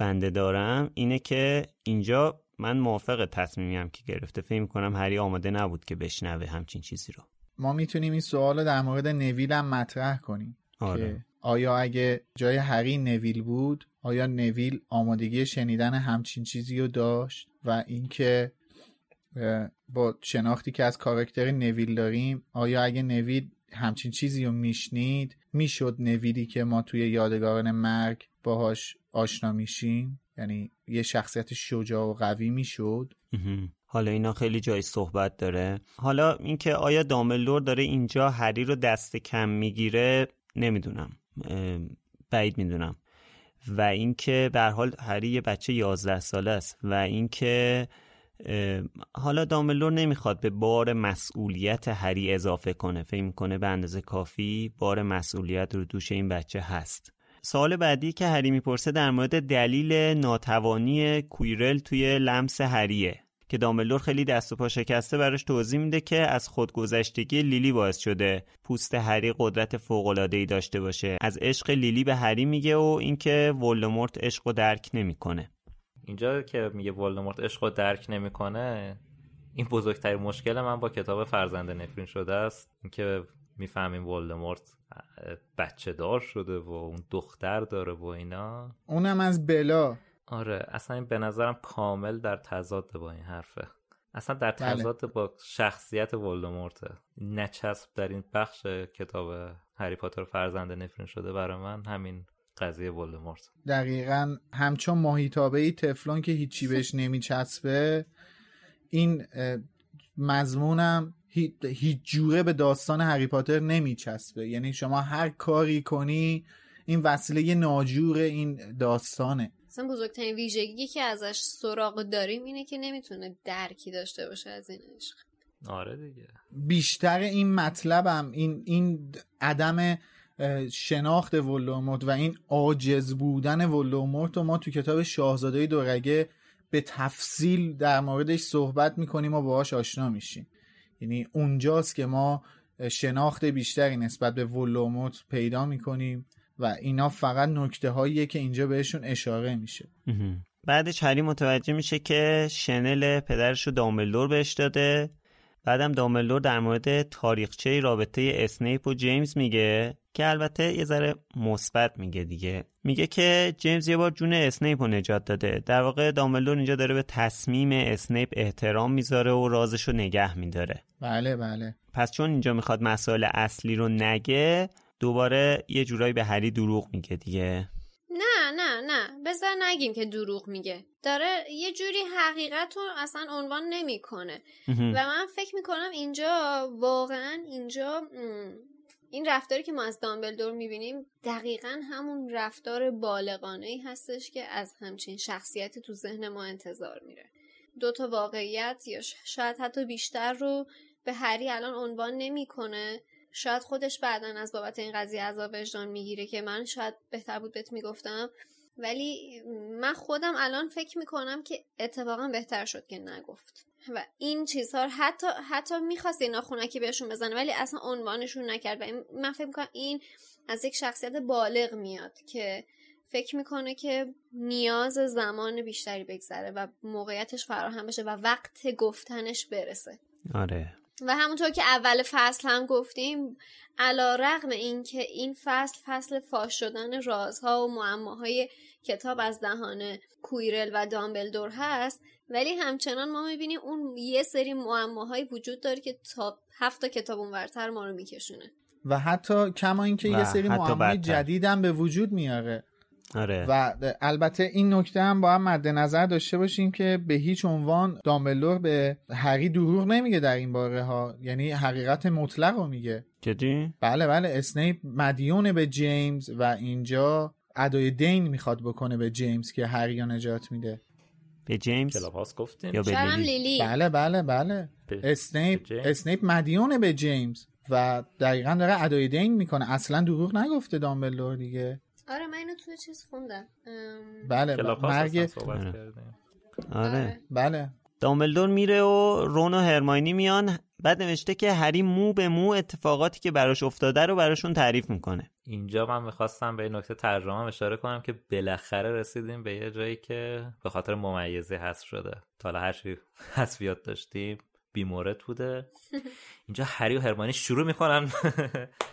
بنده دارم اینه که اینجا من موافق تصمیمیم که گرفته. فکر می‌کنم هری آماده نبود که بشنوه همچین چیزی رو. ما میتونیم این سوال رو در مورد نویل هم مطرح کنیم. آره. که آیا اگه جای هری نویل بود، آیا نویل آمادگی شنیدن همچین چیزی رو داشت؟ و اینکه با شناختی که از کاراکتر نویل داریم، آیا اگه نویل همچین چیزی رو میشنید، میشد نویلی که ما توی یادگاران مرگ باهاش آشنا میشیم؟ یعنی یه شخصیت شجاع و قوی میشد؟ حالا اینا خیلی جای صحبت داره. حالا اینکه آیا دامبلدور داره اینجا هری رو دست کم میگیره، نمیدونم، بعید میدونم. و اینکه به هر حال هری یه بچه یازده ساله است و اینکه حالا دامبلدور نمیخواد به بار مسئولیت هری اضافه کنه، فکر میکنه به اندازه کافی بار مسئولیت رو دوش این بچه هست. سوال بعدی که هری میپرسه در مورد دلیل ناتوانی کویرل توی لمس هریه که دامبلدور خیلی دست و پا شکسته براش توضیح میده که از خودگذشتگی لیلی باعث شده پوست هری قدرت فوق‌العاده‌ای داشته باشه. از عشق لیلی به هری میگه و اینکه ولدمورت عشق رو درک نمیکنه. اینجا که میگه ولدمورت عشق رو درک نمیکنه، این بزرگترین مشکل من با کتاب فرزند نفرین شده است، اینکه میفهمیم ولدمورت بچه دار شده و اون دختر داره و اینا، اونم از بلا. آره، اصلا این به نظرم کامل در تضاد با این حرفه، اصلا در تضاد بله. با شخصیت ولدمورته. نچسب در این بخش کتاب هری پاتر فرزند نفرین شده برای من همین قضیه ولدمورت. دقیقاً همچون ماهیتابه‌ای تفلون که هیچی بهش نمیچسبه، این مضمونم هی... هیچ جوره به داستان هری پاتر نمیچسبه. یعنی شما هر کاری کنی این وسیله ناجور این داستانه. اصلا بزرگترین ویژگی که ازش سراغ داریم اینه که نمیتونه درکی داشته باشه از این عشق. آره دیگه، بیشتر این مطلبم این این عدم شناخت ولدمورت و این عاجز بودن ولدمورت و ما تو کتاب شاهزاده دورگه به تفصیل در موردش صحبت میکنیم و باهاش آشنا میشیم. یعنی اونجاست که ما شناخت بیشتری نسبت به ولدمورت پیدا میکنیم و اینا فقط نکته هاییه که اینجا بهشون اشاره میشه. بعدش هری متوجه میشه که شنل پدرشو دامبلدور بهش داده. بعدم دامبلدور در مورد تاریخچه رابطه اسنیپ و جیمز میگه که البته یه ذره مثبت میگه دیگه، میگه که جیمز یه بار جون اسنیپ رو نجات داده. در واقع دامبلدور اینجا داره به تصمیم اسنیپ احترام میذاره و رازشو نگه میداره. بله بله، پس چون اینجا میخواد مسائل اصلی رو نگه، دوباره یه جورایی به هری دروغ میگه دیگه. نه نه نه، بذار نگیم که دروغ میگه، داره یه جوری حقیقت رو اصلا عنوان نمی کنه. و من فکر میکنم اینجا واقعا اینجا این رفتاری که ما از دامبلدور میبینیم دقیقا همون رفتار بالغانه‌ای هستش که از همچین شخصیتی تو ذهن ما انتظار میره. دوتا واقعیت یا شاید حتی بیشتر رو به هری الان عنوان نمی کنه. شاید خودش بعدن از بابت این قضیه عذاب وجدان میگیره که من شاید بهتر بود بهت میگفتم، ولی من خودم الان فکر میکنم که اتفاقا بهتر شد که نگفت. و این چیزها حتی حتی میخواست اینا خونکی بهشون بزنه ولی اصلا عنوانشون نکرد. و من فکر میکنم این از یک شخصیت بالغ میاد که فکر میکنه که نیاز زمان بیشتری بگذره و موقعیتش فراهم بشه و وقت گفتنش برسه. آره، و همونطور که اول فصل هم گفتیم، علیرغم این که این فصل فصل فاش شدن رازها و معماهای کتاب از دهان کویرل و دامبلدور هست، ولی همچنان ما میبینیم اون یه سری معماهای وجود داره که تا هفت تا کتاب اونورتر ما رو میکشونه و حتی کما اینکه یه سری معماهای جدید هم به وجود میاره. آره. و البته این نکته هم با هم مد نظر داشته باشیم که به هیچ عنوان دامبلدور به هری دروغ نمیگه در این باره ها، یعنی حقیقت مطلق رو میگه. جدی؟ بله بله، اسنیپ مدیون به جیمز و اینجا ادای دین میخواد بکنه به جیمز که هری رو نجات میده. به جیمز کلاپاس گفتیم یا به لیلی؟ بله بله بله، اسنیپ اسنیپ مدیون به جیمز و دقیقاً داره ادای دین میکنه. اصلا دروغ نگفته دامبلدور دیگه. آره، من اینو توی چیز خوندم. ام... بله مرگ صحبت آره. کردیم. آره. آره بله. دامبلدور میره و رون و هرماینی میان بعد نوشته که هری مو به مو اتفاقاتی که براش افتاده رو براشون تعریف میکنه. اینجا من میخواستم به این نکته ترجمه اشاره کنم که بالاخره رسیدیم به یه جایی که به خاطر ممیزی حذف شده. تا حالا هر چی حذفیات داشتیم بیمورد بوده. اینجا هری و هرماینی شروع میکنن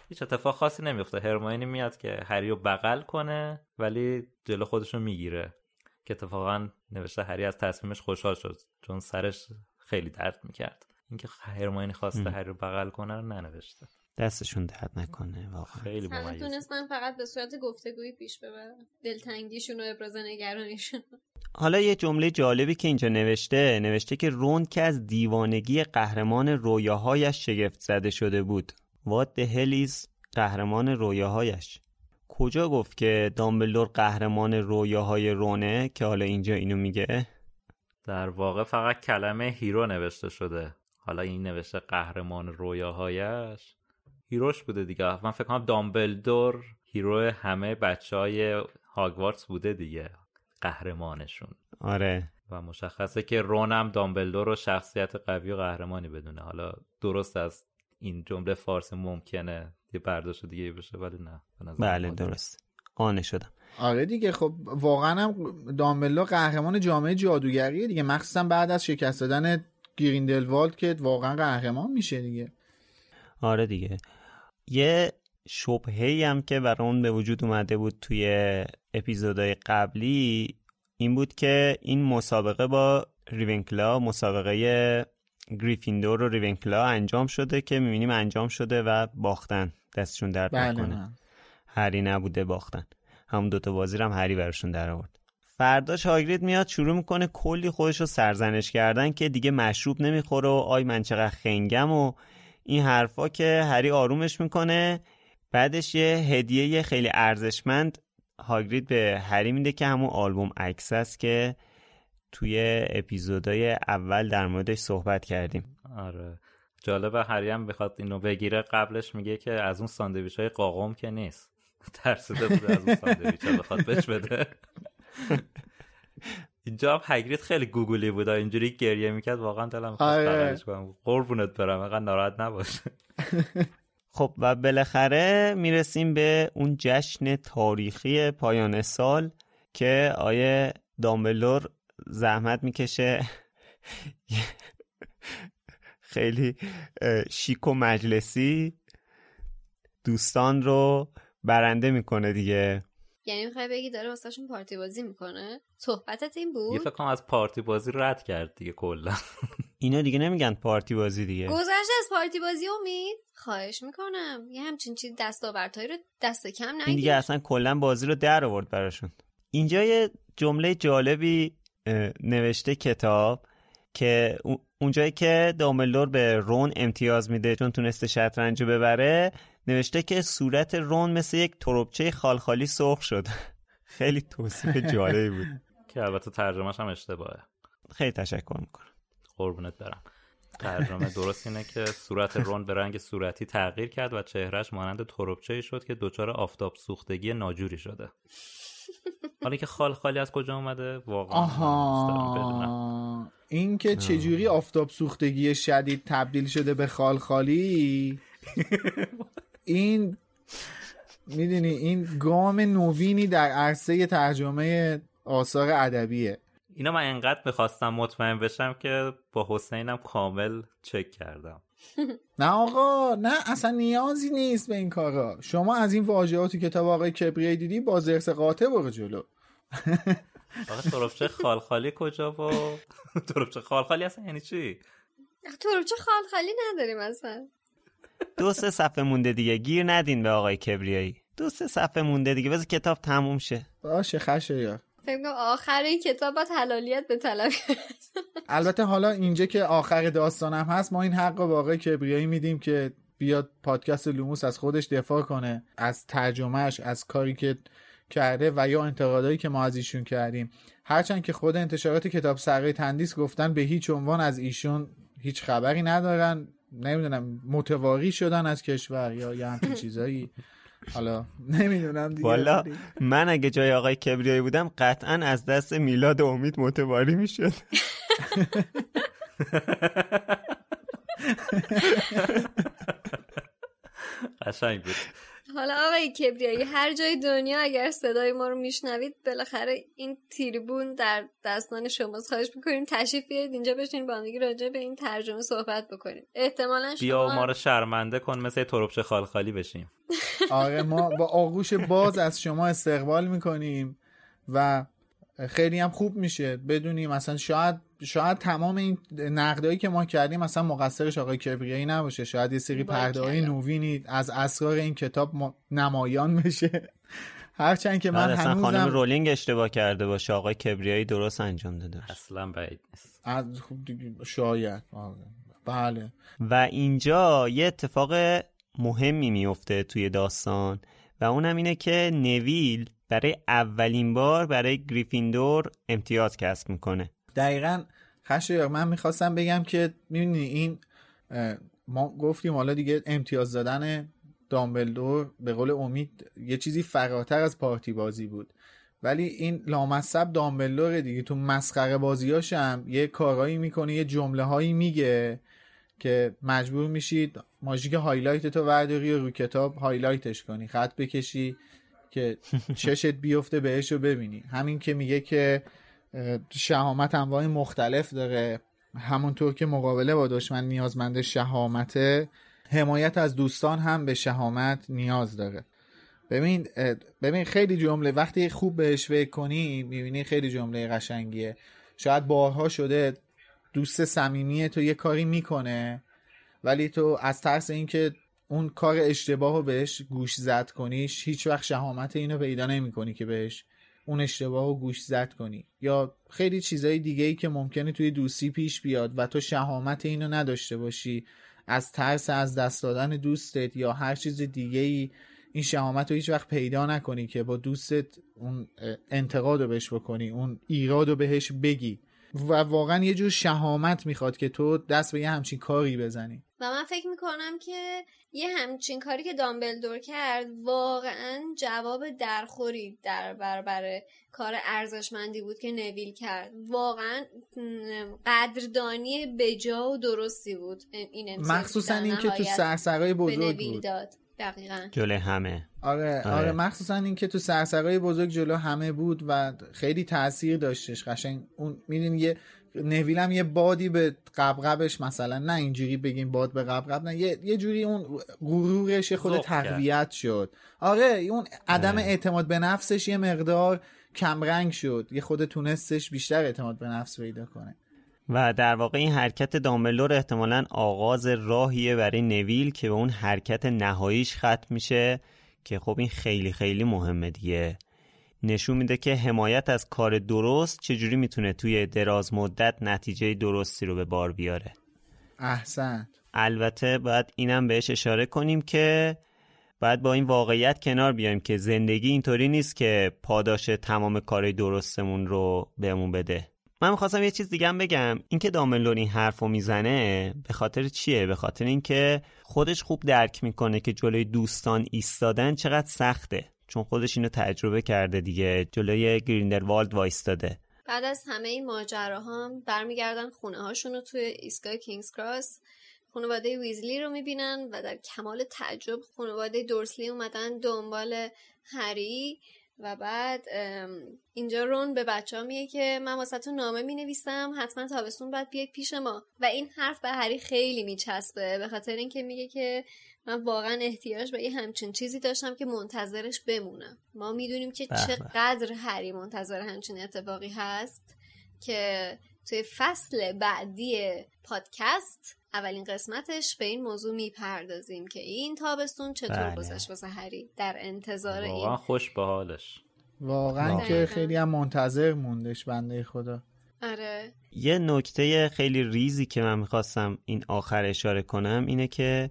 هیچ اتفاق خاصی نمیفته. هرماینی میاد که هری رو بغل کنه ولی جلو خودش رو میگیره که اتفاقا نوشته هری از تصمیمش خوشحال شد چون سرش خیلی درد میکرد. اینکه هرماینی خواسته هری رو بغل کنه رو ننوشته. دستشون درد نکنه واقعا. خیلی ممنون. من تونستم فقط به صورت گفتگویی پیش ببرم دلتنگیشون و ابراز نگرانیشون. حالا یه جمله جالبی که اینجا نوشته، نوشته که رون که از دیوانگی قهرمان رویاهایش شگفت زده شده بود. What the hell is قهرمان رویاهایش؟ کجا گفت که دامبلدور قهرمان رویاهای رونه که حالا اینجا اینو میگه؟ در واقع فقط کلمه هیرو نوشته شده. حالا این نوشته قهرمان رویاهایش هیروش بوده دیگه. من فکر کنم دامبلدور هیرو همه بچهای هاگوارتس بوده دیگه، قهرمانشون. آره و مشخصه که رونم دامبلدور رو شخصیت قوی و قهرمانی بدونه. حالا درست از این جمله فارسی ممکنه یه برداشت دیگه بشه ولی نه بله درست آنه شدم. آره دیگه خب واقعا هم دامبلدور قهرمان جامعه جادوگریه دیگه، مخصوصا بعد از شکست دادن گریندلوالد که واقعا قهرمان میشه دیگه. آره دیگه. یه شبهه‌ای هم که برای اون به وجود اومده بود توی اپیزودهای قبلی این بود که این مسابقه با ریونکلا، مسابقه گریفیندور و ریونکلا انجام شده که می‌بینیم انجام شده و باختن. دستشون درد نکنه. هری نبوده باختن. همون دوتا بازی رو هم هری براشون در آورد. فرداش هاگرید میاد شروع میکنه کلی خودش رو سرزنش کردن که دیگه مشروب نمیخوره و آی من چقدر خنگم و این حرفا که هری آرومش میکنه. بعدش یه هدیه خیلی ارزشمند هاگرید به هری میده که همون آلبوم عکس است که توی اپیزودهای اول در موردش صحبت کردیم. آره جالبه هری هم بخواد اینو بگیره قبلش میگه که از اون ساندویچ‌های قاقم که نیست، ترسیده بوده از اون ساندویچ‌ها بخواد بهش بده. اینجا هاگرید خیلی گوگلی بود، اینجوری گریه میکرد واقعا دلم خواست بغلش کنم قربونت برم انقدر ناراحت نباش. خب و بالاخره میرسیم به اون جشن تاریخی پایان سال که آیه دامبلدور زحمت میکشه خیلی شیک و مجلسی دوستان رو برنده میکنه دیگه. یعنی میخوای بگی داره واسهشون پارتی بازی میکنه؟ صحبتت این بود؟ یه فکر کنم از پارتی بازی رد کرد دیگه کلا. اینا دیگه نمیگن پارتی بازی دیگه. گذشته از پارتی بازی امید خواهش میکنم یه همچین چیز دستاوردهایی رو دست کم نگیر. این دیگه اصلا کلا بازی رو در آورد براشون. اینجا یه جمله جالبی نوشته کتاب که اونجایی که دامبلدور به رون امتیاز میده چون تونسته شطرنج رو ببره، نوشته که صورت رون مثل یک تربچه خالخالی سرخ شد. خیلی توصیف جالبی بود که البته ترجمه‌اش هم اشتباهه. خیلی تشکر میکنم قربونت برم. ترجمه درست اینه که صورت رون به رنگ صورتی تغییر کرد و چهرهش مانند تربچه‌ای شد که دچار آفتاب سوختگی ناجوری شده. حالا که خالخالی از کجا اومده واقعا آها این که چجوری آفتاب سوختگی شدید تبدیل شده به خالخالی این میدونی این گام نوینی در عرصه ترجمه آثار ادبیه. اینا من انقدر میخواستم مطمئن بشم که با حسینم کامل چک کردم. نه آقا نه اصلا نیازی نیست به این کارا. شما از این واژه‌ها تو کتاب آقای کبریه دیدی با زرس قاطع برو جلو. آقا تربچه خالخالی کجا با تربچه خالخالی اصلا یعنی چی؟ تربچه خالخالی نداریم اصلا. دو سه صفحه مونده دیگه گیر ندین به آقای کبریایی. دو سه صفحه مونده دیگه بذار کتاب تموم شه. باشه خشه یا فکر کنم آخر این کتاب باید حلالیت به طلب. البته حالا اینجا که آخر داستانم هست ما این حق رو به آقای کبریایی میدیم که بیاد پادکست لوموس از خودش دفاع کنه، از ترجمهش، از کاری که کرده و یا انتقادایی که ما از ایشون کردیم. هرچند که خود انتشارات کتاب سرای تندیس گفتن به هیچ عنوان از ایشون هیچ خبری ندارن، نمیدونم متواری شدن از کشور یا یه همچین چیزایی. حالا نمیدونم دیگه. والا من اگه جای آقای کبریایی بودم قطعا از دست میلاد امید متواری میشد. قشنگ بود. حالا آقای کبریایی، هر جای دنیا اگر صدای ما رو میشنوید، بالاخره این تریبون در دستان شماست. خواهش میکنیم تشریف بیارید اینجا بشین، با هم دیگه راجع به این ترجمه صحبت بکنیم. احتمالاً شما بیا ما رو شرمنده کن، مثل تربچه خالخالی بشیم. آره، ما با آغوش باز از شما استقبال میکنیم و خیلی هم خوب میشه بدونیم مثلا شاید شاید تمام این نقدایی که ما کردیم مثلا مقصرش آقای کبریایی نباشه، شاید یه سری پرده‌های نوینی از اسرار این کتاب ما... نمایان بشه. هرچند که من هنوزم خانم رولینگ اشتباه کرده باشه، آقای کبریایی درست انجام داده باشه. اصلا بعید نیست. از شاید بله. و اینجا یه اتفاق مهمی میفته توی داستان و اونم اینه که نویل برای اولین بار برای گریفیندور امتیاز کسب میکنه. دقیقاً خشایار، من میخواستم بگم که میبینی این ما گفتیم حالا دیگه امتیاز دادن دامبلدور به قول امید یه چیزی فراتر از پارتی بازی بود، ولی این لامصب دامبلدور دیگه تو مسخره بازیاش هم یه کارایی میکنه، یه جمله هایی میگه که مجبور میشید ماژیک هایلایت تو ورداری و رو کتاب هایلایتش کنی، خط بکشی که چشت بیفته بهش رو ببینی. همین که میگه که شهامت انواع مختلف داره، همونطور که مقابله با دشمن نیازمند شهامته، حمایت از دوستان هم به شهامت نیاز داره. ببین ببین خیلی جمله وقتی خوب بهش فکر کنی میبینی خیلی جمله قشنگیه. شاید بارها شده دوست صمیمی تو یه کاری میکنه ولی تو از ترس اینکه اون کار اشتباهو بهش گوش زد کنیش هیچ وقت شهامت اینو پیدا نمی‌کنی که بهش اون اشتباهو گوش زد کنی، یا خیلی چیزای دیگه‌ای که ممکنه توی دوستی پیش بیاد و تو شهامت اینو نداشته باشی، از ترس از دست دادن دوستت یا هر چیز دیگه‌ای این شهامت رو هیچ وقت پیدا نکنی که با دوستت اون انتقادو بهش بکنی، اون ایرادو بهش بگی و واقعا یه جور شهامت میخواد که تو دست به یه همچین کاری بزنی. و من فکر میکنم که یه همچین کاری که دامبلدور کرد واقعا جواب درخوری در برابر کار ارزشمندی بود که نویل کرد. واقعا قدردانی بجا و درستی بود این، مخصوصا این که تو سرسرای بزرگ بود داد. دقیقاً جلو همه. آره آره, آره. مخصوصا این که تو سرسرای بزرگ جلو همه بود و خیلی تاثیر داشتش. قشنگ اون می‌بینیم یه نویلم یه بادی به قبقبش، مثلا نه اینجوری بگیم باد به قبقب، نه یه, یه جوری اون غرورش خود تقویت شد. آره اون عدم اعتماد به نفسش یه مقدار کم رنگ شد، یه خود تونستش بیشتر اعتماد به نفس پیدا کنه. و در واقع این حرکت دامبلدور احتمالاً آغاز راهیه برای نویل که به اون حرکت نهاییش ختم میشه که خب این خیلی خیلی مهمه دیگه. نشون میده که حمایت از کار درست چجوری میتونه توی دراز مدت نتیجه درستی رو به بار بیاره. احسن. البته باید اینم بهش اشاره کنیم که باید با این واقعیت کنار بیایم که زندگی اینطوری نیست که پاداش تمام کار درستمون رو بهمون بده. من می‌خواستم یه چیز دیگه هم بگم، اینکه دامبلدور این حرفو میزنه به خاطر چیه؟ به خاطر اینکه خودش خوب درک میکنه که جلوی دوستان ایستادن چقدر سخته، چون خودش اینو تجربه کرده دیگه، جلوی گریندلوالد وایستاده. بعد از همه این ماجراها هم برمیگردن خونه هاشون رو توی ایستگاه کینگز کراس، خانواده ویزلی رو میبینن و در کمال تعجب خانواده دورسلی اومدن دنبال هری. و بعد اینجا رون به بچه ها میگه که من واسهتون نامه مینویسم، حتما تابستون بعد بیاید پیش ما. و این حرف به هری خیلی میچسبه به خاطر اینکه میگه که من واقعا احتیاج به یه همچین چیزی داشتم که منتظرش بمونم. ما میدونیم که چقدر هری منتظر همچین اتفاقی هست که توی فصل بعدی پادکست اولین قسمتش به این موضوع میپردازیم که این تابستون چطور گذشت واسه هری در انتظار واقعا این. واقعا خوش به حالش، واقعا که خیلی هم منتظر موندش بنده خدا. آره. یه نکته خیلی ریزی که من میخواستم این آخر اشاره کنم اینه که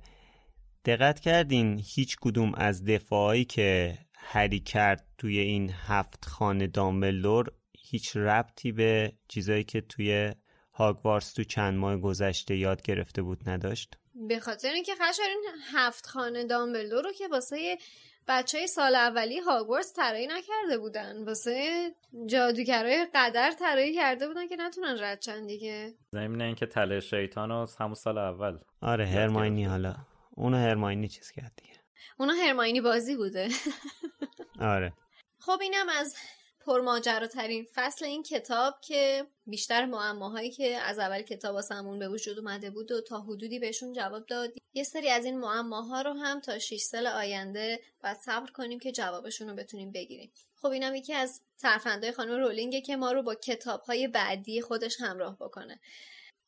دقت کردین هیچ کدوم از دفاعی که هری کرد توی این هفت خانه دامبلدور هیچ ربطی به چیزایی که توی هاگوارتس تو چند ماه گذشته یاد گرفته بود نداشت؟ به خاطر اینکه خشایارین هفت خانه دامبلدور رو که واسه بچه‌های سال اولی هاگوارتس طراحی نکرده بودن، واسه جادوگرای قدر طراحی کرده بودن که نتونن رد چند دیگه. ضمن اینکه تله شیطانو همون سال اول. آره هرمیونی، حالا اونو هرمیونی چیز کرد دیگه. اونو هرمیونی بازی بوده. آره. خب اینم از پرماجراترین فصل این کتاب که بیشتر معماهایی که از اول کتاب واسمون به وجود اومده بود و تا حدودی بهشون جواب داد. یه سری از این معماها رو هم تا شش سال آینده باید صبر کنیم که جوابشون رو بتونیم بگیریم. خب اینم یکی از ترفندهای خانم رولینگه که ما رو با کتاب‌های بعدی خودش همراه بکنه.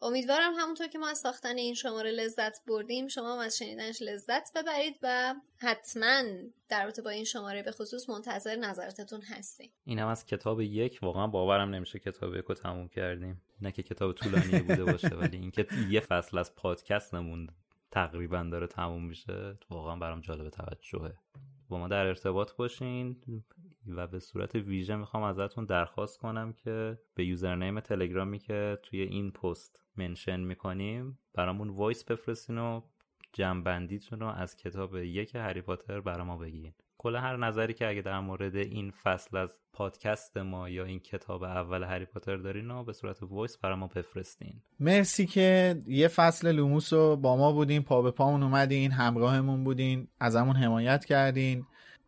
امیدوارم همونطور که ما از ساختن این شماره لذت بردیم، شما هم از شنیدنش لذت ببرید و حتما در رابطه با این شماره به خصوص منتظر نظراتتون هستیم. این هم از کتاب یک. واقعا باورم نمیشه کتاب یک رو تموم کردیم، نه که کتاب طولانی بوده باشه، ولی اینکه یه فصل از پادکست نموند تقریبا داره تموم میشه، واقعا برام جالب توجهه. با ما در ارتباط باشین و به صورت ویژه میخوام ازتون درخواست کنم که به یوزرنیم تلگرامی که توی این پست منشن میکنیم برامون وایس بفرستین و جمع‌بندیتون رو از کتاب یک هری پاتر برا ما بگین. کل هر نظری که اگه در مورد این فصل از پادکست ما یا این کتاب اول هری پاتر دارین رو به صورت وایس برا ما بفرستین. مرسی که یه فصل لوموس رو با ما بودین، پا به پامون اومدین، همراهمون بودین، ازمون حمایت کردین.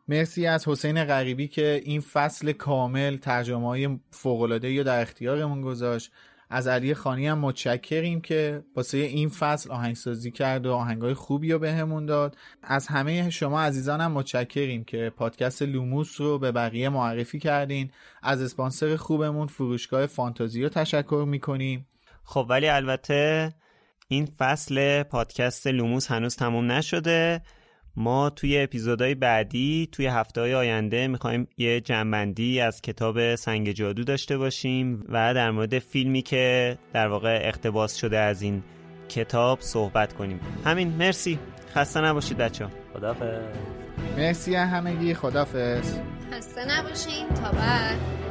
مرسی از حسین غریبی که این فصل کامل ترجمه‌های فوق‌العاده‌ای رو در اختیارمون گذاشت. از علی خانی هم متشکریم که واسه این فصل آهنگسازی کرد و آهنگای خوبی رو بهمون داد. از همه شما عزیزان هم متشکریم که پادکست لوموس رو به بقیه معرفی کردین. از اسپانسر خوبمون فروشگاه فانتزیو تشکر میکنیم. خب ولی البته این فصل پادکست لوموس هنوز تموم نشده. ما توی اپیزودهای بعدی توی هفته‌های آینده می‌خوایم یه جمع‌بندی از کتاب سنگ جادو داشته باشیم و در مورد فیلمی که در واقع اقتباس شده از این کتاب صحبت کنیم. همین، مرسی. خسته نباشید بچه‌ها. خدافظ. مرسی همگی. خدافظ. خسته نباشین. تا بعد.